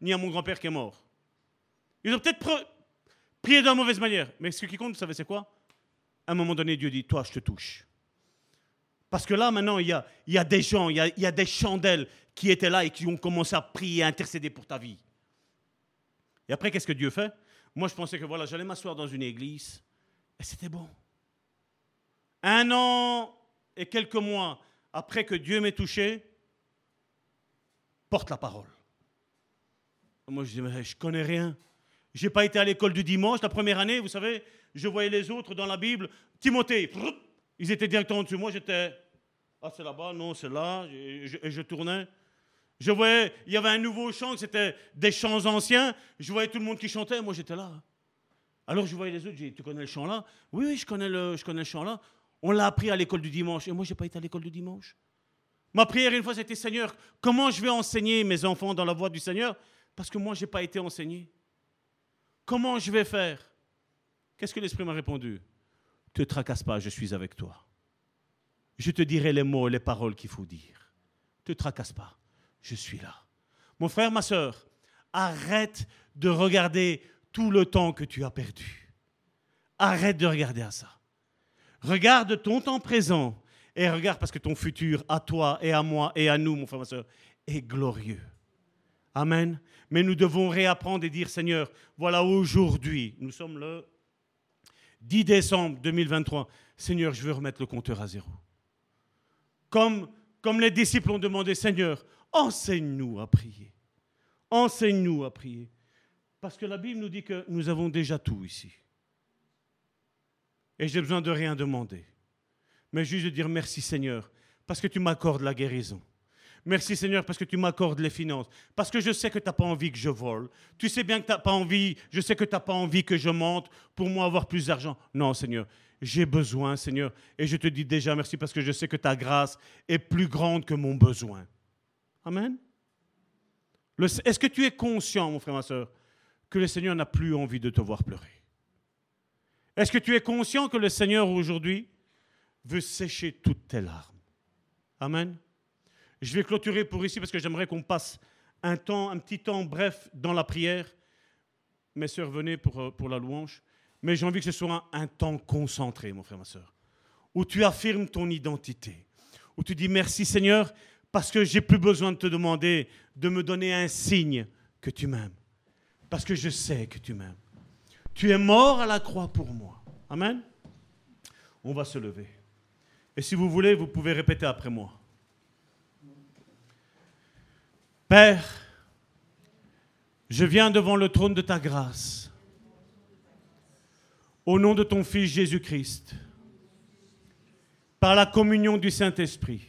ni à mon grand-père qui est mort. Ils ont peut-être prié de la mauvaise manière. Mais ce qui compte, vous savez, c'est quoi? À un moment donné, Dieu dit, toi, je te touche. Parce que là, maintenant, il y a des gens, il y a des chandelles qui étaient là et qui ont commencé à prier, à intercéder pour ta vie. Et après, qu'est-ce que Dieu fait? Moi, je pensais que voilà, j'allais m'asseoir dans une église et c'était bon. 1 an et quelques mois après que Dieu m'ait touché, porte la parole. Moi, je dis, mais je ne connais rien. Je n'ai pas été à l'école du dimanche. La première année, vous savez, je voyais les autres dans la Bible. Timothée, ils étaient directement en dessous. Moi, j'étais Ah, c'est là-bas, non, c'est là. Et je tournais. Je voyais, il y avait un nouveau chant, c'était des chants anciens. Je voyais tout le monde qui chantait, moi j'étais là. Alors je voyais les autres, je dis, tu connais le chant là? Oui, je connais le chant là. On l'a appris à l'école du dimanche. Et moi, je n'ai pas été à l'école du dimanche. Ma prière, une fois, c'était, Seigneur, comment je vais enseigner mes enfants dans la voie du Seigneur? Parce que moi, je n'ai pas été enseigné. Comment je vais faire? Qu'est-ce que l'Esprit m'a répondu? Ne te tracasse pas, je suis avec toi. Je te dirai les mots, les paroles qu'il faut dire. Ne te tracasse pas, je suis là. Mon frère, ma soeur, arrête de regarder tout le temps que tu as perdu. Arrête de regarder à ça. Regarde ton temps présent et regarde parce que ton futur, à toi et à moi et à nous, mon frère, ma soeur, est glorieux. Amen. Mais nous devons réapprendre et dire, Seigneur, voilà aujourd'hui, nous sommes le 10 décembre 2023. Seigneur, je veux remettre le compteur à zéro. Comme les disciples ont demandé, Seigneur, enseigne-nous à prier. Enseigne-nous à prier. Parce que la Bible nous dit que nous avons déjà tout ici. Et j'ai besoin de rien demander. Mais juste de dire merci Seigneur, parce que tu m'accordes la guérison. Merci Seigneur, parce que tu m'accordes les finances. Parce que je sais que tu n'as pas envie que je vole. Tu sais bien que tu n'as pas envie, je sais que tu n'as pas envie que je mente pour moi avoir plus d'argent. Non Seigneur, j'ai besoin Seigneur. Et je te dis déjà merci parce que je sais que ta grâce est plus grande que mon besoin. Amen. Est-ce que tu es conscient, mon frère, ma soeur, que le Seigneur n'a plus envie de te voir pleurer? Est-ce que tu es conscient que le Seigneur aujourd'hui veut sécher toutes tes larmes? Amen. Je vais clôturer pour ici parce que j'aimerais qu'on passe un petit temps bref dans la prière. Mes sœurs, venez pour la louange. Mais j'ai envie que ce soit un temps concentré, mon frère, ma sœur, où tu affirmes ton identité, où tu dis merci Seigneur parce que j'ai plus besoin de te demander de me donner un signe que tu m'aimes, parce que je sais que tu m'aimes. Tu es mort à la croix pour moi. Amen. On va se lever. Et si vous voulez, vous pouvez répéter après moi. Père, je viens devant le trône de ta grâce. Au nom de ton Fils Jésus-Christ, par la communion du Saint-Esprit.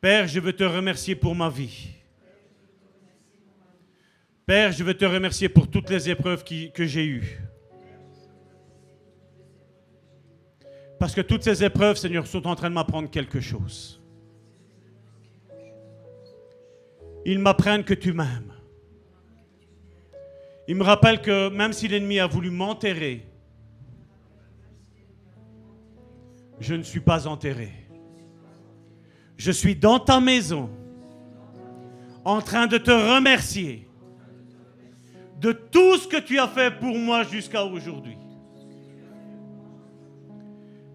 Père, je veux te remercier pour ma vie. Père, je veux te remercier pour toutes les épreuves que j'ai eues. Parce que toutes ces épreuves, Seigneur, sont en train de m'apprendre quelque chose. Ils m'apprennent que tu m'aimes. Ils me rappellent que même si l'ennemi a voulu m'enterrer, je ne suis pas enterré. Je suis dans ta maison, en train de te remercier de tout ce que tu as fait pour moi jusqu'à aujourd'hui.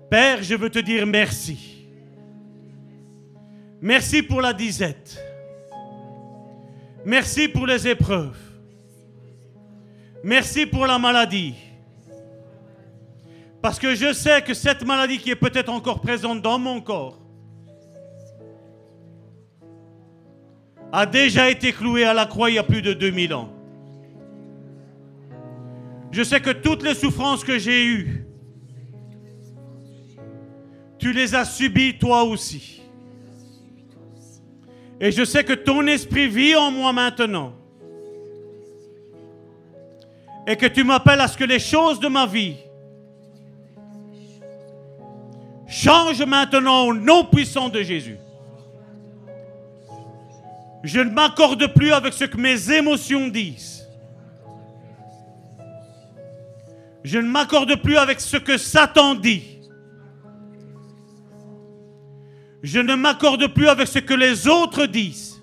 Père, je veux te dire merci. Merci pour la disette. Merci pour les épreuves. Merci pour la maladie. Parce que je sais que cette maladie qui est peut-être encore présente dans mon corps a déjà été clouée à la croix il y a plus de 2000 ans. Je sais que toutes les souffrances que j'ai eues, tu les as subies toi aussi. Et je sais que ton esprit vit en moi maintenant. Et que tu m'appelles à ce que les choses de ma vie changent maintenant au nom puissant de Jésus. Je ne m'accorde plus avec ce que mes émotions disent. Je ne m'accorde plus avec ce que Satan dit. Je ne m'accorde plus avec ce que les autres disent.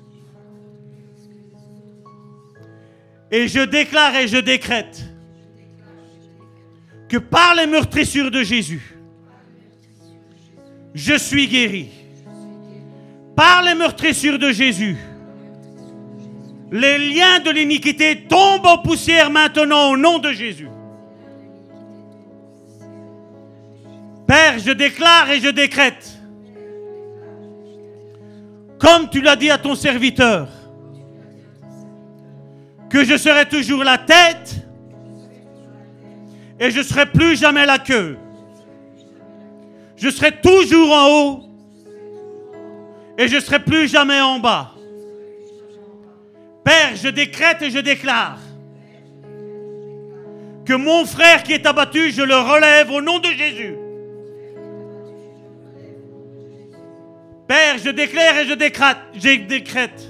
Et je déclare et je décrète que par les meurtrissures de Jésus, je suis guéri. Par les meurtrissures de Jésus, les liens de l'iniquité tombent en poussière maintenant au nom de Jésus. Père, je déclare et je décrète, comme tu l'as dit à ton serviteur, que je serai toujours la tête et je ne serai plus jamais la queue. Je serai toujours en haut et je ne serai plus jamais en bas. Père, je décrète et je déclare que mon frère qui est abattu, je le relève au nom de Jésus. Père, je déclare et je décrète,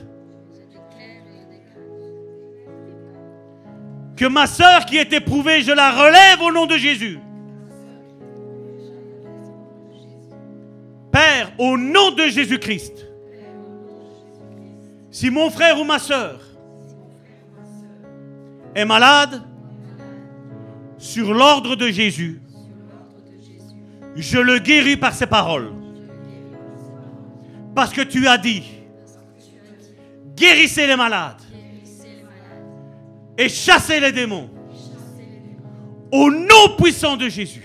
que ma sœur qui est éprouvée, je la relève au nom de Jésus. Père, au nom de Jésus-Christ, si mon frère ou ma sœur est malade, sur l'ordre de Jésus, je le guéris par ses paroles. Parce que tu as dit, guérissez les malades et chassez les démons. Au nom puissant de Jésus.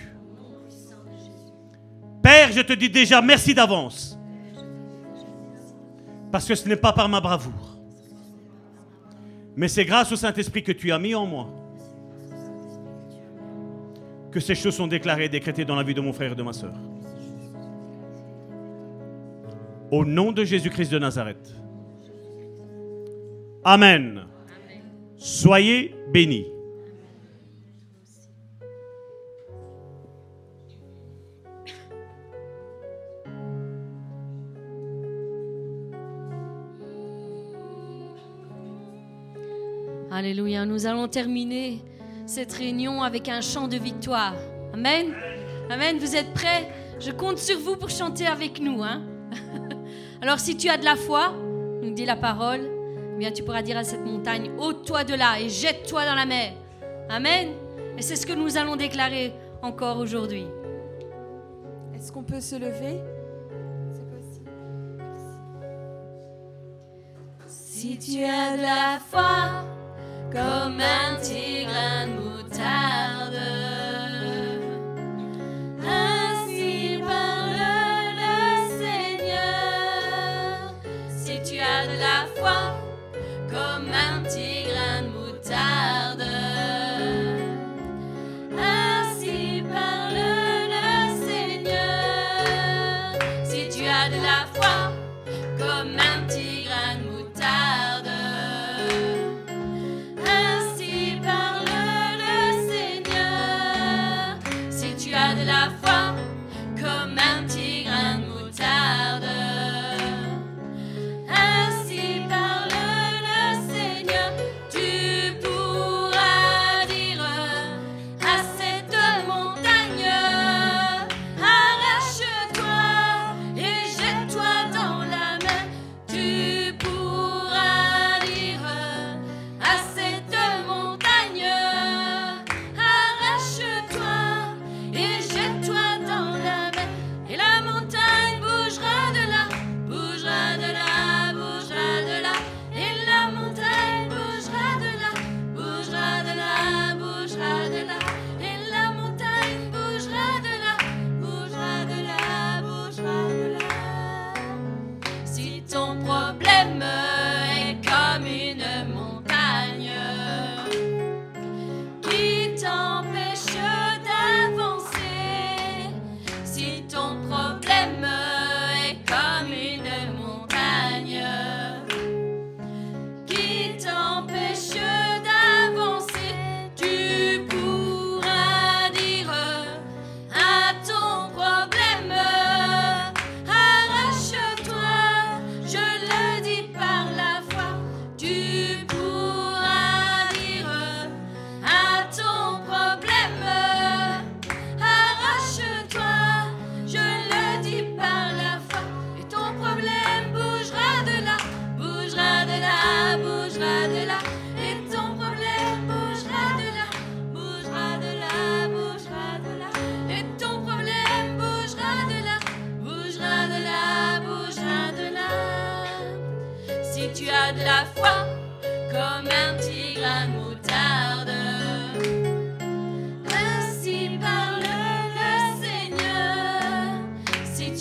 Père, je te dis déjà merci d'avance. Parce que ce n'est pas par ma bravoure. Mais c'est grâce au Saint-Esprit que tu as mis en moi que ces choses sont déclarées et décrétées dans la vie de mon frère et de ma sœur. Au nom de Jésus-Christ de Nazareth. Amen. Amen. Soyez bénis. Alléluia. Nous allons terminer cette réunion avec un chant de victoire. Amen. Amen. Vous êtes prêts? Je compte sur vous pour chanter avec nous. Hein? Alors, si tu as de la foi, nous dit la parole, eh bien, tu pourras dire à cette montagne, ôte-toi de là et jette-toi dans la mer. Amen. Et c'est ce que nous allons déclarer encore aujourd'hui. Est-ce qu'on peut se lever? C'est possible. Si tu as de la foi, comme un petit grain de moutarde, de la foi, comme un petit grain de moutarde. Ainsi parle le Seigneur. Si tu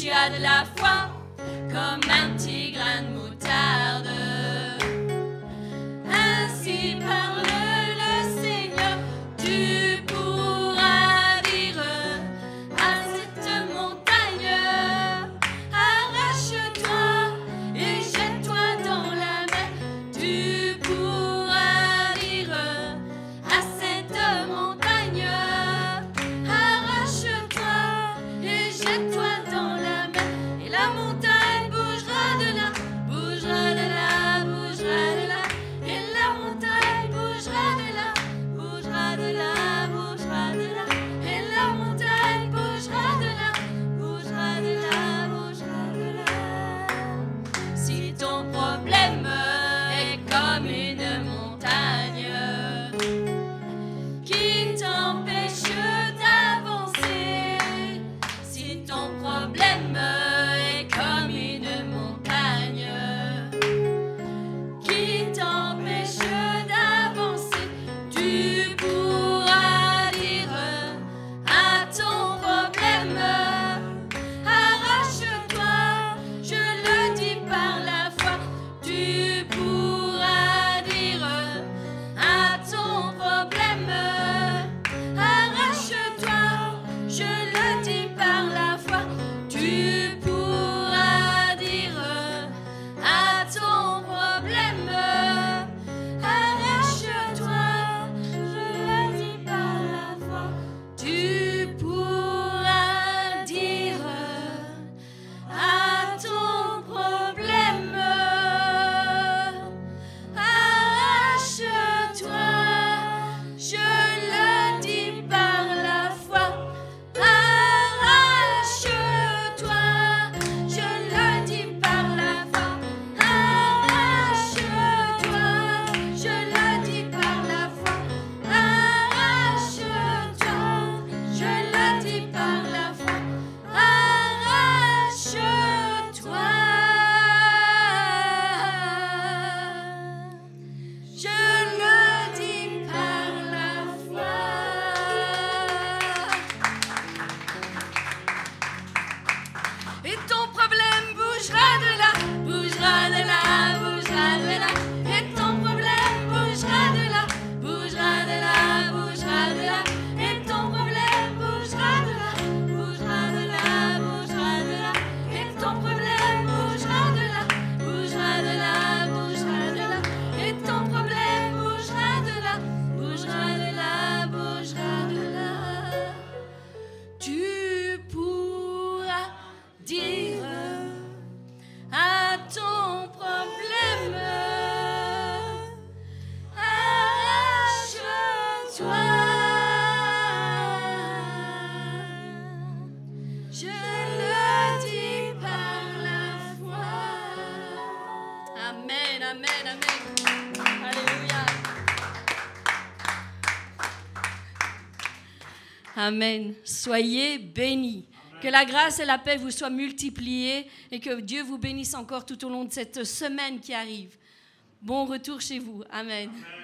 as de la foi, comme un petit grain de moutarde. Ainsi parle le Seigneur. Si tu as de la foi, comme un petit grain de moutarde. Amen. Soyez bénis. Que la grâce et la paix vous soient multipliées et que Dieu vous bénisse encore tout au long de cette semaine qui arrive. Bon retour chez vous. Amen. Amen.